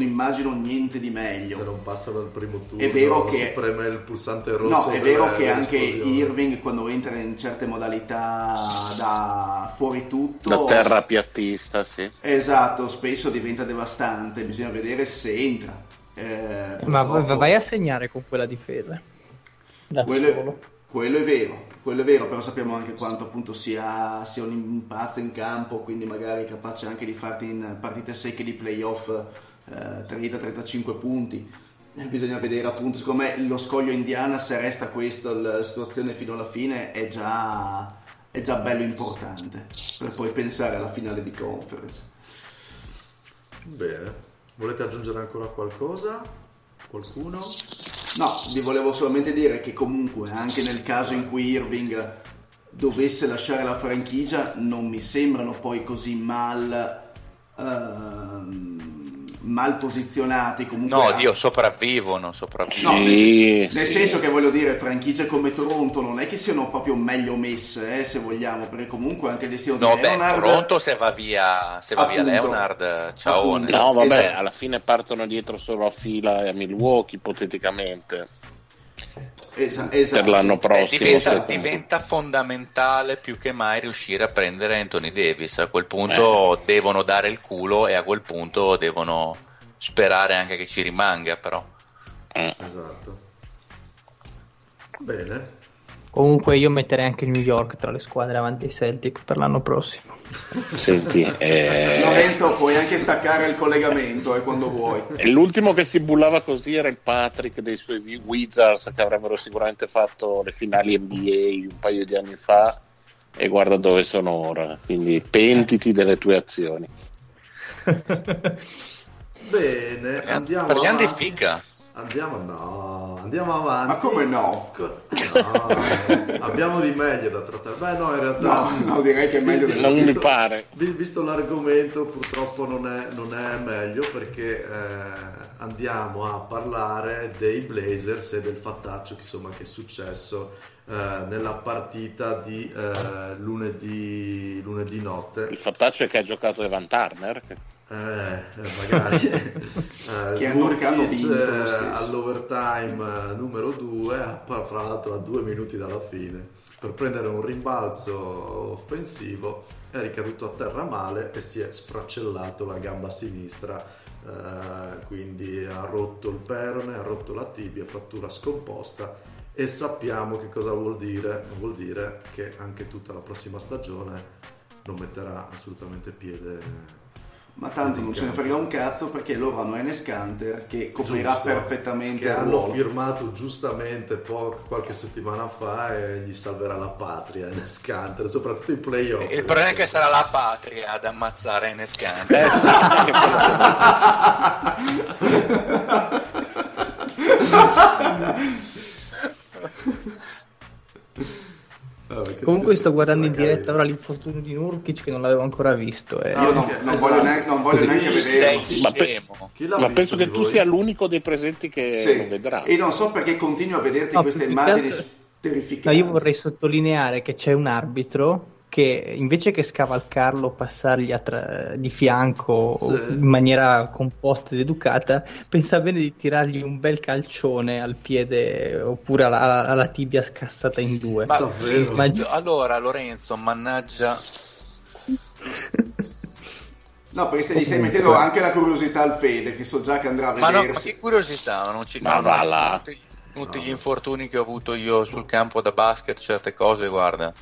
immagino niente di meglio. Se non passano al primo turno, è vero che si preme il pulsante rosso. No, è vero che anche Irving, quando entra in certe modalità da fuori tutto, la terra piattista, sì. Esatto, spesso diventa devastante. Bisogna vedere se entra. Ma vai a segnare con quella difesa. Quello è vero, però sappiamo anche quanto appunto sia un impazzo in campo, quindi magari capace anche di farti in partite secche di playoff 30-35 punti. Bisogna vedere appunto, secondo me lo scoglio Indiana, se resta questa la situazione fino alla fine, è già bello importante per poi pensare alla finale di conference. Bene, volete aggiungere ancora qualcosa? Qualcuno? No, vi volevo solamente dire che comunque anche nel caso in cui Irving dovesse lasciare la franchigia non mi sembrano poi così mal posizionati. Comunque no, Dio, sopravvivono. Nel senso che voglio dire, franchigie come Toronto non è che siano proprio meglio messe, se vogliamo, perché comunque anche il destino di Leonard... Toronto se va via Leonard, ciao. No, vabbè, esatto. Alla fine partono dietro solo a fila e a Milwaukee, ipoteticamente. Esatto. Per l'anno prossimo diventa fondamentale più che mai riuscire a prendere Anthony Davis. A quel punto devono dare il culo, e a quel punto devono sperare anche che ci rimanga, però. Esatto. Bene. Comunque io metterei anche New York tra le squadre avanti ai Celtic per l'anno prossimo. Senti, Lorenzo, puoi anche staccare il collegamento quando vuoi. L'ultimo che si bullava così era il Patrick dei suoi Wizards, che avrebbero sicuramente fatto le finali NBA un paio di anni fa, e guarda dove sono ora, quindi pentiti delle tue azioni. Bene, andiamo parliamo avanti. Di fica. Andiamo avanti. Ma come no? Abbiamo di meglio da trattare. In realtà no, direi che è meglio. Non mi pare. Visto l'argomento, purtroppo non è meglio, perché andiamo a parlare dei Blazers e del fattaccio che è successo nella partita di lunedì notte. Il fattaccio è che ha giocato Evan Turner. Magari che hanno vinto all'overtime numero 2, fra l'altro a 2 minuti dalla fine, per prendere un rimbalzo offensivo, è ricaduto a terra male e si è sfracellato la gamba sinistra, quindi ha rotto il perone, ha rotto la tibia, frattura scomposta, e sappiamo che cosa vuol dire. Vuol dire che anche tutta la prossima stagione non metterà assolutamente piede ma tanto non se ne frega un cazzo, perché loro hanno Enes Kanter che coprirà perfettamente, che hanno firmato giustamente qualche settimana fa, e gli salverà la patria Enes Kanter, soprattutto in playoff. Il problema è che sarà la patria ad ammazzare Enes Kanter. Comunque sto guardando in diretta ora l'infortunio di Nurkic, che non l'avevo ancora visto. Non voglio neanche vederlo. Ma penso che tu sia l'unico dei presenti che non vedrà. E non so perché continui a vederti queste immagini terrificanti. Io vorrei sottolineare che c'è un arbitro che invece che scavalcarlo, passargli di fianco in maniera composta ed educata, pensa bene di tirargli un bel calcione al piede oppure alla tibia scassata in due. Ma davvero? Allora Lorenzo, mannaggia. No, perché gli stai mettendo anche la curiosità al Fede, che so già che andrà a vedersi. Ma no, ma che curiosità, non ci credo. Ma tutti gli infortuni che ho avuto io sul campo da basket, certe cose, guarda.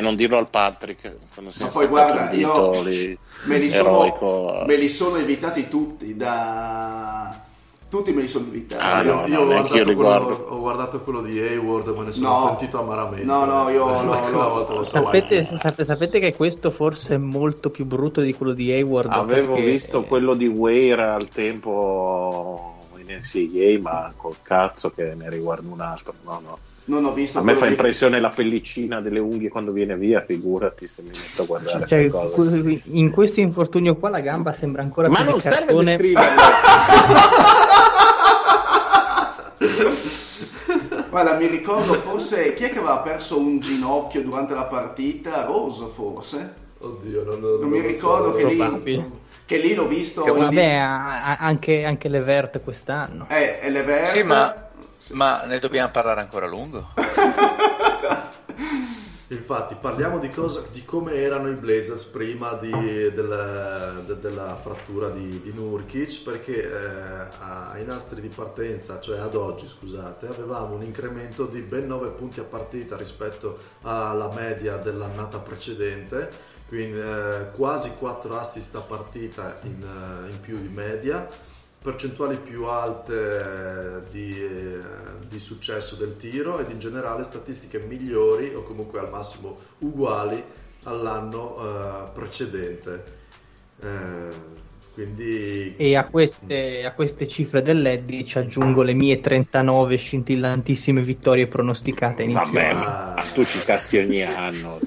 Non dirlo al Patrick. Ma poi guarda, io me li sono evitati tutti. Tutti me li sono evitati. Ho guardato quello di Hayward, ma ne sono pentito amaramente. Sapete che questo forse è molto più brutto di quello di Hayward. Avevo visto quello di Ware al tempo in NCAA, ma col cazzo che ne riguarda un altro. No. Non ho visto. A me fa impressione la pellicina delle unghie quando viene via, figurati se mi metto a guardare qualcosa. In questo infortunio qua la gamba sembra ancora più di cartone. Ma non serve descriverlo. Guarda, mi ricordo forse chi è che aveva perso un ginocchio durante la partita? Rose forse? Oddio, non mi ricordo che lì l'ho visto. Vabbè, anche Levert quest'anno. È Levert. Sì, ma ne dobbiamo parlare ancora a lungo. Infatti parliamo di come erano i Blazers prima della frattura di Nurkic, perché ai nastri di partenza, cioè ad oggi scusate, avevamo un incremento di ben 9 punti a partita rispetto alla media dell'annata precedente, quindi quasi 4 assist a partita in più di media, percentuali più alte di successo del tiro ed in generale statistiche migliori o comunque al massimo uguali all'anno precedente. Quindi... E a queste cifre dell'Eddy ci aggiungo le mie 39 scintillantissime vittorie pronosticate iniziali. Vabbè, tu ci caschi ogni anno.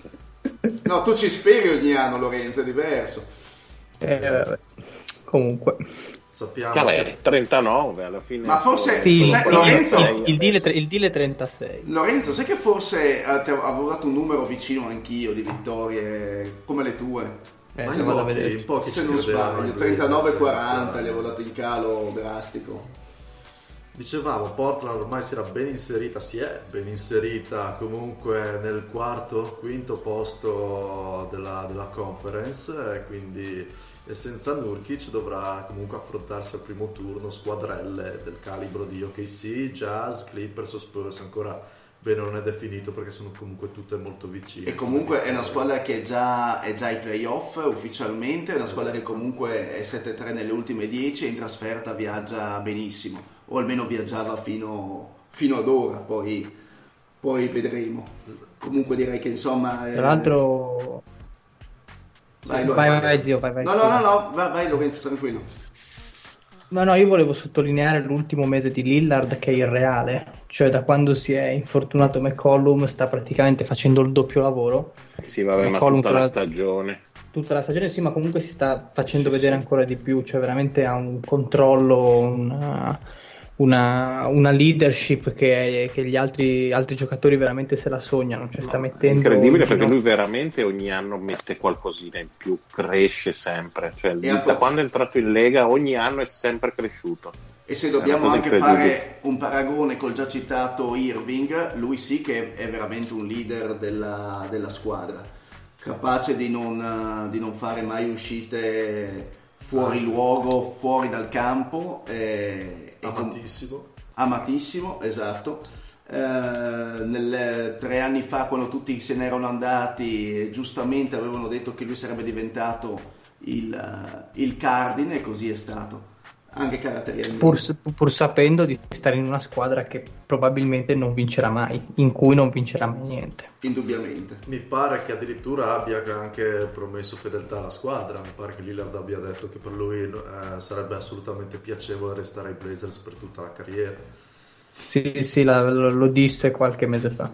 No, tu ci speri ogni anno, Lorenzo, è diverso. Comunque... sappiamo che... 39 alla fine, ma forse sì, Lorenzo, il deal è 36. Lorenzo, sai che forse avevo dato un numero vicino anch'io di vittorie come le tue, ma in pochi se non sbaglio 39-40 li avevo dato in calo drastico. Dicevamo Portland ormai si è ben inserita comunque nel quinto posto della conference, quindi e senza Nurkic dovrà comunque affrontarsi al primo turno squadrelle del calibro di OKC, Jazz, Clippers o Spurs. Ancora bene non è definito perché sono comunque tutte molto vicine, e comunque è una squadra che è già ai playoff ufficialmente, è una squadra che comunque è 7-3 nelle ultime 10 e in trasferta viaggia benissimo, o almeno viaggiava fino ad ora, poi vedremo. Comunque direi che insomma tra l'altro Vai, zio. No, vai Lorenzo, tranquillo. No, io volevo sottolineare l'ultimo mese di Lillard, che è irreale. Cioè, da quando si è infortunato McCollum sta praticamente facendo il doppio lavoro. Sì, vabbè, McCollum, ma tutta la stagione. Tutta la stagione, sì, ma comunque si sta facendo vedere ancora di più. Cioè, veramente ha un controllo, una leadership che gli altri giocatori veramente se la sognano, cioè sta mettendo incredibile perché lui veramente ogni anno mette qualcosina in più, cresce sempre, cioè da quando è entrato in Lega ogni anno è sempre cresciuto. E se dobbiamo anche fare un paragone col già citato Irving, lui sì che è veramente un leader della squadra, capace di non fare mai uscite fuori luogo, fuori dal campo, amatissimo, esatto. Nel 3 anni fa, quando tutti se n'erano andati, giustamente avevano detto che lui sarebbe diventato il cardine, e così è stato. Anche caratterialmente. Pur sapendo di stare in una squadra che probabilmente non vincerà mai, in cui non vincerà mai niente. Indubbiamente. Mi pare che addirittura abbia anche promesso fedeltà alla squadra. Mi pare che Lillard abbia detto che per lui sarebbe assolutamente piacevole restare ai Blazers per tutta la carriera. Sì, lo disse qualche mese fa.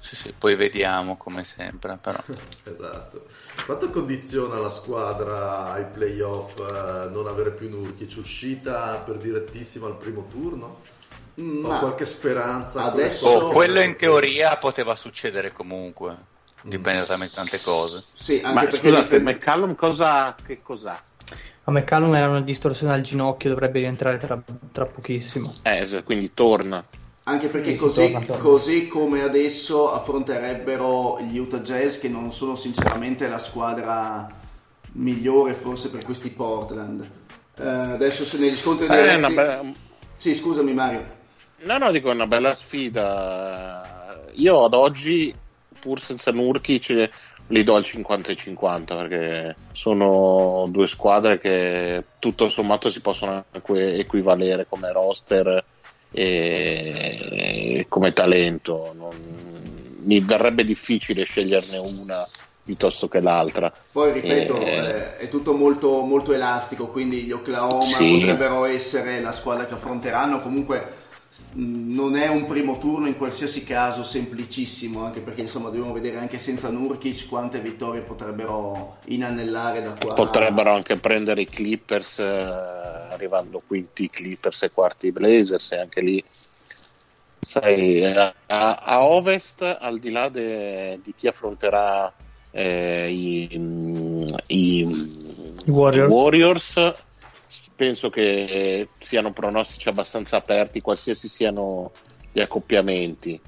Sì, poi vediamo come sempre, però. Esatto. Quanto condiziona la squadra ai playoff non avere più Nurkic? Uscita per direttissima al primo turno? Ho qualche speranza? Adesso quello in teoria poteva succedere comunque, dipende da tante cose. Sì, anche McCallum cos'ha? A McCallum era una distorsione al ginocchio, dovrebbe rientrare tra pochissimo. Quindi torna. Anche perché così come adesso affronterebbero gli Utah Jazz, che non sono sinceramente la squadra migliore forse per questi Portland. Adesso se negli scontri diretti... Sì, scusami Mario. No, dico, è una bella sfida. Io ad oggi, pur senza Nurkic, li do al 50-50, perché sono due squadre che tutto sommato si possono equivalere come roster e come talento. Mi verrebbe difficile sceglierne una piuttosto che l'altra. Poi ripeto, è tutto molto, molto elastico, quindi gli Oklahoma potrebbero essere la squadra che affronteranno. Comunque non è un primo turno in qualsiasi caso semplicissimo, anche perché insomma dobbiamo vedere anche senza Nurkic quante vittorie potrebbero inanellare da qua. Potrebbero anche prendere i Clippers, arrivando quinti i Clippers e quarti i Blazers, e anche lì sai, a ovest, al di là di chi affronterà i Warriors, penso che siano pronostici abbastanza aperti, qualsiasi siano gli accoppiamenti,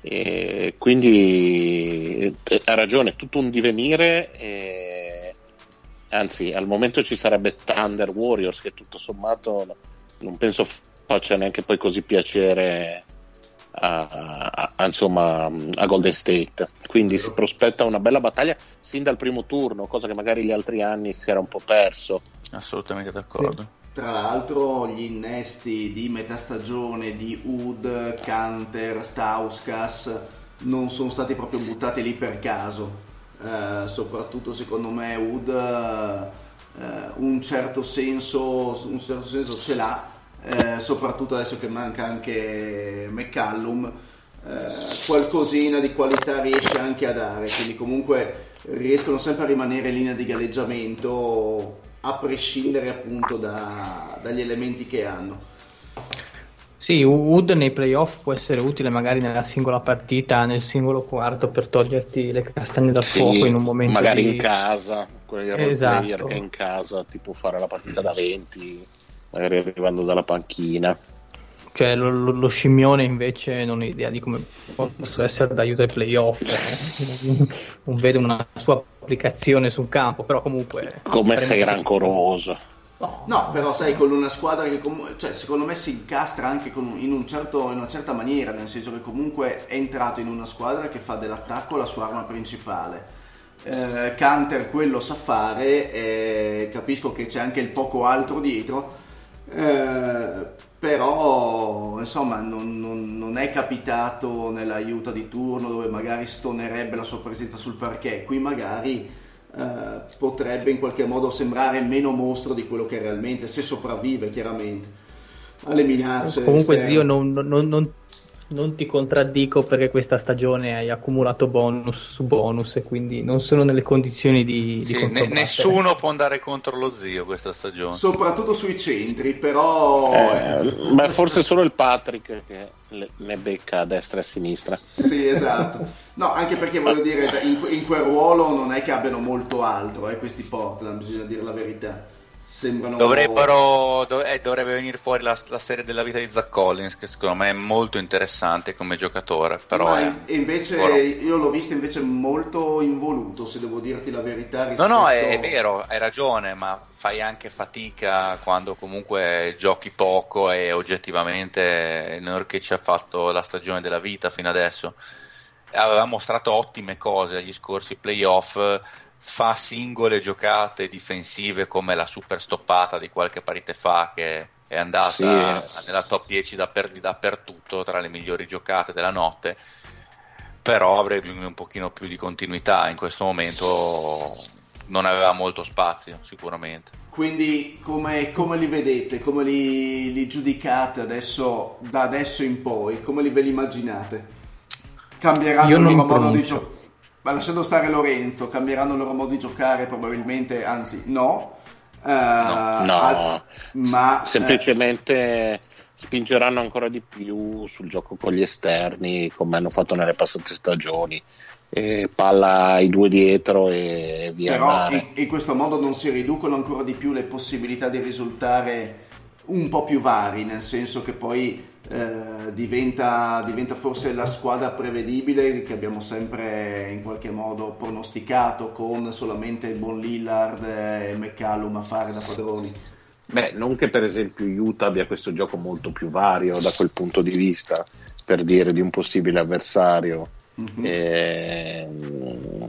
e quindi ha ragione, tutto un divenire. Anzi, al momento ci sarebbe Thunder Warriors, che tutto sommato non penso faccia neanche poi così piacere a Golden State, quindi si prospetta una bella battaglia sin dal primo turno, cosa che magari gli altri anni si era un po' perso. Assolutamente d'accordo. Sì. Tra l'altro gli innesti di metà stagione di Hood, Kanter, Stauskas non sono stati proprio buttati lì per caso. Soprattutto secondo me Hood un certo senso ce l'ha, soprattutto adesso che manca anche McCallum, qualcosina di qualità riesce anche a dare, quindi comunque riescono sempre a rimanere in linea di galleggiamento a prescindere appunto dagli elementi che hanno. Sì, Wood nei playoff può essere utile magari nella singola partita, nel singolo quarto, per toglierti le castagne dal fuoco in un momento magari in casa, quel player che è in casa ti può fare la partita da 20 magari arrivando dalla panchina. Cioè lo scimmione invece non ho idea di come possa essere d'aiuto ai playoff, non vedo una sua applicazione sul campo, però comunque come sei rancoroso. No, però sai, con una squadra che cioè, secondo me si incastra anche in una certa maniera, nel senso che comunque è entrato in una squadra che fa dell'attacco la sua arma principale. Kanter quello sa fare, capisco che c'è anche il poco altro dietro, però insomma non è capitato nell'aiuto di turno dove magari stonerebbe la sua presenza sul parquet. Qui magari potrebbe in qualche modo sembrare meno mostro di quello che realmente, se sopravvive chiaramente alle minacce comunque esterne. Zio, non ti contraddico, perché questa stagione hai accumulato bonus su bonus e quindi non sono nelle condizioni di nessuno può andare contro lo zio questa stagione, soprattutto sui centri, però ma forse solo il Patrick che ne becca a destra e a sinistra. Sì, esatto. No, anche perché voglio dire, in quel ruolo non è che abbiano molto altro, questi Portland, bisogna dire la verità. Sembrano... dovrebbe venire fuori la serie della vita di Zach Collins, che secondo me è molto interessante come giocatore, però io l'ho visto invece molto involuto, se devo dirti la verità, rispetto... no è vero, hai ragione, ma fai anche fatica quando comunque giochi poco, e oggettivamente Nurkic ha fatto la stagione della vita fino adesso, aveva mostrato ottime cose agli scorsi playoff, fa singole giocate difensive come la super stoppata di qualche parete fa che è andata nella top 10 dappertutto tra le migliori giocate della notte, però avrei bisogno un pochino più di continuità. In questo momento non aveva molto spazio sicuramente. Quindi come li vedete, come li giudicate adesso, da adesso in poi, come li ve li immaginate? Cambieranno il loro modo di giocare, ma lasciando stare Lorenzo, cambieranno il loro modo di giocare probabilmente, anzi no, ma semplicemente spingeranno ancora di più sul gioco con gli esterni, come hanno fatto nelle passate stagioni, palla ai due dietro e via. Però in questo modo non si riducono ancora di più le possibilità di risultare un po' più vari, nel senso che poi diventa forse la squadra prevedibile che abbiamo sempre in qualche modo pronosticato, con solamente il buon Lillard e McCallum a fare da padroni. Beh, non che per esempio Utah abbia questo gioco molto più vario da quel punto di vista, per dire, di un possibile avversario. Mm-hmm.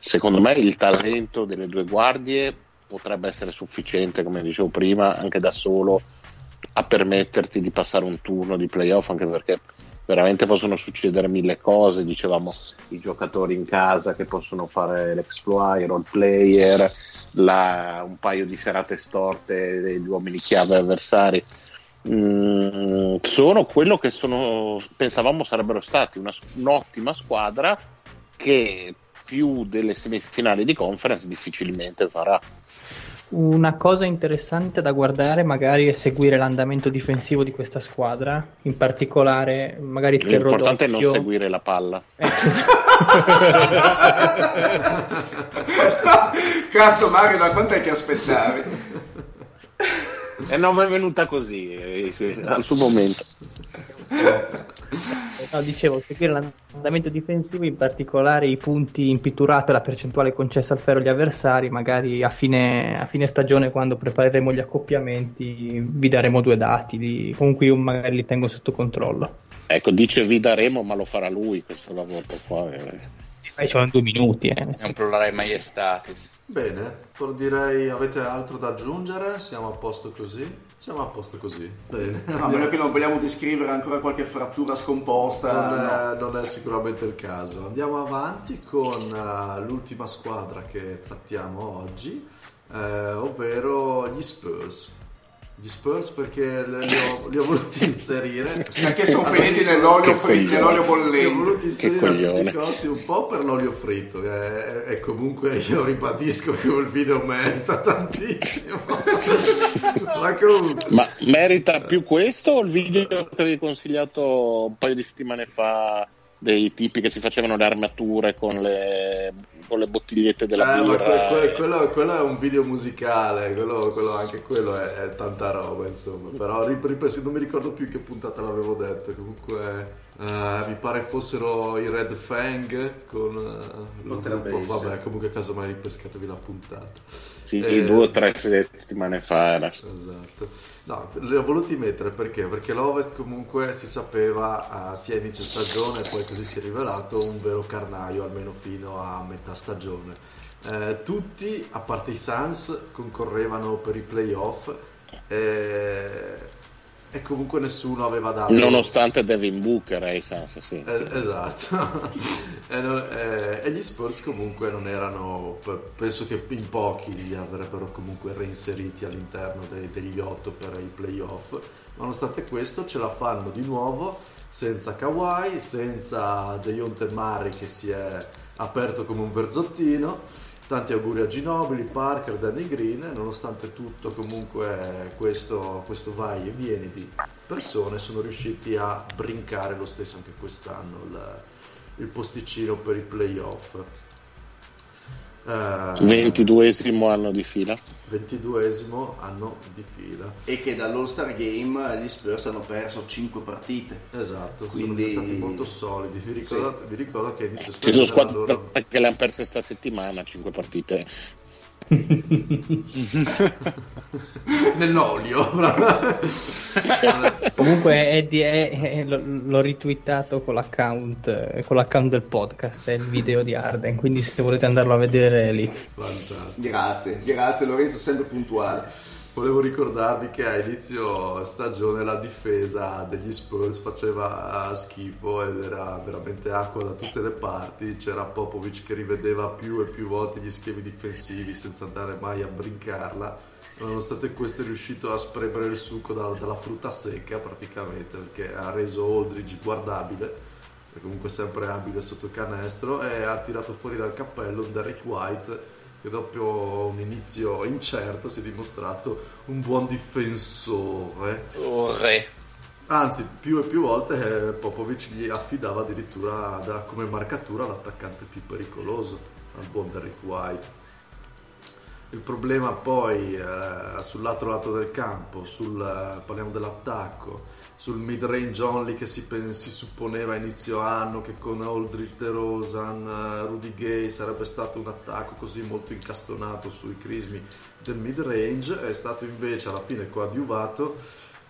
Secondo me il talento delle due guardie potrebbe essere sufficiente, come dicevo prima, anche da solo a permetterti di passare un turno di playoff, anche perché veramente possono succedere mille cose. Dicevamo, i giocatori in casa che possono fare l'exploit, i role player, un paio di serate storte degli uomini chiave avversari, sono quello che pensavamo sarebbero stati, un'ottima squadra che più delle semifinali di conference difficilmente farà. Una cosa interessante da guardare magari è seguire l'andamento difensivo di questa squadra, in particolare magari il terrore. L'importante è non seguire la palla. Cazzo Mario, da quant'è che aspettavi? No, ma è venuta così, al suo momento. No, dicevo, seguire l'andamento difensivo, in particolare i punti in pitturata e la percentuale concessa al ferro agli avversari. Magari a fine stagione, quando prepareremo gli accoppiamenti, vi daremo due dati comunque io magari li tengo sotto controllo. Ecco, dice vi daremo, ma lo farà lui questo lavoro qua. C'erano 2 minuti, non plurale maiestatis. Bene, direi, avete altro da aggiungere? Siamo a posto così? Siamo a posto così, bene. A meno che non vogliamo descrivere ancora qualche frattura scomposta, non è sicuramente il caso. Andiamo avanti con l'ultima squadra che trattiamo oggi, ovvero gli Spurs. Gli Spurs, perché li ho voluti inserire perché sono finiti nell'olio fritto, nell'olio bollente. Li ho voluti inserire a tutti i costi, un po' per l'olio fritto, e comunque io ribadisco che il video merita tantissimo. Ma merita più questo o il video che avevi consigliato un paio di settimane fa, dei tipi che si facevano le armature con le bottigliette della birra? Quello è un video musicale, quello è tanta roba, insomma. Però non mi ricordo più che puntata l'avevo detto. Comunque mi pare fossero i Red Fang con vabbè, comunque casomai ripescatevi la puntata. Sì, 2 o 3 settimane fa era. Esatto. No, li ho voluti mettere perché l'Ovest comunque si sapeva sia inizio stagione, e poi così si è rivelato un vero carnaio, almeno fino a metà stagione. Tutti, a parte i Suns, concorrevano per i playoff, e comunque nessuno aveva dato, nonostante Devin Booker ai Suns, sì. Esatto. E gli Spurs comunque non erano, penso che in pochi li avrebbero comunque reinseriti all'interno degli 8 per i playoff. Nonostante questo ce la fanno di nuovo senza Kawhi, senza Dejounte Murray che si è aperto come un verzottino. Tanti auguri a Ginobili, Parker, Danny Green. Nonostante tutto, comunque, questo vai e vieni di persone, sono riusciti a brincare lo stesso anche quest'anno il posticino per i playoff. 22esimo anno di fila. 22esimo anno di fila. E che dall'All-Star Game gli Spurs hanno perso 5 partite. Esatto, quindi sono diventati molto solidi. Vi ricordo che inizio stagione, ci sono squadre che le hanno perse sta settimana 5 partite. nell'olio. Comunque Eddie l'ho ritweetato con l'account del podcast, è il video di Harden, quindi se volete andarlo a vedere lì. Fantastico. Grazie Lorenzo, sempre puntuale. Volevo ricordarvi che a inizio stagione la difesa degli Spurs faceva schifo ed era veramente acqua da tutte le parti, c'era Popovic che rivedeva più e più volte gli schemi difensivi senza andare mai a brincarla, nonostante questo è riuscito a spremere il succo dalla frutta secca praticamente, perché ha reso Aldridge guardabile, è comunque sempre abile sotto canestro, e ha tirato fuori dal cappello Derek White, che dopo un inizio incerto si è dimostrato un buon difensore. Anzi, più e più volte Popovic gli affidava addirittura come marcatura l'attaccante più pericoloso, al buon Derek White. Il problema poi sull'altro lato del campo, parliamo dell'attacco, sul mid-range only che si supponeva a inizio anno che con Aldridge, DeRozan, Rudy Gay sarebbe stato un attacco così molto incastonato sui crismi del mid-range, è stato invece alla fine coadiuvato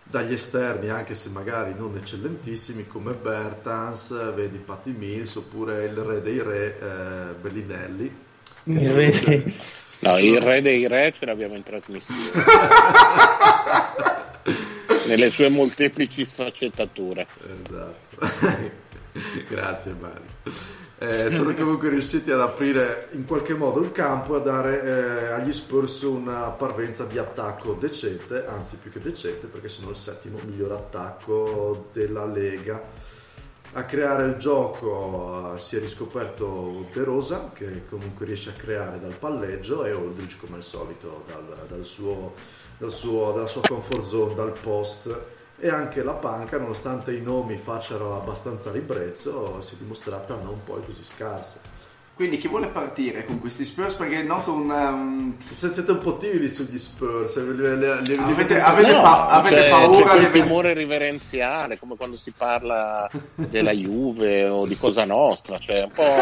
dagli esterni, anche se magari non eccellentissimi, come Bertans, vedi Patty Mills, oppure il re dei re Bellinelli. Il re dei re ce l'abbiamo in trasmissione. Nelle sue molteplici sfaccettature. Esatto. Grazie Mario. Sono comunque riusciti ad aprire in qualche modo il campo e a dare agli Spurs una parvenza di attacco decente, anzi più che decente, perché sono il settimo miglior attacco della Lega. A creare il gioco si è riscoperto DeRozan, che comunque riesce a creare dal palleggio, e Aldridge come al solito dalla sua comfort zone, dal post, e anche la panca, nonostante i nomi facciano abbastanza ribrezzo, si è dimostrata non poi così scarsa. Quindi chi vuole partire con questi Spurs? Perché noto siete un po' timidi sugli Spurs, avete paura, c'è quel timore riverenziale, come quando si parla della Juve o di Cosa Nostra, cioè un po'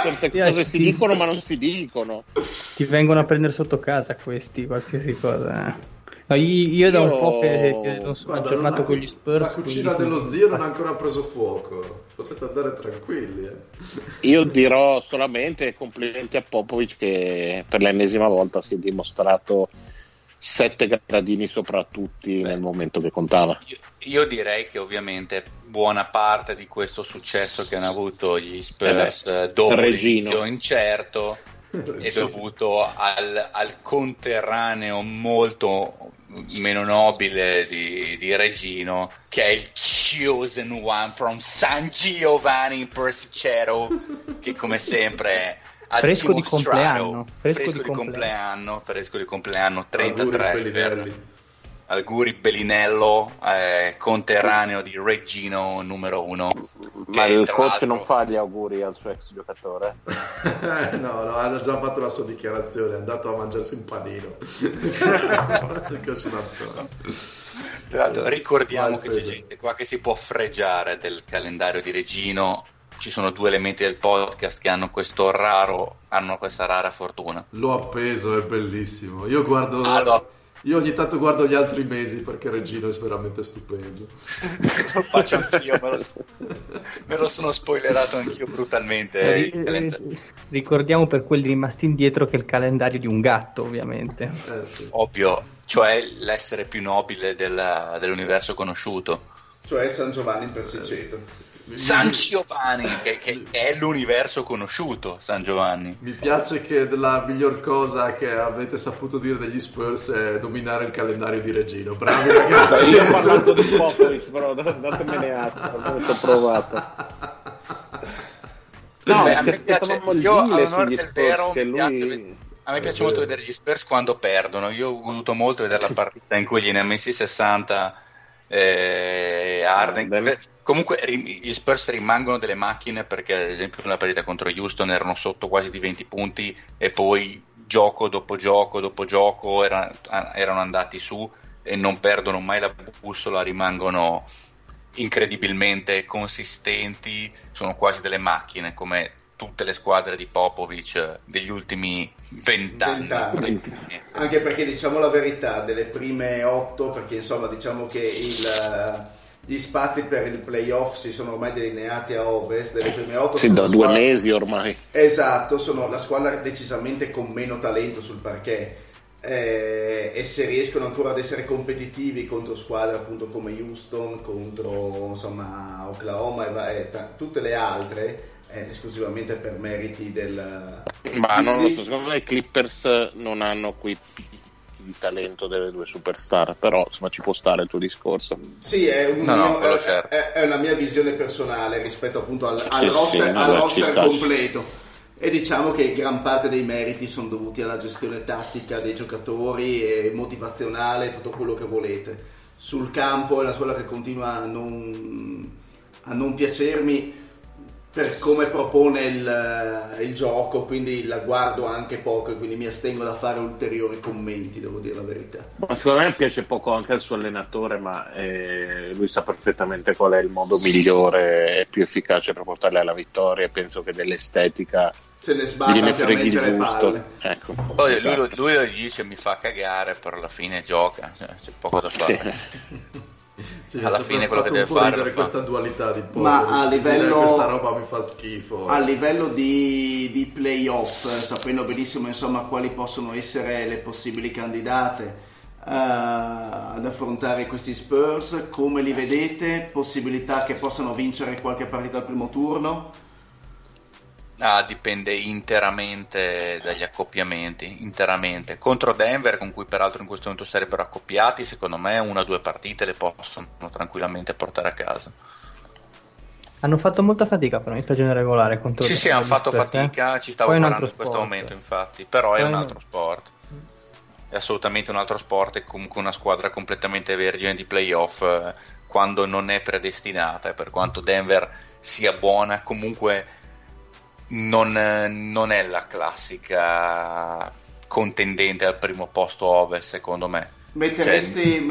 certe cose si dicono ma non si dicono, ti vengono a prendere sotto casa questi, qualsiasi cosa. No, io da un po' che non sono aggiornato con gli Spurs. La cucina dello zio non ha ancora preso fuoco, potete andare tranquilli. Io dirò solamente complimenti a Popovic, che per l'ennesima volta si è dimostrato 7 gradini sopra tutti nel momento che contava. Io direi che ovviamente buona parte di questo successo che hanno avuto gli Spurs dopo l'inizio incerto è dovuto al conterraneo molto meno nobile di Regino, che è il chosen one from San Giovanni in Persicero, che come sempre ha dimostrato fresco di compleanno 33, auguri Bellinello, conterraneo di Regino numero 1. Ma il coach non fa gli auguri al suo ex giocatore? No, hanno già fatto la sua dichiarazione, è andato a mangiarsi un panino. Il coach tra l'altro ricordiamo che c'è gente qua che si può fregiare del calendario di Regino. Ci sono 2 elementi del podcast che hanno questa rara fortuna. L'ho appeso, è bellissimo. Io guardo... Io ogni tanto guardo gli altri mesi perché Regino è veramente stupendo. Lo faccio anch'io, me lo sono spoilerato anch'io brutalmente. Ricordiamo per quelli rimasti indietro che è il calendario di un gatto, ovviamente. Sì. Ovvio, cioè l'essere più nobile dell'universo conosciuto. Cioè San Giovanni in Persiceto. San Giovanni, che è l'universo conosciuto, San Giovanni. Mi piace che la miglior cosa che avete saputo dire degli Spurs è dominare il calendario di Regino. Bravi ragazzi. Io ho parlato di Popovic, però datemene atto, l'ho provata. No, beh, a me piace, io all'onore del vero a me piace molto vedere gli Spurs quando perdono. Io ho goduto molto vedere la partita in cui gli ne ha messi 60 Harden. Comunque gli Spurs rimangono delle macchine, perché ad esempio nella partita contro Houston erano sotto quasi di 20 punti e poi gioco dopo gioco erano andati su e non perdono mai la bussola, rimangono incredibilmente consistenti, sono quasi delle macchine, come tutte le squadre di Popovic degli ultimi 20 anni. Anche perché, diciamo la verità, delle prime 8, perché insomma diciamo che gli spazi per il playoff si sono ormai delineati a ovest, delle prime 8 sì, da due mesi ormai, esatto, sono la squadra decisamente con meno talento sul parquet, e se riescono ancora ad essere competitivi contro squadre appunto come Houston, contro insomma Oklahoma e tutte le altre, esclusivamente per meriti del... Ma non lo so, secondo me i Clippers non hanno qui il talento delle due superstar, però insomma ci può stare il tuo discorso. Sì, è una mia visione personale rispetto appunto al roster completo. E diciamo che gran parte dei meriti sono dovuti alla gestione tattica dei giocatori e motivazionale, tutto quello che volete. Sul campo è una squadra che continua a non piacermi per come propone il gioco, quindi la guardo anche poco e quindi mi astengo da fare ulteriori commenti, devo dire la verità. Ma secondo me piace poco anche al suo allenatore, ma lui sa perfettamente qual è il modo migliore e più efficace per portarli alla vittoria, e penso che dell'estetica se ne sbatta freghi il gusto. Ecco, poi esatto. lui dice mi fa cagare, però alla fine gioca, c'è poco da fare. Sì. Sì, alla fine quello che deve fare questa dualità di Popovic, ma a livello questa roba mi fa schifo a livello di playoff, sapendo benissimo insomma quali possono essere le possibili candidate ad affrontare questi Spurs. Come li vedete? Possibilità che possano vincere qualche partita al primo turno? Dipende interamente dagli accoppiamenti, interamente. Contro Denver, con cui peraltro in questo momento sarebbero accoppiati, secondo me 1 o 2 partite le possono tranquillamente portare a casa. Hanno fatto molta fatica però in stagione regolare contro Denver. Sì, hanno fatto fatica, ci stavo parlando in questo momento infatti, però è un altro sport. È assolutamente un altro sport, è comunque una squadra completamente vergine di playoff quando non è predestinata, e per quanto Denver sia buona comunque... Non è la classica contendente al primo posto ovest, secondo me. Metteresti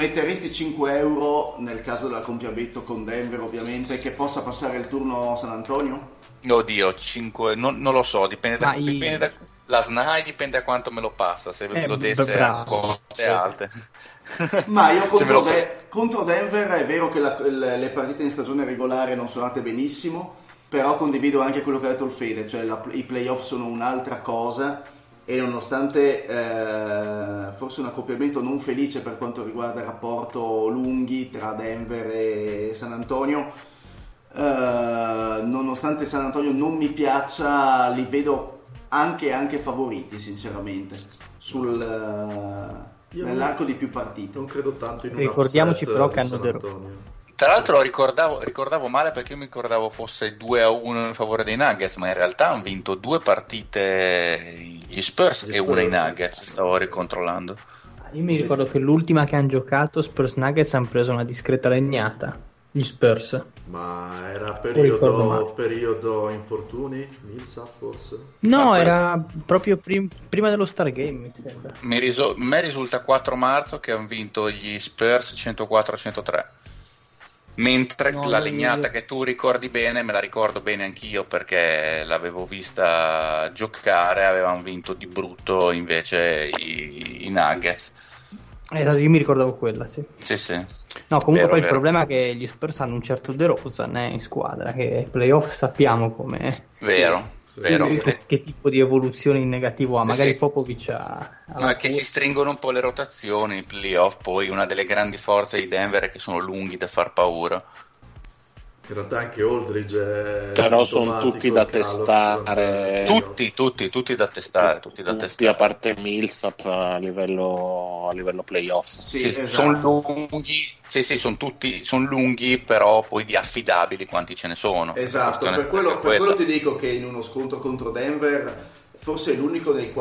5 euro nel caso dell'accoppiamento con Denver, ovviamente, che possa passare il turno San Antonio? Oddio, 5, non lo so, dipende da la SNAI, dipende da quanto me lo passa, se me lo desse a coste alte. Ma io contro Denver è vero che le partite in stagione regolare non sono andate benissimo, però condivido anche quello che ha detto il Fede, cioè i playoff sono un'altra cosa, e nonostante forse un accoppiamento non felice per quanto riguarda il rapporto lunghi tra Denver e San Antonio, nonostante San Antonio non mi piaccia, li vedo anche favoriti sinceramente nell'arco di più partite. Non credo tanto in un upset. Ricordiamoci però che hanno Antonio. Tra l'altro ricordavo male, perché io mi ricordavo fosse 2-1 in favore dei Nuggets, ma in realtà hanno vinto 2 partite gli Spurs e una i Nuggets, stavo ricontrollando. Io mi ricordo che l'ultima che hanno giocato Spurs Nuggets hanno preso una discreta legnata, gli Spurs. Ma era periodo infortuni, Milsa forse? No, era proprio prima dello Star Game, mi sembra. Mi risulta 4 marzo che hanno vinto gli Spurs 104-103. Mentre la legnata che tu ricordi bene, me la ricordo bene anch'io perché l'avevo vista giocare, avevano vinto di brutto invece i Nuggets. Io mi ricordavo quella, sì. Sì. No, comunque vero, poi vero. Il problema è che gli Spurs hanno un certo DeRozan in squadra, che playoff sappiamo com'è. Vero. Vero. Che tipo di evoluzione in negativo ha? Magari sì. Popovic ha... No, è che si stringono un po' le rotazioni, i playoff, poi una delle grandi forze di Denver è che sono lunghi da far paura. In realtà anche Aldridge però sono tutti da testare. Tutti da testare. Tutti a parte Millsap a livello playoff. Sì, esatto. Sono lunghi. Sì, sono lunghi, però poi di affidabili quanti ce ne sono. Esatto, per quello ti dico che in uno scontro contro Denver forse è l'unico nel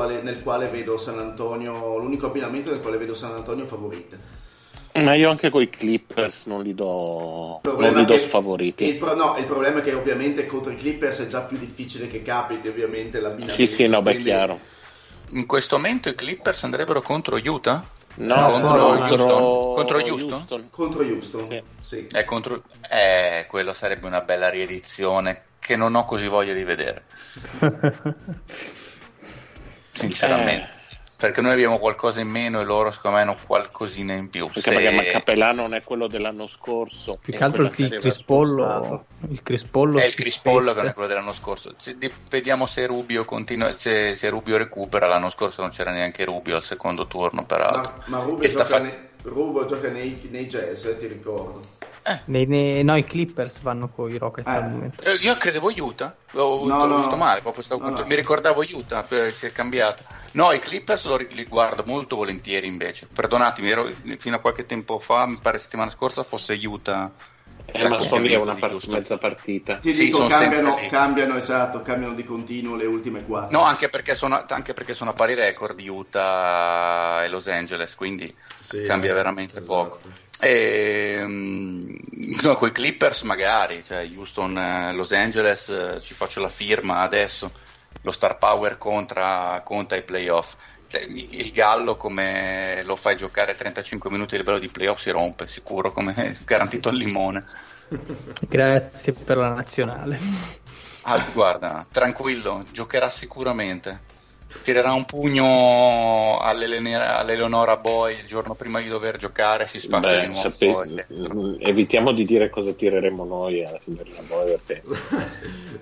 quale vedo San Antonio, l'unico abbinamento nel quale vedo San Antonio favorite. Ma io anche coi Clippers non li do sfavoriti. Il problema è che ovviamente contro i Clippers è già più difficile che capiti, ovviamente l'abbinamento. Sì, no, quindi... beh, chiaro. In questo momento i Clippers andrebbero contro Utah? Contro Houston. Sì. Quello sarebbe una bella riedizione che non ho così voglia di vedere sinceramente, perché noi abbiamo qualcosa in meno e loro secondo me hanno qualcosina in più, perché magari Capellano non è quello dell'anno scorso, più che altro il Crispollo che non è quello dell'anno scorso. Vediamo se Rubio continua, se Rubio recupera. L'anno scorso non c'era neanche Rubio al secondo turno, peraltro. Ma Rubio gioca nei Jazz, ti ricordo. I Clippers vanno con i Rockets al momento. Io credevo Utah, mi ricordavo Utah, si è cambiato. No, i Clippers li guardo molto volentieri invece. Perdonatemi, fino a qualche tempo fa, mi pare settimana scorsa fosse Utah. Ma so che è una mezza partita. Ti dico, cambiano di continuo le ultime quattro. No, anche perché sono a pari record Utah e Los Angeles, quindi cambia veramente poco. No, con i Clippers magari, Houston, Los Angeles, ci faccio la firma adesso. Lo star power conta i playoff. Il Gallo, come lo fai giocare 35 minuti a livello di playoff, si rompe sicuro, come garantito al limone. Grazie per la nazionale. Guarda, tranquillo, giocherà sicuramente. Tirerà un pugno all'Eleonora Boy il giorno prima di dover giocare, si sfascia di nuovo. Evitiamo di dire cosa tireremo noi alla signorina Boy, perché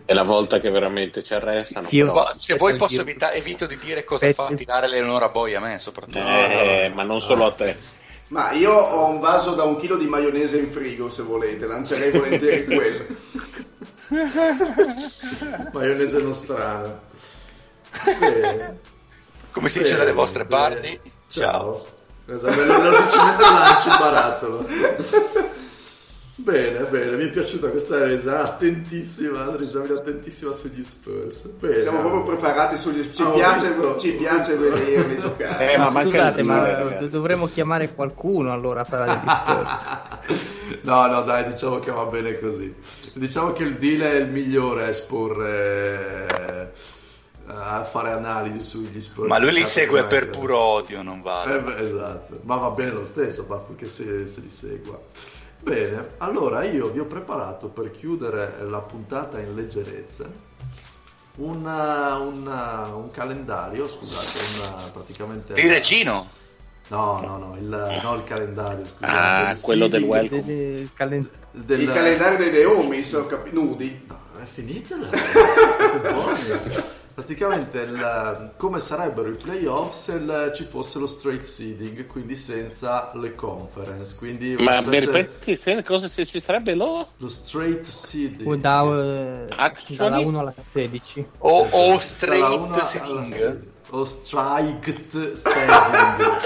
è la volta che veramente ci arrestano. Evito di dire cosa fa tirare l'Eleonora Boy a me, soprattutto. Ma non solo a te. Ma io ho un vaso da 1 chilo di maionese in frigo, se volete, lancerei volentieri quello. Maionese nostrana. Come si dice dalle vostre parti, ciao. Non ci metto lancio in barattolo. bene, mi è piaciuta questa resa attentissima sugli Spurs. Bene. Siamo proprio preparati sugli Spurs. Ci piace venire a giocare. Dovremmo chiamare qualcuno allora a parlare degli Spurs. no, dai, diciamo che va bene così. Diciamo che il deal è il migliore a esporre, a fare analisi sugli Spurs, ma lui li segue per puro odio, non vale. Esatto, ma va bene lo stesso, ma purché se li segua. Bene, allora io vi ho preparato per chiudere la puntata in leggerezza un calendario, scusate, praticamente il Regino. No, il calendario, scusate. Quello del welcome. Il calendario dei Deomi, sono nudi. No, è finita la buoni. Praticamente come sarebbero i playoff se ci fosse lo straight seeding, quindi senza le conference. Quindi se ci sarebbe lo straight seeding dalla 1 alla 16 o straight seeding o striked seeding.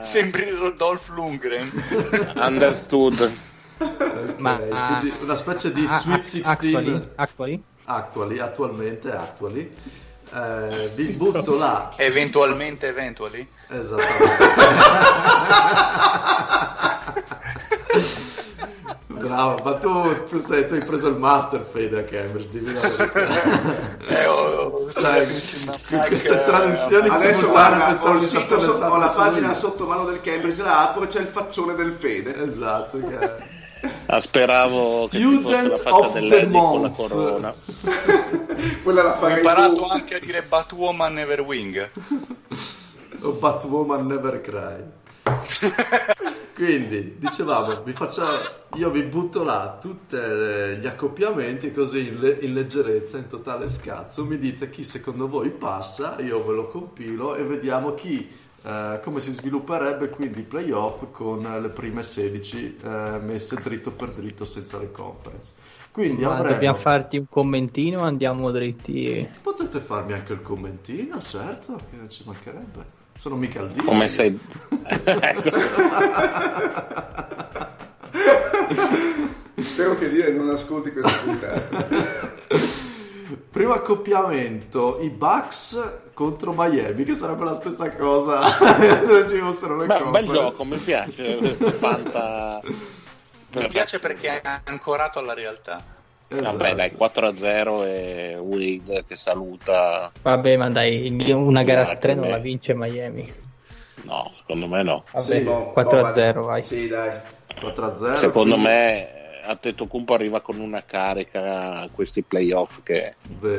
Sembri Rodolf Lundgren. Understood. Quindi una specie di Sweet 16 attualmente. Vi butto là. Eventually? Esattamente. Bravo, ma tu hai preso il master Fede a Cambridge. Queste traduzioni adesso guarda, ho la pagina sotto mano del Cambridge, la apro e c'è il faccione del Fede. Esatto, che... Speravo Student che ci fosse la faccia dell'Eddie con la corona. Quella la farei. Ho imparato anche a dire Batwoman Never Wing o Batwoman Never Cry. Quindi dicevamo, io vi butto là tutti gli accoppiamenti così in leggerezza, in totale scazzo. Mi dite chi secondo voi passa, io ve lo compilo e vediamo chi. Come si svilupperebbe quindi i playoff con le prime 16 messe dritto per dritto senza le conference. Quindi dobbiamo farti un commentino, andiamo dritti e... Potete farmi anche il commentino, certo, che ci mancherebbe, sono mica al dito. Come sei spero che dire non ascolti questa puntata. Primo accoppiamento, i Bucks contro Miami, che sarebbe la stessa cosa se ci fossero le conference. Bel gioco, mi piace. Mi piace perché è ancorato alla realtà. Esatto. Vabbè dai, 4-0 e Wade che saluta. Vabbè, ma dai, una gara a 3 non la vince Miami. No, secondo me no. Vabbè, sì, 4-0 vai. Sì, dai. 4-0. Secondo me Antetokounmpo arriva con una carica a questi playoff che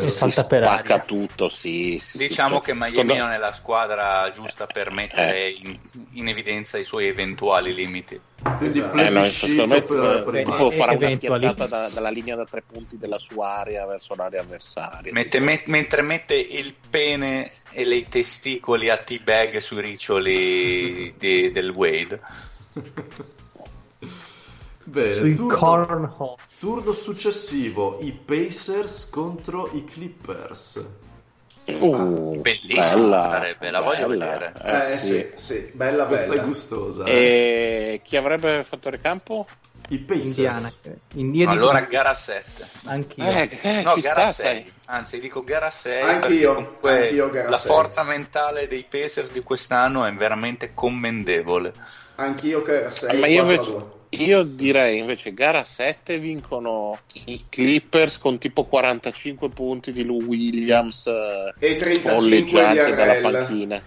si spacca tutto, sì, diciamo tutto. Che Miami non è la squadra giusta per mettere in evidenza i suoi eventuali limiti. Quindi tipo farà una schiacciata dalla linea da tre punti della sua area verso l'area avversaria, mentre mette il pene e i testicoli a teabag sui riccioli del Wade. Bene, turno successivo, i Pacers contro i Clippers. Bellissima, sarebbe, la voglio vedere. Sì, bella, questa bella. È gustosa. E chi avrebbe fattore campo? I Pacers. Indiana. Allora gara 7. Anch'io. No, gara 6. Anzi, dico gara 6. Anch'io gara 6. La forza mentale dei Pacers di quest'anno è veramente commendevole. Anch'io gara 6. Ma io direi invece gara 7 vincono i Clippers con tipo 45 punti di Lou Williams e 35 di RL dalla panchina.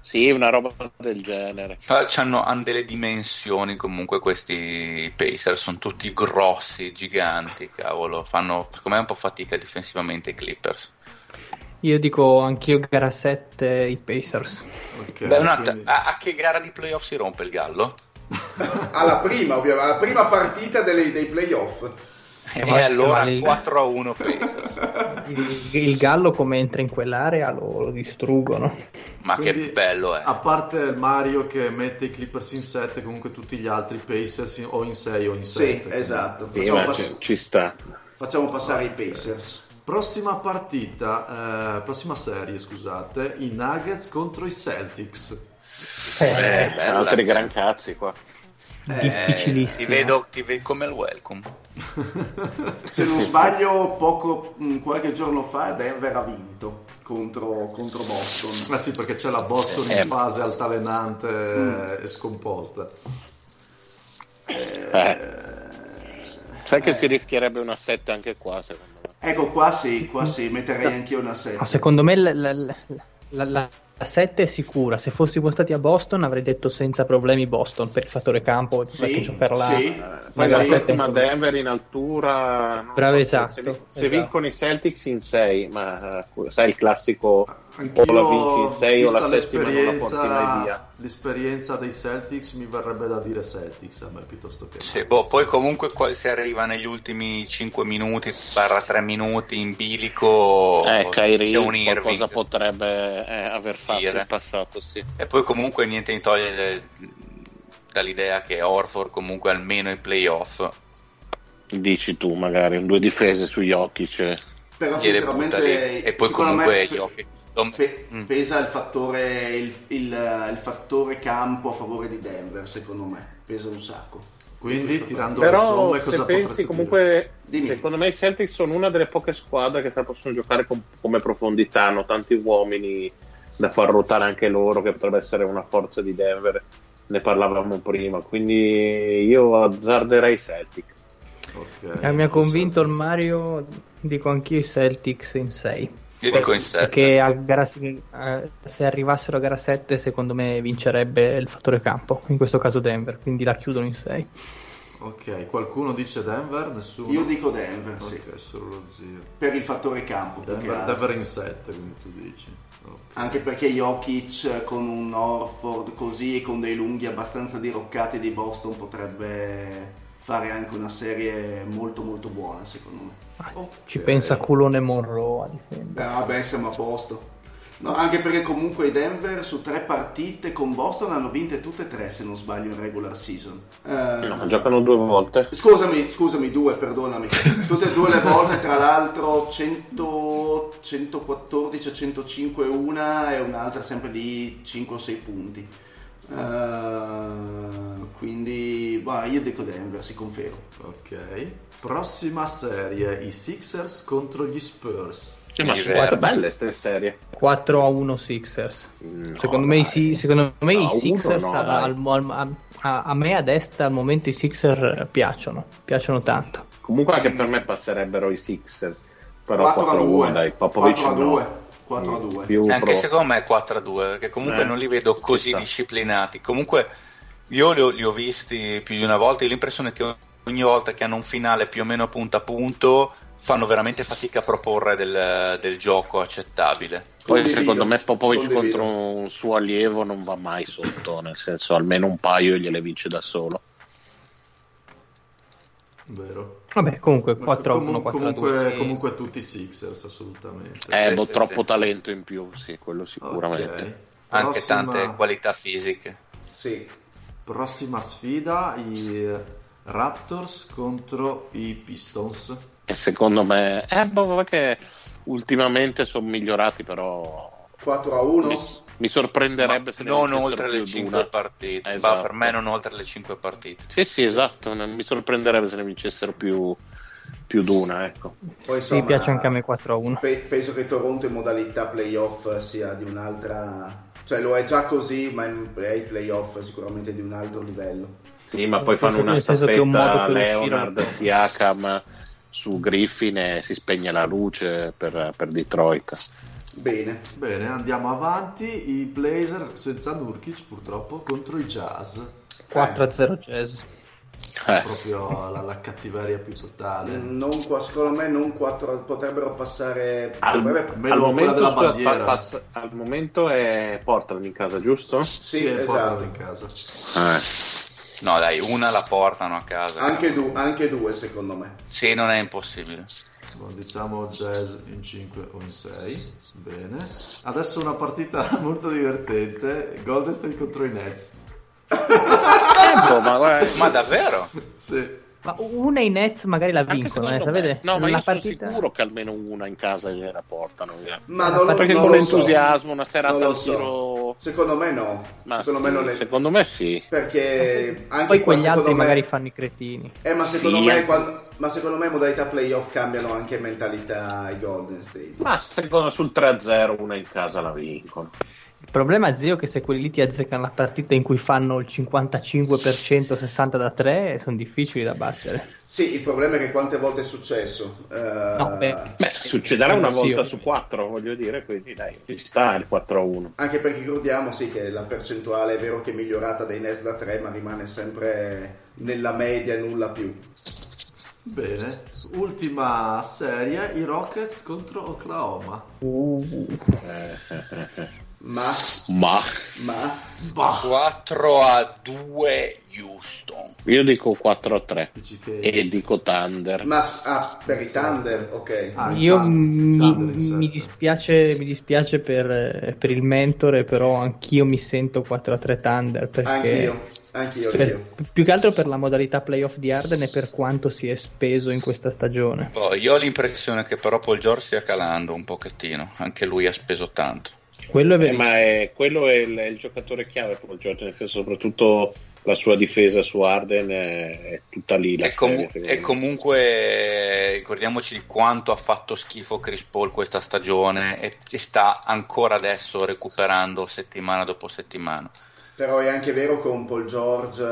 Sì, una roba del genere. Hanno delle dimensioni comunque questi Pacers, sono tutti grossi, giganti, cavolo. Fanno secondo me un po' fatica difensivamente i Clippers. Io dico anch'io gara 7 i Pacers. Okay, a che gara di playoff si rompe il gallo? Alla prima, ovviamente, alla prima partita dei playoff. E allora 4-1 Pacers. Il gallo come entra in quell'area lo distruggono. Ma quindi, che bello è. A parte Mario che mette i Clippers in 7, comunque tutti gli altri Pacers o in 6 o in 7. Sì, esatto. Ci sta. Facciamo passare i Pacers. Prossima partita, prossima serie, scusate, i Nuggets contro i Celtics. Altri gran cazzi qua, difficilissimo. Ti vedo come il welcome. Se non sbaglio qualche giorno fa Denver ha vinto contro Boston. Sì, perché c'è la Boston in fase altalenante e scomposta. Sai che si rischierebbe una 7 anche qua, secondo me. Ecco, qua sì, metterei anch'io una 7. No, secondo me la 7 è sicura. Se fossimo stati a Boston avrei detto senza problemi Boston per il fattore campo, ma Denver in altura, no? Bravo, esatto. Se vincono i Celtics in 6, ma sai il classico, o la vinci in 6 o la settima non la porti mai via. L'esperienza dei Celtics mi verrebbe da dire Celtics a me piuttosto che poi comunque se arriva negli ultimi 5 minuti barra 3 minuti in bilico Kyrie, c'è un Irving, cosa potrebbe aver fatto in passato, sì. E poi comunque niente di togliere dall'idea che Horford comunque almeno i playoff, dici tu, magari un 2 difese sugli occhi c'è, però sinceramente e poi comunque gli occhi pesa il fattore campo a favore di Denver, secondo me pesa un sacco. Quindi tirando le somme, cosa pensi comunque dire? Secondo me i Celtics sono una delle poche squadre che possono giocare come profondità, hanno tanti uomini da far ruotare anche loro, che potrebbe essere una forza di Denver, ne parlavamo prima, quindi io azzarderei Celtic. Okay, mi ha convinto il Mario, dico anch'io i Celtics in 6. Perché se arrivassero a gara 7 secondo me vincerebbe il fattore campo, in questo caso Denver, quindi la chiudono in 6. Ok, qualcuno dice Denver? Nessuno? Io dico Denver, sì. Okay, solo lo zio. Per il fattore campo. Denver in 7, quindi tu dici. Okay. Anche perché Jokic con un Horford così e con dei lunghi abbastanza diroccati di Boston potrebbe fare anche una serie molto molto buona, secondo me. Ci pensa Culone Monroe a difendere. Vabbè, siamo a posto. No, anche perché comunque i Denver su 3 partite con Boston hanno vinte tutte e 3, se non sbaglio, in regular season. No, giocano 2 volte. Scusami, 2, perdonami. Tutte e 2 le volte, tra l'altro 100, 114, 105 una e un'altra sempre di 5 o 6 punti. Quindi io dico Denver, si confermo. Ok, prossima serie, i Sixers contro gli Spurs. Ma sono belle queste serie. 4-1 Sixers. No, secondo me i Sixers a me a destra al momento i Sixers piacciono tanto. Comunque anche per me passerebbero i Sixers, però 4-2 dai, Popovic 4-2. 4-2. Anche secondo me è 4-2, perché comunque non li vedo così disciplinati. Comunque io li ho visti più di una volta e ho l'impressione che ogni volta che hanno un finale più o meno punto a punto fanno veramente fatica a proporre del gioco accettabile. Poi secondo me Popovic contro un suo allievo non va mai sotto, nel senso almeno un paio gliele vince da solo. Vero. Vabbè, comunque 4-1, 4-2. Comunque tutti i Sixers assolutamente. Troppo talento in più, sì, quello sicuramente. Okay. Anche tante qualità fisiche. Sì. Prossima sfida, i Raptors contro i Pistons. E secondo me che ultimamente sono migliorati, però 4-1 mi sorprenderebbe se non oltre le 5 partite. Esatto. Per me non oltre le 5 partite. Sì, esatto, mi sorprenderebbe se ne vincessero più d'una, ecco. Poi, insomma, mi piace anche a me 4-1. Penso che Toronto in modalità playoff sia di un'altra, cioè lo è già così, ma ai playoff sicuramente di un altro livello. Sì, ma poi fanno una staffetta Leonard, Siakam su Griffin e si spegne la luce per Detroit. Bene, andiamo avanti. I Blazers senza Nurkic purtroppo contro i Jazz. 4-0 Jazz. Proprio la cattiveria più totale. Secondo me non 4, potrebbero passare al momento della bandiera. Al momento è Portland in casa, giusto? Sì, è esatto. Portland in casa. No dai, una la portano a casa. Anche due secondo me. Sì, non è impossibile. Diciamo Jazz in 5 o in 6. Bene. Adesso una partita molto divertente. Golden State contro i Nets. Ma davvero? Sì. Ma una i Nets magari la vincono, sapete? No, ma io sono sicuro che almeno una in casa la portano. Ma perché con entusiasmo, una serata al tiro. Secondo me no. Ma secondo me non le... Secondo me sì. Perché anche poi quegli altri magari fanno i cretini. Ma secondo me modalità playoff cambiano anche mentalità i Golden State. Ma secondo sul 3-0 una in casa la vincono. Il problema, zio, è che se quelli lì ti azzeccano la partita in cui fanno il 55%, 60 da 3, sono difficili da battere. Sì, il problema è che quante volte è successo. Succederà una volta su 4, voglio dire, quindi dai, ci sta il 4-1. Anche perché ricordiamo, sì, che la percentuale è vero che è migliorata dai Nets da 3, ma rimane sempre nella media, nulla più. Bene, ultima serie, i Rockets contro Oklahoma. Ma 4-2 Houston. Io dico 4-3 e dico Thunder. Per i Thunder, ok. Mi dispiace per il mentore, però anch'io mi sento 4-3 Thunder, perché anch'io. Più che altro per la modalità playoff di Harden e per quanto si è speso in questa stagione. Io ho l'impressione che però Paul George stia calando un pochettino, anche lui ha speso tanto. Quello è vero. Quello è il giocatore chiave per il gioco, nel senso, soprattutto la sua difesa su Harden è tutta lì. E comunque ricordiamoci di quanto ha fatto schifo Chris Paul questa stagione e sta ancora adesso recuperando settimana dopo settimana. Però è anche vero che un Paul George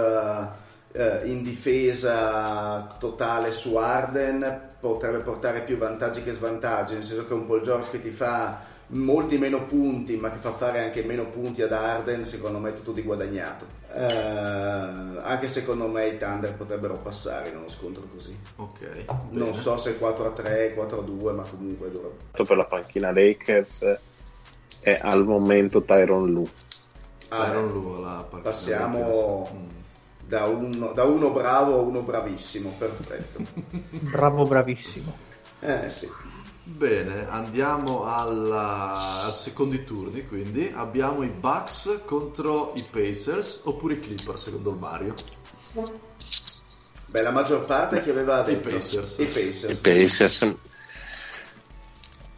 in difesa totale su Harden potrebbe portare più vantaggi che svantaggi, nel senso che un Paul George che ti fa molti meno punti, ma che fa fare anche meno punti ad Harden, secondo me è tutto di guadagnato. Anche secondo me i Thunder potrebbero passare in uno scontro così. Ok. Non so se 4-3, 4-2, ma comunque dovrebbe. Per la panchina Lakers è al momento Tyronn Lue. Passiamo da uno bravo a uno bravissimo, perfetto. Bravo bravissimo. Sì. Bene, andiamo al secondo turni, quindi abbiamo i Bucks contro i Pacers oppure i Clippers, secondo il Mario. La maggior parte che aveva detto i Pacers.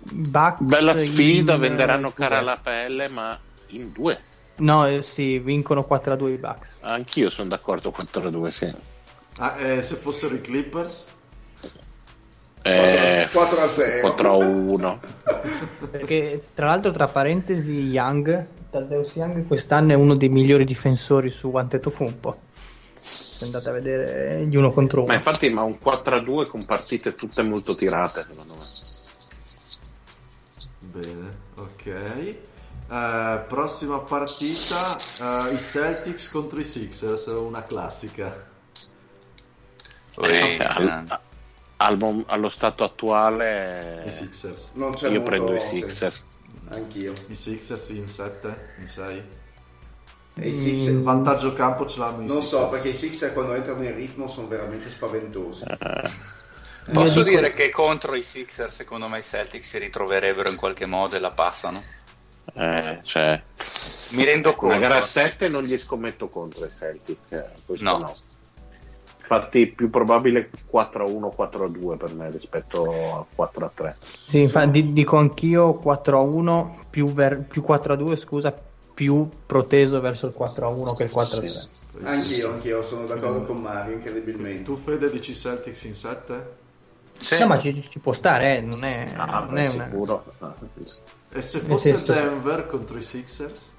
Bucks, bella sfida, venderanno cara la pelle, ma in due. No, sì, vincono 4-2 i Bucks. Anch'io sono d'accordo, 4-2, sì. Se fossero i Clippers? 4-1. Perché tra l'altro, tra parentesi, Tadeusz Young quest'anno è uno dei migliori difensori su Antetokounmpo. Se andate a vedere gli uno contro uno. Ma un 4-2 con partite tutte molto tirate, secondo me. Bene, ok. Prossima partita, i Celtics contro i Sixers, una classica. Poi, allo stato attuale i Sixers. Non c'è, io molto, prendo i Sixers. Anch'io i Sixers in 7, in 6. Il vantaggio campo ce l'hanno i Sixers. Non so, perché i Sixers quando entrano in ritmo sono veramente spaventosi. Posso dire che contro i Sixers secondo me i Celtics si ritroverebbero in qualche modo e la passano. Cioè, mi rendo conto. Una gara 7 non gli scommetto contro i Celtics, questo no. Infatti più probabile 4-1, 4-2 per me rispetto a 4-3. Sì, infatti dico anch'io 4-1 più 4-2, scusa, più proteso verso il 4-1 che il 4-3. Sì. Anch'io sono d'accordo con Mario, incredibilmente. Tu Fede dici Celtics in 7? Sì. No, ma ci può stare, non è, non è sicuro. Una... E se fosse Denver contro i Sixers?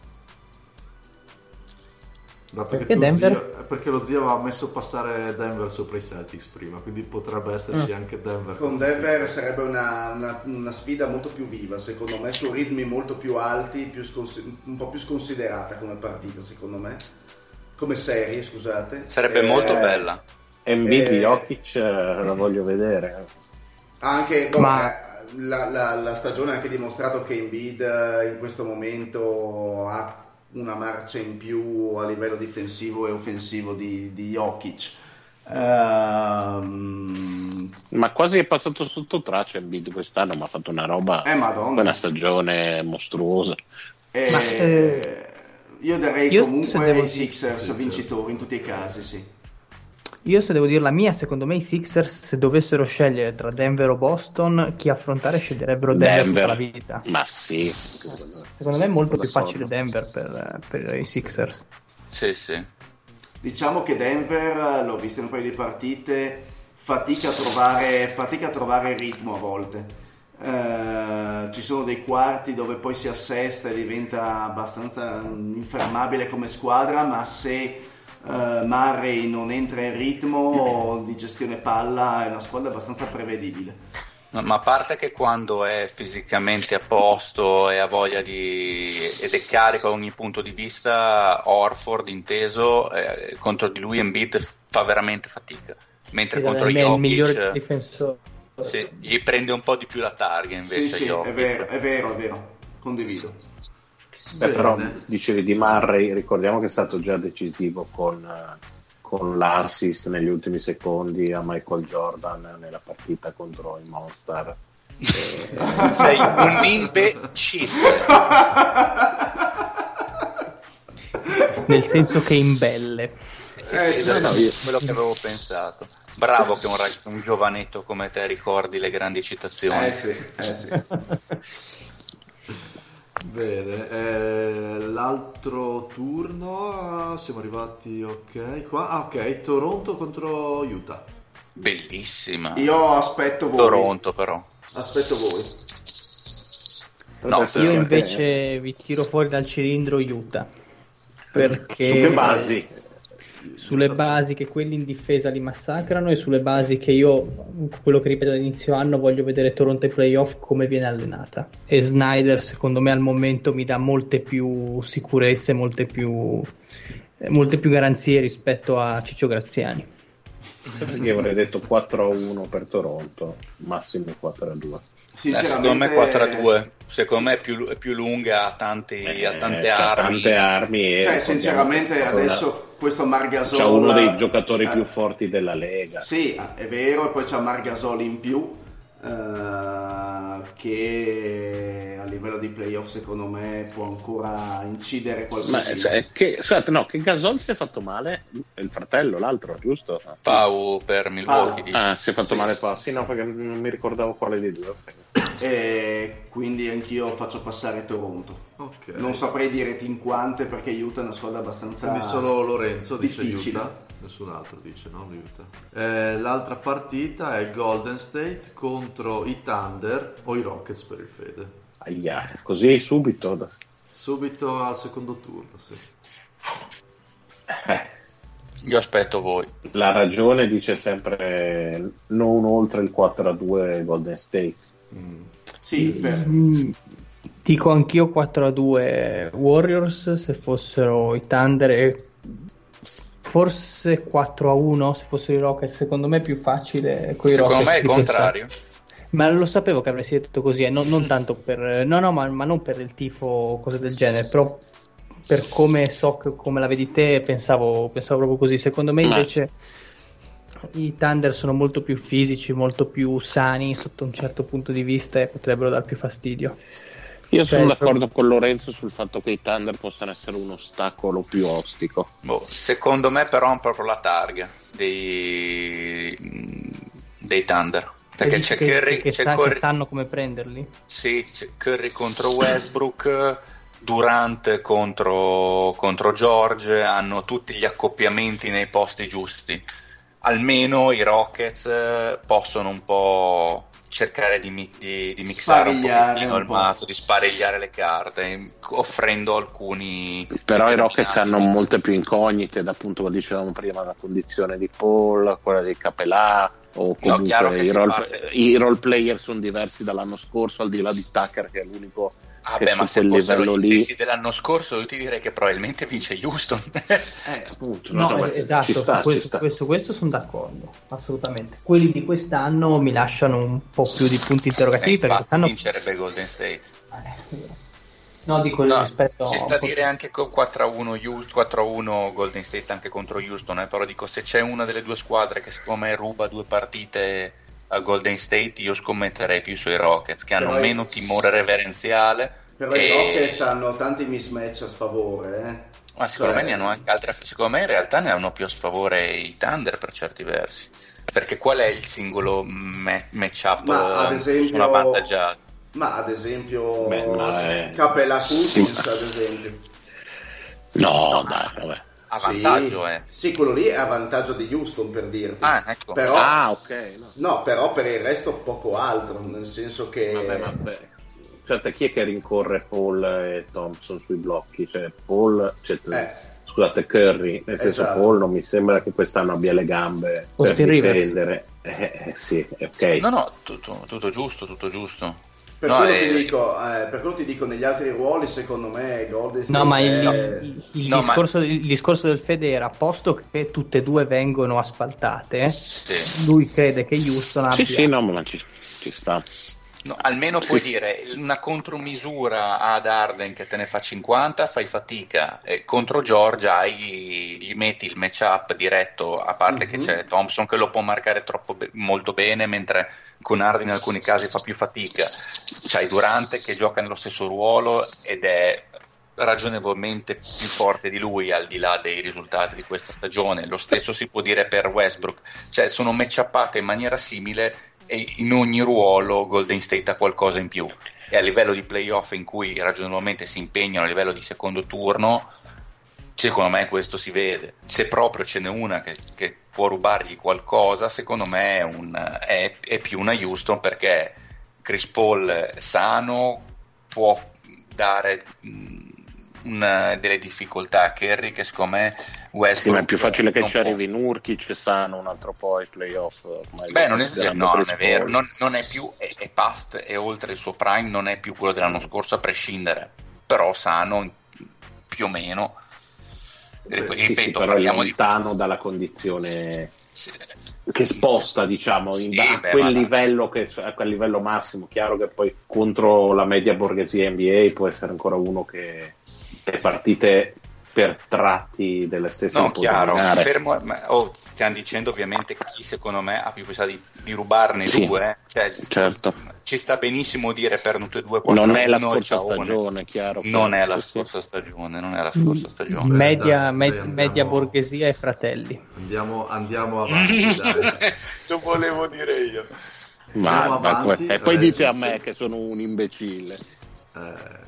Perché Denver? Perché lo zio aveva messo passare Denver sopra i Celtics prima, quindi potrebbe esserci anche Denver. Con Denver sarebbe una sfida molto più viva, secondo me, su ritmi molto più alti, un po' più sconsiderata come partita, secondo me. Come serie, scusate. Sarebbe molto bella. Embiid Jokic la voglio vedere. Anche la stagione ha anche dimostrato che Embiid in questo momento ha una marcia in più a livello difensivo e offensivo di Jokic. Ma quasi è passato sotto traccia Embiid quest'anno, ma ha fatto una roba, una stagione mostruosa. Io darei comunque i Sixers vincitori in tutti i casi, sì. Io, se devo dire la mia, secondo me i Sixers, se dovessero scegliere tra Denver o Boston, chi affrontare, sceglierebbero Denver per la vita. Ma sì. Secondo me è molto più facile Denver per i Sixers. Sì, sì. Diciamo che Denver, l'ho visto in un paio di partite, fatica a trovare ritmo a volte. Ci sono dei quarti dove poi si assesta e diventa abbastanza infermabile come squadra, ma se... Murray non entra in ritmo di gestione palla, è una squadra abbastanza prevedibile, ma a parte che quando è fisicamente a posto e ha voglia ed è carico a ogni punto di vista, Horford inteso, contro di lui Embiid fa veramente fatica, mentre contro Jokic il migliore difensore gli prende un po' di più la targa invece. Sì, è vero, condivido. Beh, però dicevi di Murray, ricordiamo che è stato già decisivo con l'assist negli ultimi secondi a Michael Jordan nella partita contro i Monster. Sei un imbecille, nel senso che imbelle. Quello che avevo pensato. Bravo che un giovanetto come te ricordi le grandi citazioni. Sì. Bene, l'altro turno, siamo arrivati, ok, Toronto contro Utah. Bellissima. Io aspetto voi. Toronto però. Aspetto voi. No, io invece vi tiro fuori dal cilindro Utah. Perché sulle basi? Sulle basi che quelli in difesa li massacrano e sulle basi che io, quello che ripeto all'inizio anno, voglio vedere Toronto ai playoff come viene allenata, e Snyder secondo me al momento mi dà molte più sicurezze, molte più garanzie rispetto a Ciccio Graziani. Io avrei detto 4-1 per Toronto, massimo 4-2. Secondo me 4-2, secondo me è più lunga, ha tante armi. Cioè, sinceramente adesso questo Margasol c'è uno dei giocatori più forti della Lega. Sì, è vero, e poi c'è Margasol in più che a livello di playoff secondo me può ancora incidere qualcosa. Cioè, che Gasol si è fatto male, il fratello, l'altro, giusto? Pau per Milwaukee. Si è fatto male Pau. Sì, no, perché non mi ricordavo quale dei due. E quindi anch'io faccio passare Toronto. Okay. Non saprei dire in quante, perché Utah è una squadra abbastanza difficile. Quindi solo Lorenzo dice Utah. Nessun altro dice no Utah. L'altra partita è Golden State contro i Thunder o i Rockets per il Fede. Ahia, così subito al secondo turno, sì. Io aspetto voi. La ragione dice sempre non oltre il 4-2 Golden State. Sì, dico anch'io 4-2 Warriors se fossero i Thunder, e forse 4-1 se fossero i Rockets. Secondo me è più facile coi Rockets. Secondo me è il contrario. Ma lo sapevo che avresti detto così, non tanto per ma non per il tifo o cose del genere, però per come come la vedi te pensavo proprio così. Secondo me invece i Thunder sono molto più fisici, molto più sani sotto un certo punto di vista e potrebbero dar più fastidio. Io sono d'accordo con Lorenzo sul fatto che i Thunder possano essere un ostacolo più ostico. Secondo me però è proprio la targa dei Thunder, perché c'è Curry, che sanno come prenderli. Sì, c'è Curry contro Westbrook, Durant contro George, hanno tutti gli accoppiamenti nei posti giusti. Almeno i Rockets possono un po' cercare di mixare un po' il mazzo, di sparigliare le carte, offrendo alcuni. Però i Rockets hanno molte più incognite, appunto, come dicevamo prima, la condizione di Paul, quella dei Capelà, o comunque no, i role player sono diversi dall'anno scorso, al di là di Tucker che è l'unico. Ah beh, ma se fossero gli stessi dell'anno scorso io ti direi che probabilmente vince Houston. Appunto, esatto, su questo sono d'accordo, assolutamente. Quelli di quest'anno mi lasciano un po' più di punti interrogativi, perché quest'anno vincerebbe Golden State. No, di quello rispetto ci sta a dire anche con 4-1 Golden State anche contro Houston, però dico, se c'è una delle due squadre che secondo me ruba due partite a Golden State, io scommetterei più sui Rockets, che hanno meno timore reverenziale. Però i Rockets hanno tanti mismatch a sfavore, ma secondo me ne hanno anche altre. Secondo me in realtà ne hanno più a sfavore i Thunder per certi versi, perché qual è il singolo matchup sono avvantaggiati? Ma ad esempio Capella Cousins, ad esempio vabbè, a vantaggio sì, quello lì è a vantaggio di Houston, per dirti. Ecco. Però, ok. No, però per il resto poco altro, nel senso che vabbè. Certo, chi è che rincorre Paul e Thompson sui blocchi? Cioè Paul, scusate, Curry, nel senso Paul non mi sembra che quest'anno abbia le gambe per difendere. Sì, ok. No, tutto giusto. Per quello ti dico, negli altri ruoli secondo me Golden State il discorso del Fede era, posto che tutte e due vengono asfaltate, lui crede che Houston abbia ma ci sta. Almeno puoi dire una contromisura ad Harden che te ne fa 50, fai fatica, contro Georgia gli metti il matchup diretto, a parte che c'è Thompson che lo può marcare molto bene, mentre con Harden in alcuni casi fa più fatica, c'hai Durant che gioca nello stesso ruolo ed è ragionevolmente più forte di lui, al di là dei risultati di questa stagione. Lo stesso si può dire per Westbrook, cioè sono matchuppate in maniera simile e in ogni ruolo Golden State ha qualcosa in più, e a livello di playoff in cui ragionevolmente si impegnano a livello di secondo turno, secondo me questo si vede. Se proprio ce n'è una che può rubargli qualcosa, secondo me è più una Houston, perché Chris Paul sano può dare delle difficoltà a Curry, che secondo me Westbrook ma è più facile che ci arrivi Nurkic sano un altro po' ai playoff. Non è vero, non è più è past e oltre il suo prime, non è più quello dell'anno scorso a prescindere, però sano più o meno. Ripeto, però è lontano dalla condizione che sposta, diciamo, a quel livello massimo. Chiaro che poi contro la media borghesia NBA può essere ancora uno che le partite per tratti della stessa stiamo dicendo ovviamente chi secondo me ha più possibilità di rubarne due, cioè, certo, ci sta benissimo dire per tutte e due. Non è la scorsa stagione, chiaro, non è la scorsa stagione, non è la scorsa stagione. Media borghesia e fratelli, andiamo avanti. Lo volevo dire io, e poi dite a me che sono un imbecille.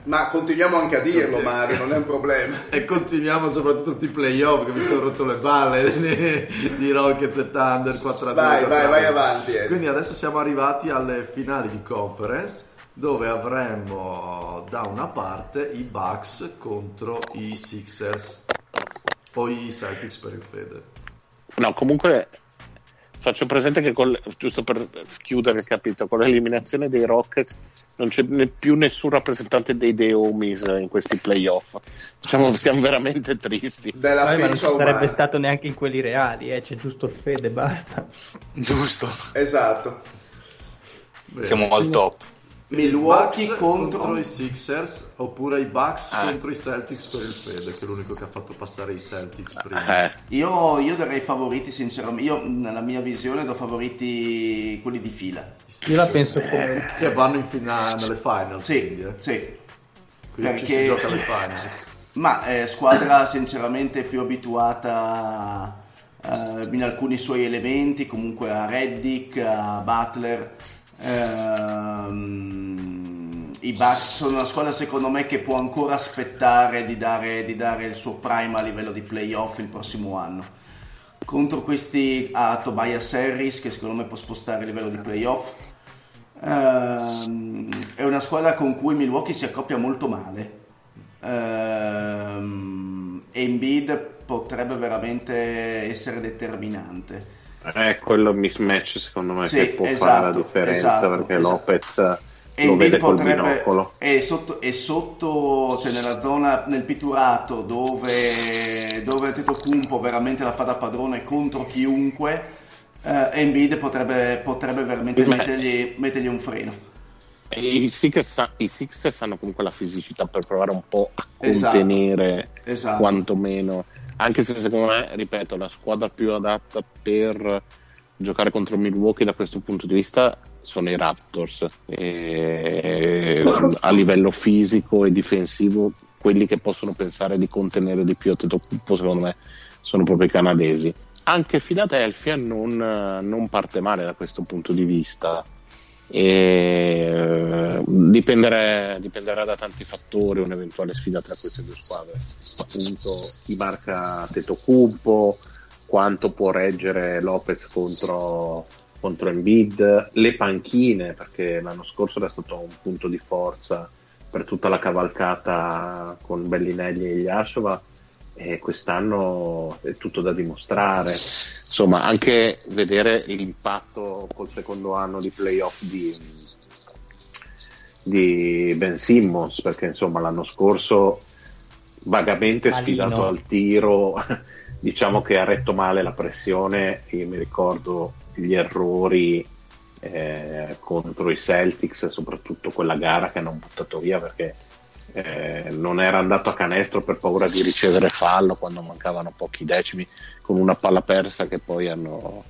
Ma continuiamo anche a dirlo, Mario, non è un problema. E continuiamo soprattutto sti playoff, che mi sono rotto le palle di Rockets e Thunder 4-2. Vai avanti. Quindi adesso siamo arrivati alle finali di conference, dove avremo da una parte i Bucks contro i Sixers, poi i Celtics per il Fede. No, comunque faccio presente che giusto per chiudere il capitolo, con l'eliminazione dei Rockets non c'è più nessun rappresentante dei The Homies in questi playoff, diciamo, siamo veramente tristi. Ma non ci sarebbe stato neanche in quelli reali, c'è giusto il Fede, basta, giusto, esatto. Beh, siamo al top. Milwaukee contro i Sixers, oppure i Bucks contro i Celtics per il Fede, che è l'unico che ha fatto passare i Celtics prima. Io darei favoriti, sinceramente. Io nella mia visione do favoriti quelli di fila. Io la penso come che vanno in finale, nelle finals. Sì, quindi. Quindi perché... ci si gioca alle finals. Ma squadra sinceramente più abituata in alcuni suoi elementi, comunque a Reddick, a Butler. I Bucks sono una squadra secondo me che può ancora aspettare di dare il suo prime a livello di playoff il prossimo anno. Contro questi a Tobias Harris, che secondo me può spostare il livello di playoff, è una squadra con cui Milwaukee si accoppia molto male, Embiid potrebbe veramente essere determinante. Quello mismatch secondo me che può fare la differenza, perché Lopez lo vede col binocolo. È sotto, cioè nella zona, nel pitturato dove Antetokounmpo veramente la fa da padrone contro chiunque, Embiid potrebbe veramente mettergli un freno. I Sixers hanno comunque la fisicità per provare un po' a contenere, quantomeno. Anche se secondo me, ripeto, la squadra più adatta per giocare contro Milwaukee da questo punto di vista sono i Raptors, e a livello fisico e difensivo quelli che possono pensare di contenere di più Antetokounmpo secondo me sono proprio i canadesi. Anche Philadelphia non parte male da questo punto di vista, e dipenderà da tanti fattori un'eventuale sfida tra queste due squadre, appunto chi marca Antetokounmpo, quanto può reggere Lopez contro Embiid, le panchine, perché l'anno scorso era stato un punto di forza per tutta la cavalcata con Bellinelli e Ilyashova, e quest'anno è tutto da dimostrare, insomma, anche vedere l'impatto col secondo anno di playoff di Ben Simmons, perché insomma l'anno scorso vagamente sfidato al tiro diciamo che ha retto male la pressione. Io mi ricordo gli errori contro i Celtics, soprattutto quella gara che hanno buttato via perché non era andato a canestro per paura di ricevere fallo quando mancavano pochi decimi, con una palla persa che poi hanno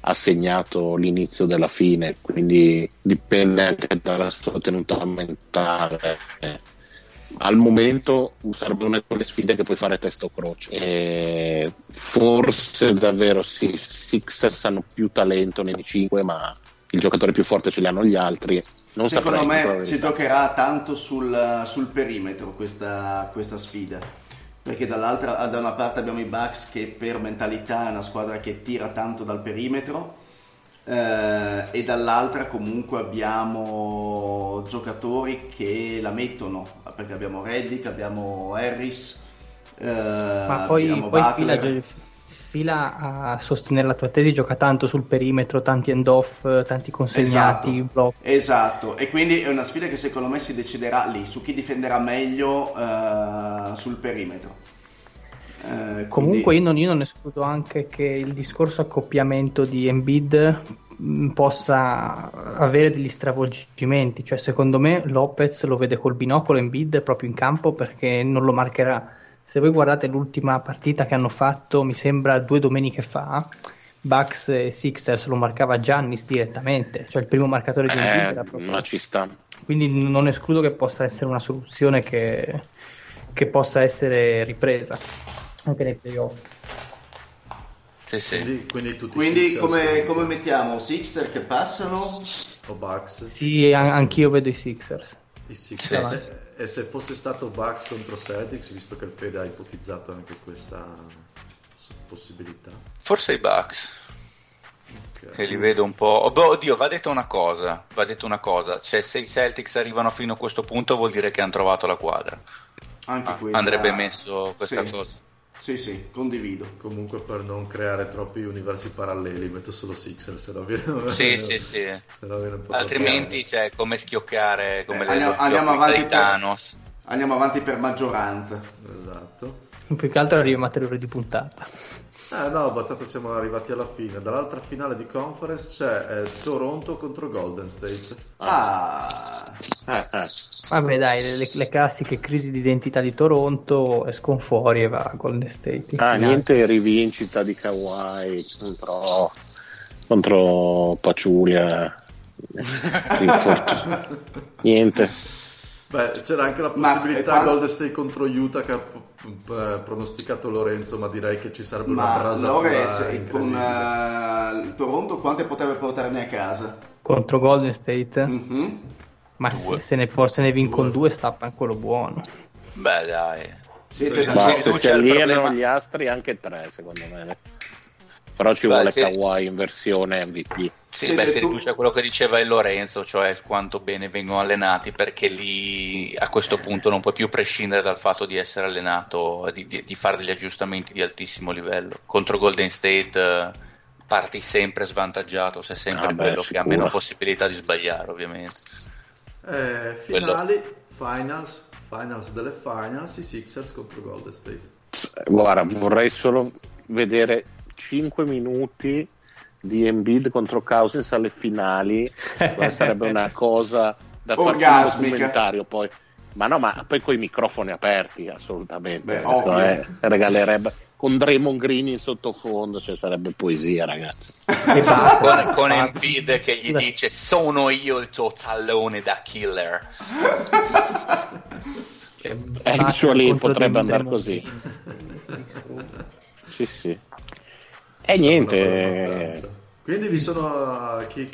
assegnato l'inizio della fine. Quindi dipende anche dalla sua tenuta mentale. Al momento sarebbe una di quelle sfide che puoi fare testa o croce, forse davvero sì, Sixers hanno più talento nei 5, ma il giocatore più forte ce li hanno gli altri. Non secondo me si giocherà tanto sul perimetro questa sfida, perché da una parte abbiamo i Bucks che per mentalità è una squadra che tira tanto dal perimetro, e dall'altra comunque abbiamo giocatori che la mettono, perché abbiamo Reddick, abbiamo Harris, ma poi Fila a sostenere la tua tesi gioca tanto sul perimetro, tanti end off, tanti consegnati, blocchi. Esatto, e quindi è una sfida che secondo me si deciderà lì, su chi difenderà meglio sul perimetro. Comunque quindi... io non escludo anche che il discorso accoppiamento di Embiid possa avere degli stravolgimenti, cioè secondo me Lopez lo vede col binocolo Embiid proprio in campo perché non lo marcherà. Se voi guardate l'ultima partita che hanno fatto, mi sembra 2 domeniche fa, Bucks e Sixers lo marcava Giannis direttamente, cioè il primo marcatore di Embiid era proprio. Ma ci sta. Quindi non escludo che possa essere una soluzione che possa essere ripresa anche nei playoff. Sì. Quindi tutti come mettiamo Sixers che passano o Bucks? Sì, anch'io vedo i Sixers. E se fosse stato Bucks contro Celtics, visto che il Fede ha ipotizzato anche questa possibilità, forse i Bucks, che li vedo un po'. Oddio, va detta una cosa, cioè se i Celtics arrivano fino a questo punto vuol dire che hanno trovato la quadra, anche andrebbe messo questa cosa. Sì, sì, condivido. Comunque, per non creare troppi universi paralleli, metto solo Sixers, se no viene... Sì, sì, sì. Altrimenti, cioè, come schioccare, come andiamo avanti per Thanos. Andiamo avanti per maggioranza. Esatto. Più che altro arriviamo a 3 ore di puntata. No, battata, siamo arrivati alla fine. Dall'altra finale di conference c'è Toronto contro Golden State. Vabbè, dai, le classiche crisi di identità di Toronto, escono fuori e va a Golden State. Niente rivincita di Kawhi contro Paciulia. Niente. Beh, c'era anche la possibilità Golden State contro Utah, che ha pronosticato Lorenzo, ma direi che ci sarebbe una brasa. Lorenzo con Toronto quante potrebbe portarne a casa? Contro Golden State? Mm-hmm. Ma se ne vincono due, stappa quello buono. Beh, dai. Se ci allineano gli astri, anche 3, secondo me. Però ci vuole Kawhi in versione MVP. Sì, beh, si riduce a quello che diceva il Lorenzo, cioè quanto bene vengono allenati, perché lì a questo punto non puoi più prescindere dal fatto di essere allenato, di fare degli aggiustamenti di altissimo livello. Contro Golden State parti sempre svantaggiato, sei sempre quello che ha meno possibilità di sbagliare, ovviamente. Finals delle finals, i Sixers contro Golden State. Guarda, vorrei solo vedere 5 minuti di Embiid contro Cousins alle finali. Sarebbe una cosa da fare un documentario, poi. Ma no, ma poi coi microfoni aperti, assolutamente. Beh, ovvio. Regalerebbe con Draymond Green in sottofondo, cioè sarebbe poesia, ragazzi. Con Embiid che gli dice: sono io il tuo tallone da killer. Actually potrebbe andare così. Sì, sì. E niente, quindi vi sono chi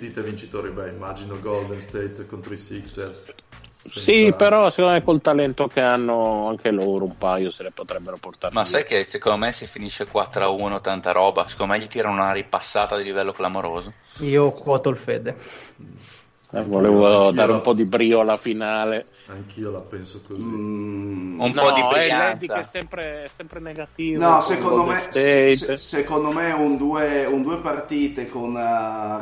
dite vincitori? Beh, immagino Golden State contro i Sixers. Sì, però secondo me col talento che hanno anche loro un paio se le potrebbero portare via. Sai che secondo me se finisce 4-1 tanta roba, secondo me gli tirano una ripassata di livello clamoroso. Io quoto il Fede. Volevo dare un po' di brio alla finale. Anch'io la penso così. Un po' di brillanza. Che è sempre negativo. No, secondo me un due partite con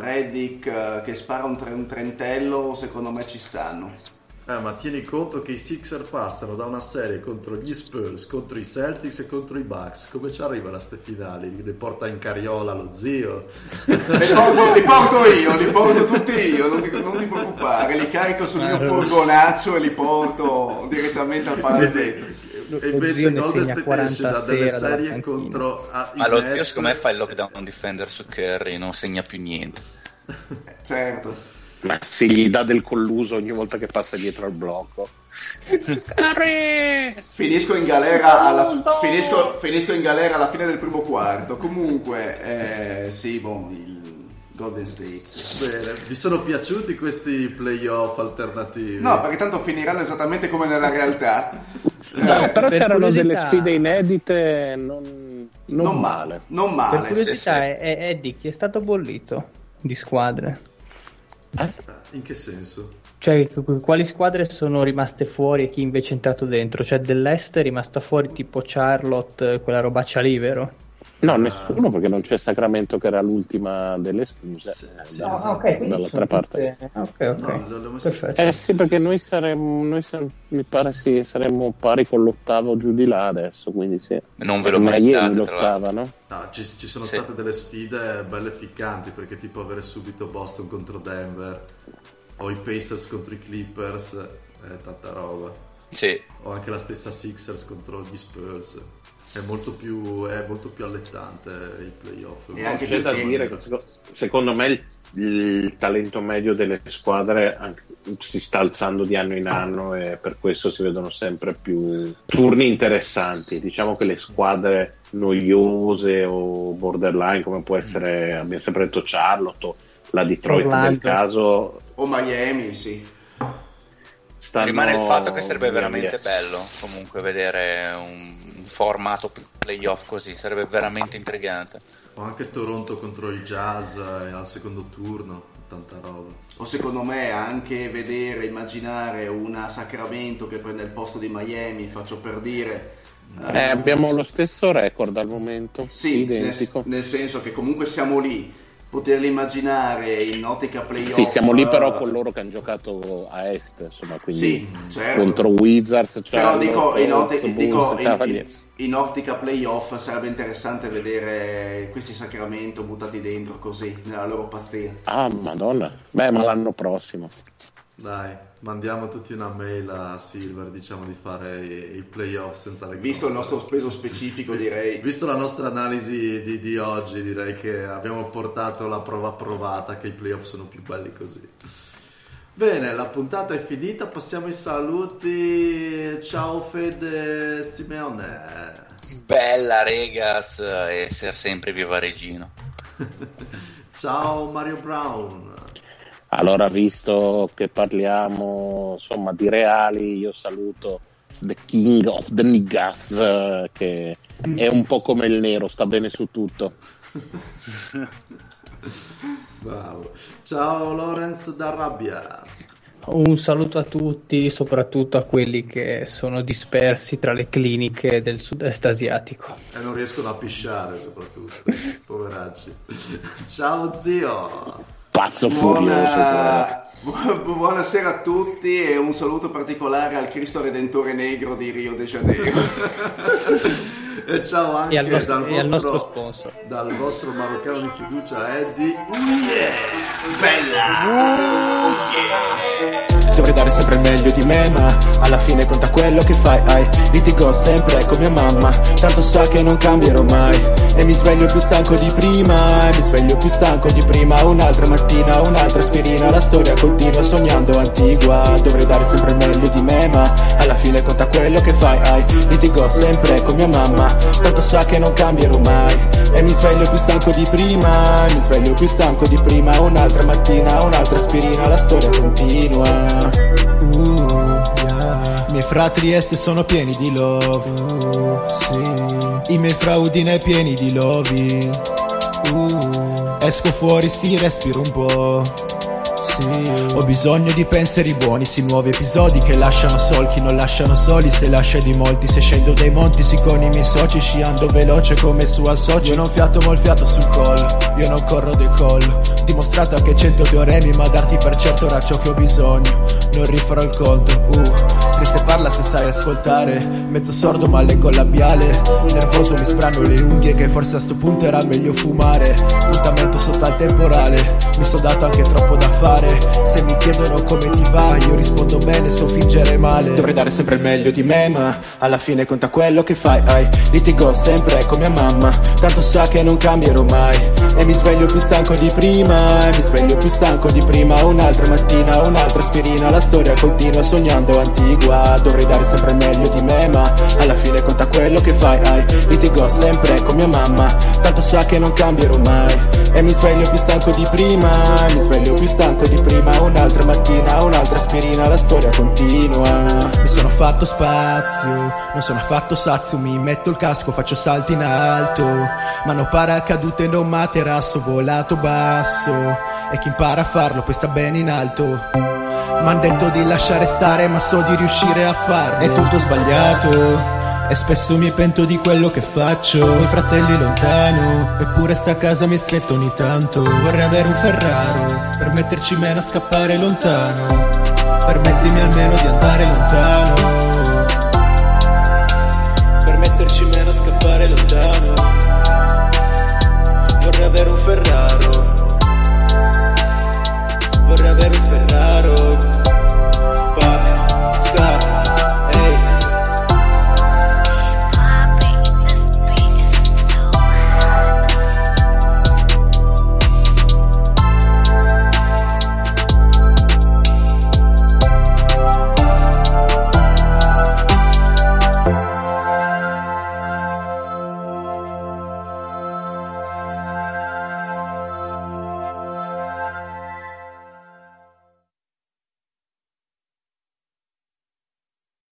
Reddick che spara un trentello, secondo me ci stanno. Ma tieni conto che i Sixers passano da una serie contro gli Spurs, contro i Celtics e contro i Bucks. Come ci arriva la ste finali? Li porta in carriola lo zio? Li porto tutti io, non ti preoccupare, li carico sul mio furgonaccio e li porto direttamente al palazzetto. E invece Golden State esce da delle serie contro... Ma lo zio secondo me fa il lockdown defender su Curry, non segna più niente. Certo. Ma se gli dà del colluso ogni volta che passa dietro al blocco. Finisco in galera alla fine del primo quarto. Comunque, sì, il Golden State. Bene, vi sono piaciuti questi playoff alternativi? No, perché tanto finiranno esattamente come nella realtà. No, però c'erano delle sfide inedite, non male. Non male. Per curiosità, Eddie chi è stato bollito di squadre? In che senso? Cioè, quali squadre sono rimaste fuori e chi invece è entrato dentro? Cioè, dell'est è rimasta fuori tipo Charlotte, quella robaccia lì, vero? No, nessuno, perché non c'è Sacramento che era l'ultima delle escluse. Sì, no, esatto. Ok, dall'altra parte. Ok. No, perfetto. Sì, perché noi saremmo, mi pare sì, saremmo pari con l'ottavo giù di là adesso, quindi sì. Non ve lo meritate, l'ottava, no? No, ci sono state delle sfide belle ficcanti, perché tipo avere subito Boston contro Denver o i Pacers contro i Clippers è tanta roba. Sì. O anche la stessa Sixers contro gli Spurs. È molto più allettante il playoff. E anche c'è da dire che secondo me il talento medio delle squadre si sta alzando di anno in anno, e per questo si vedono sempre più turni interessanti. Diciamo che le squadre noiose o borderline, come può essere, abbiamo sempre detto Charlotte, la Detroit nel caso, o Miami, sì. Rimane il fatto che sarebbe veramente bello comunque vedere un formato playoff così, sarebbe veramente intrigante. O anche Toronto contro il Jazz al secondo turno, tanta roba. O secondo me anche immaginare una Sacramento che prende il posto di Miami, faccio per dire, Abbiamo lo stesso record al momento, sì, identico. Nel senso che comunque siamo lì, poterli immaginare in ottica playoff. Sì, siamo lì però con loro che hanno giocato a Est, insomma, quindi sì, certo, contro Wizards. Cioè però dico, in ottica playoff sarebbe interessante vedere questi Sacramento buttati dentro così, nella loro pazzia. Ah, madonna, beh, ma l'anno prossimo. Dai, mandiamo tutti una mail a Silver, diciamo di fare i playoff senza le cose. Visto il nostro peso specifico, direi. Visto la nostra analisi di oggi, direi che abbiamo portato la prova provata che i playoff sono più belli così. Bene, la puntata è finita, passiamo ai saluti. Ciao Fede Simeone. Bella regas, e ser sempre viva Regino. Ciao Mario Brown. Allora, visto che parliamo insomma di reali, io saluto The King of the Niggas, che è un po' come il nero, sta bene su tutto. Bravo. Ciao Lorenzo da Rabbia. Un saluto a tutti, soprattutto a quelli che sono dispersi tra le cliniche del sud-est asiatico. E non riescono a pisciare, soprattutto, poveracci. Ciao zio. Pazzo furioso. Buonasera a tutti e un saluto particolare al Cristo Redentore Negro di Rio de Janeiro. E ciao anche dal vostro sponsor, dal vostro maroccano di fiducia Eddie. Bella! Dovrei dare sempre il meglio di me, ma alla fine conta quello che fai. Litigo sempre con mia mamma, tanto so che non cambierò mai. E mi sveglio più stanco di prima, un'altra mattina, un'altra aspirina. La storia continua sognando antigua. Dovrei dare sempre il meglio di me, ma alla fine conta quello che fai. Litigo sempre con mia mamma, tanto so che non cambierò mai. E mi sveglio più stanco di prima, un'altra mattina, un'altra aspirina. La storia continua. Yeah. I miei fra Trieste sono pieni di love, sì. I miei fra Udine pieni di lovi, esco fuori, sì, respiro un po', sì. Ho bisogno di pensieri buoni, sì, nuovi episodi che lasciano solchi, non lasciano soli. Se lascia di molti, se scendo dai monti, sì, con i miei soci sciando veloce come su al socio. Io non fiato ma il fiato sul collo, io non corro dei call. Dimostrato anche 100 teoremi, ma darti per certo era ciò che ho bisogno. Non rifarò il conto, che se parla se sai ascoltare. Mezzo sordo ma leggo il labiale, nervoso mi sprano le unghie che forse a sto punto era meglio fumare. Puntamento sotto al temporale, mi sono dato anche troppo da fare. Se mi chiedono come ti va, io rispondo bene, so fingere male. Dovrei dare sempre il meglio di me, ma alla fine conta quello che fai. Litigo sempre con mia mamma, tanto sa che non cambierò mai. E mi sveglio più stanco di prima, un'altra mattina, un'altra aspirina. La storia continua sognando antigua. Dovrei dare sempre il meglio di me, ma alla fine conta quello che fai. Litigo sempre con mia mamma, tanto sa che non cambierò mai. E mi sveglio più stanco di prima, un'altra mattina, un'altra aspirina. La storia continua. Mi sono fatto spazio, non sono affatto sazio. Mi metto il casco, faccio salti in alto, ma non paracadute, non materasso. Volato basso, e chi impara a farlo poi sta bene in alto. M'han detto di lasciare stare, ma so di riuscire a farlo. È tutto sbagliato e spesso mi pento di quello che faccio. Ho i fratelli lontano, eppure sta casa mi è stretta ogni tanto. Vorrei avere un Ferraro per metterci meno a scappare lontano. Permettimi almeno di andare lontano, per metterci meno a scappare lontano. Vorrei avere un Ferraro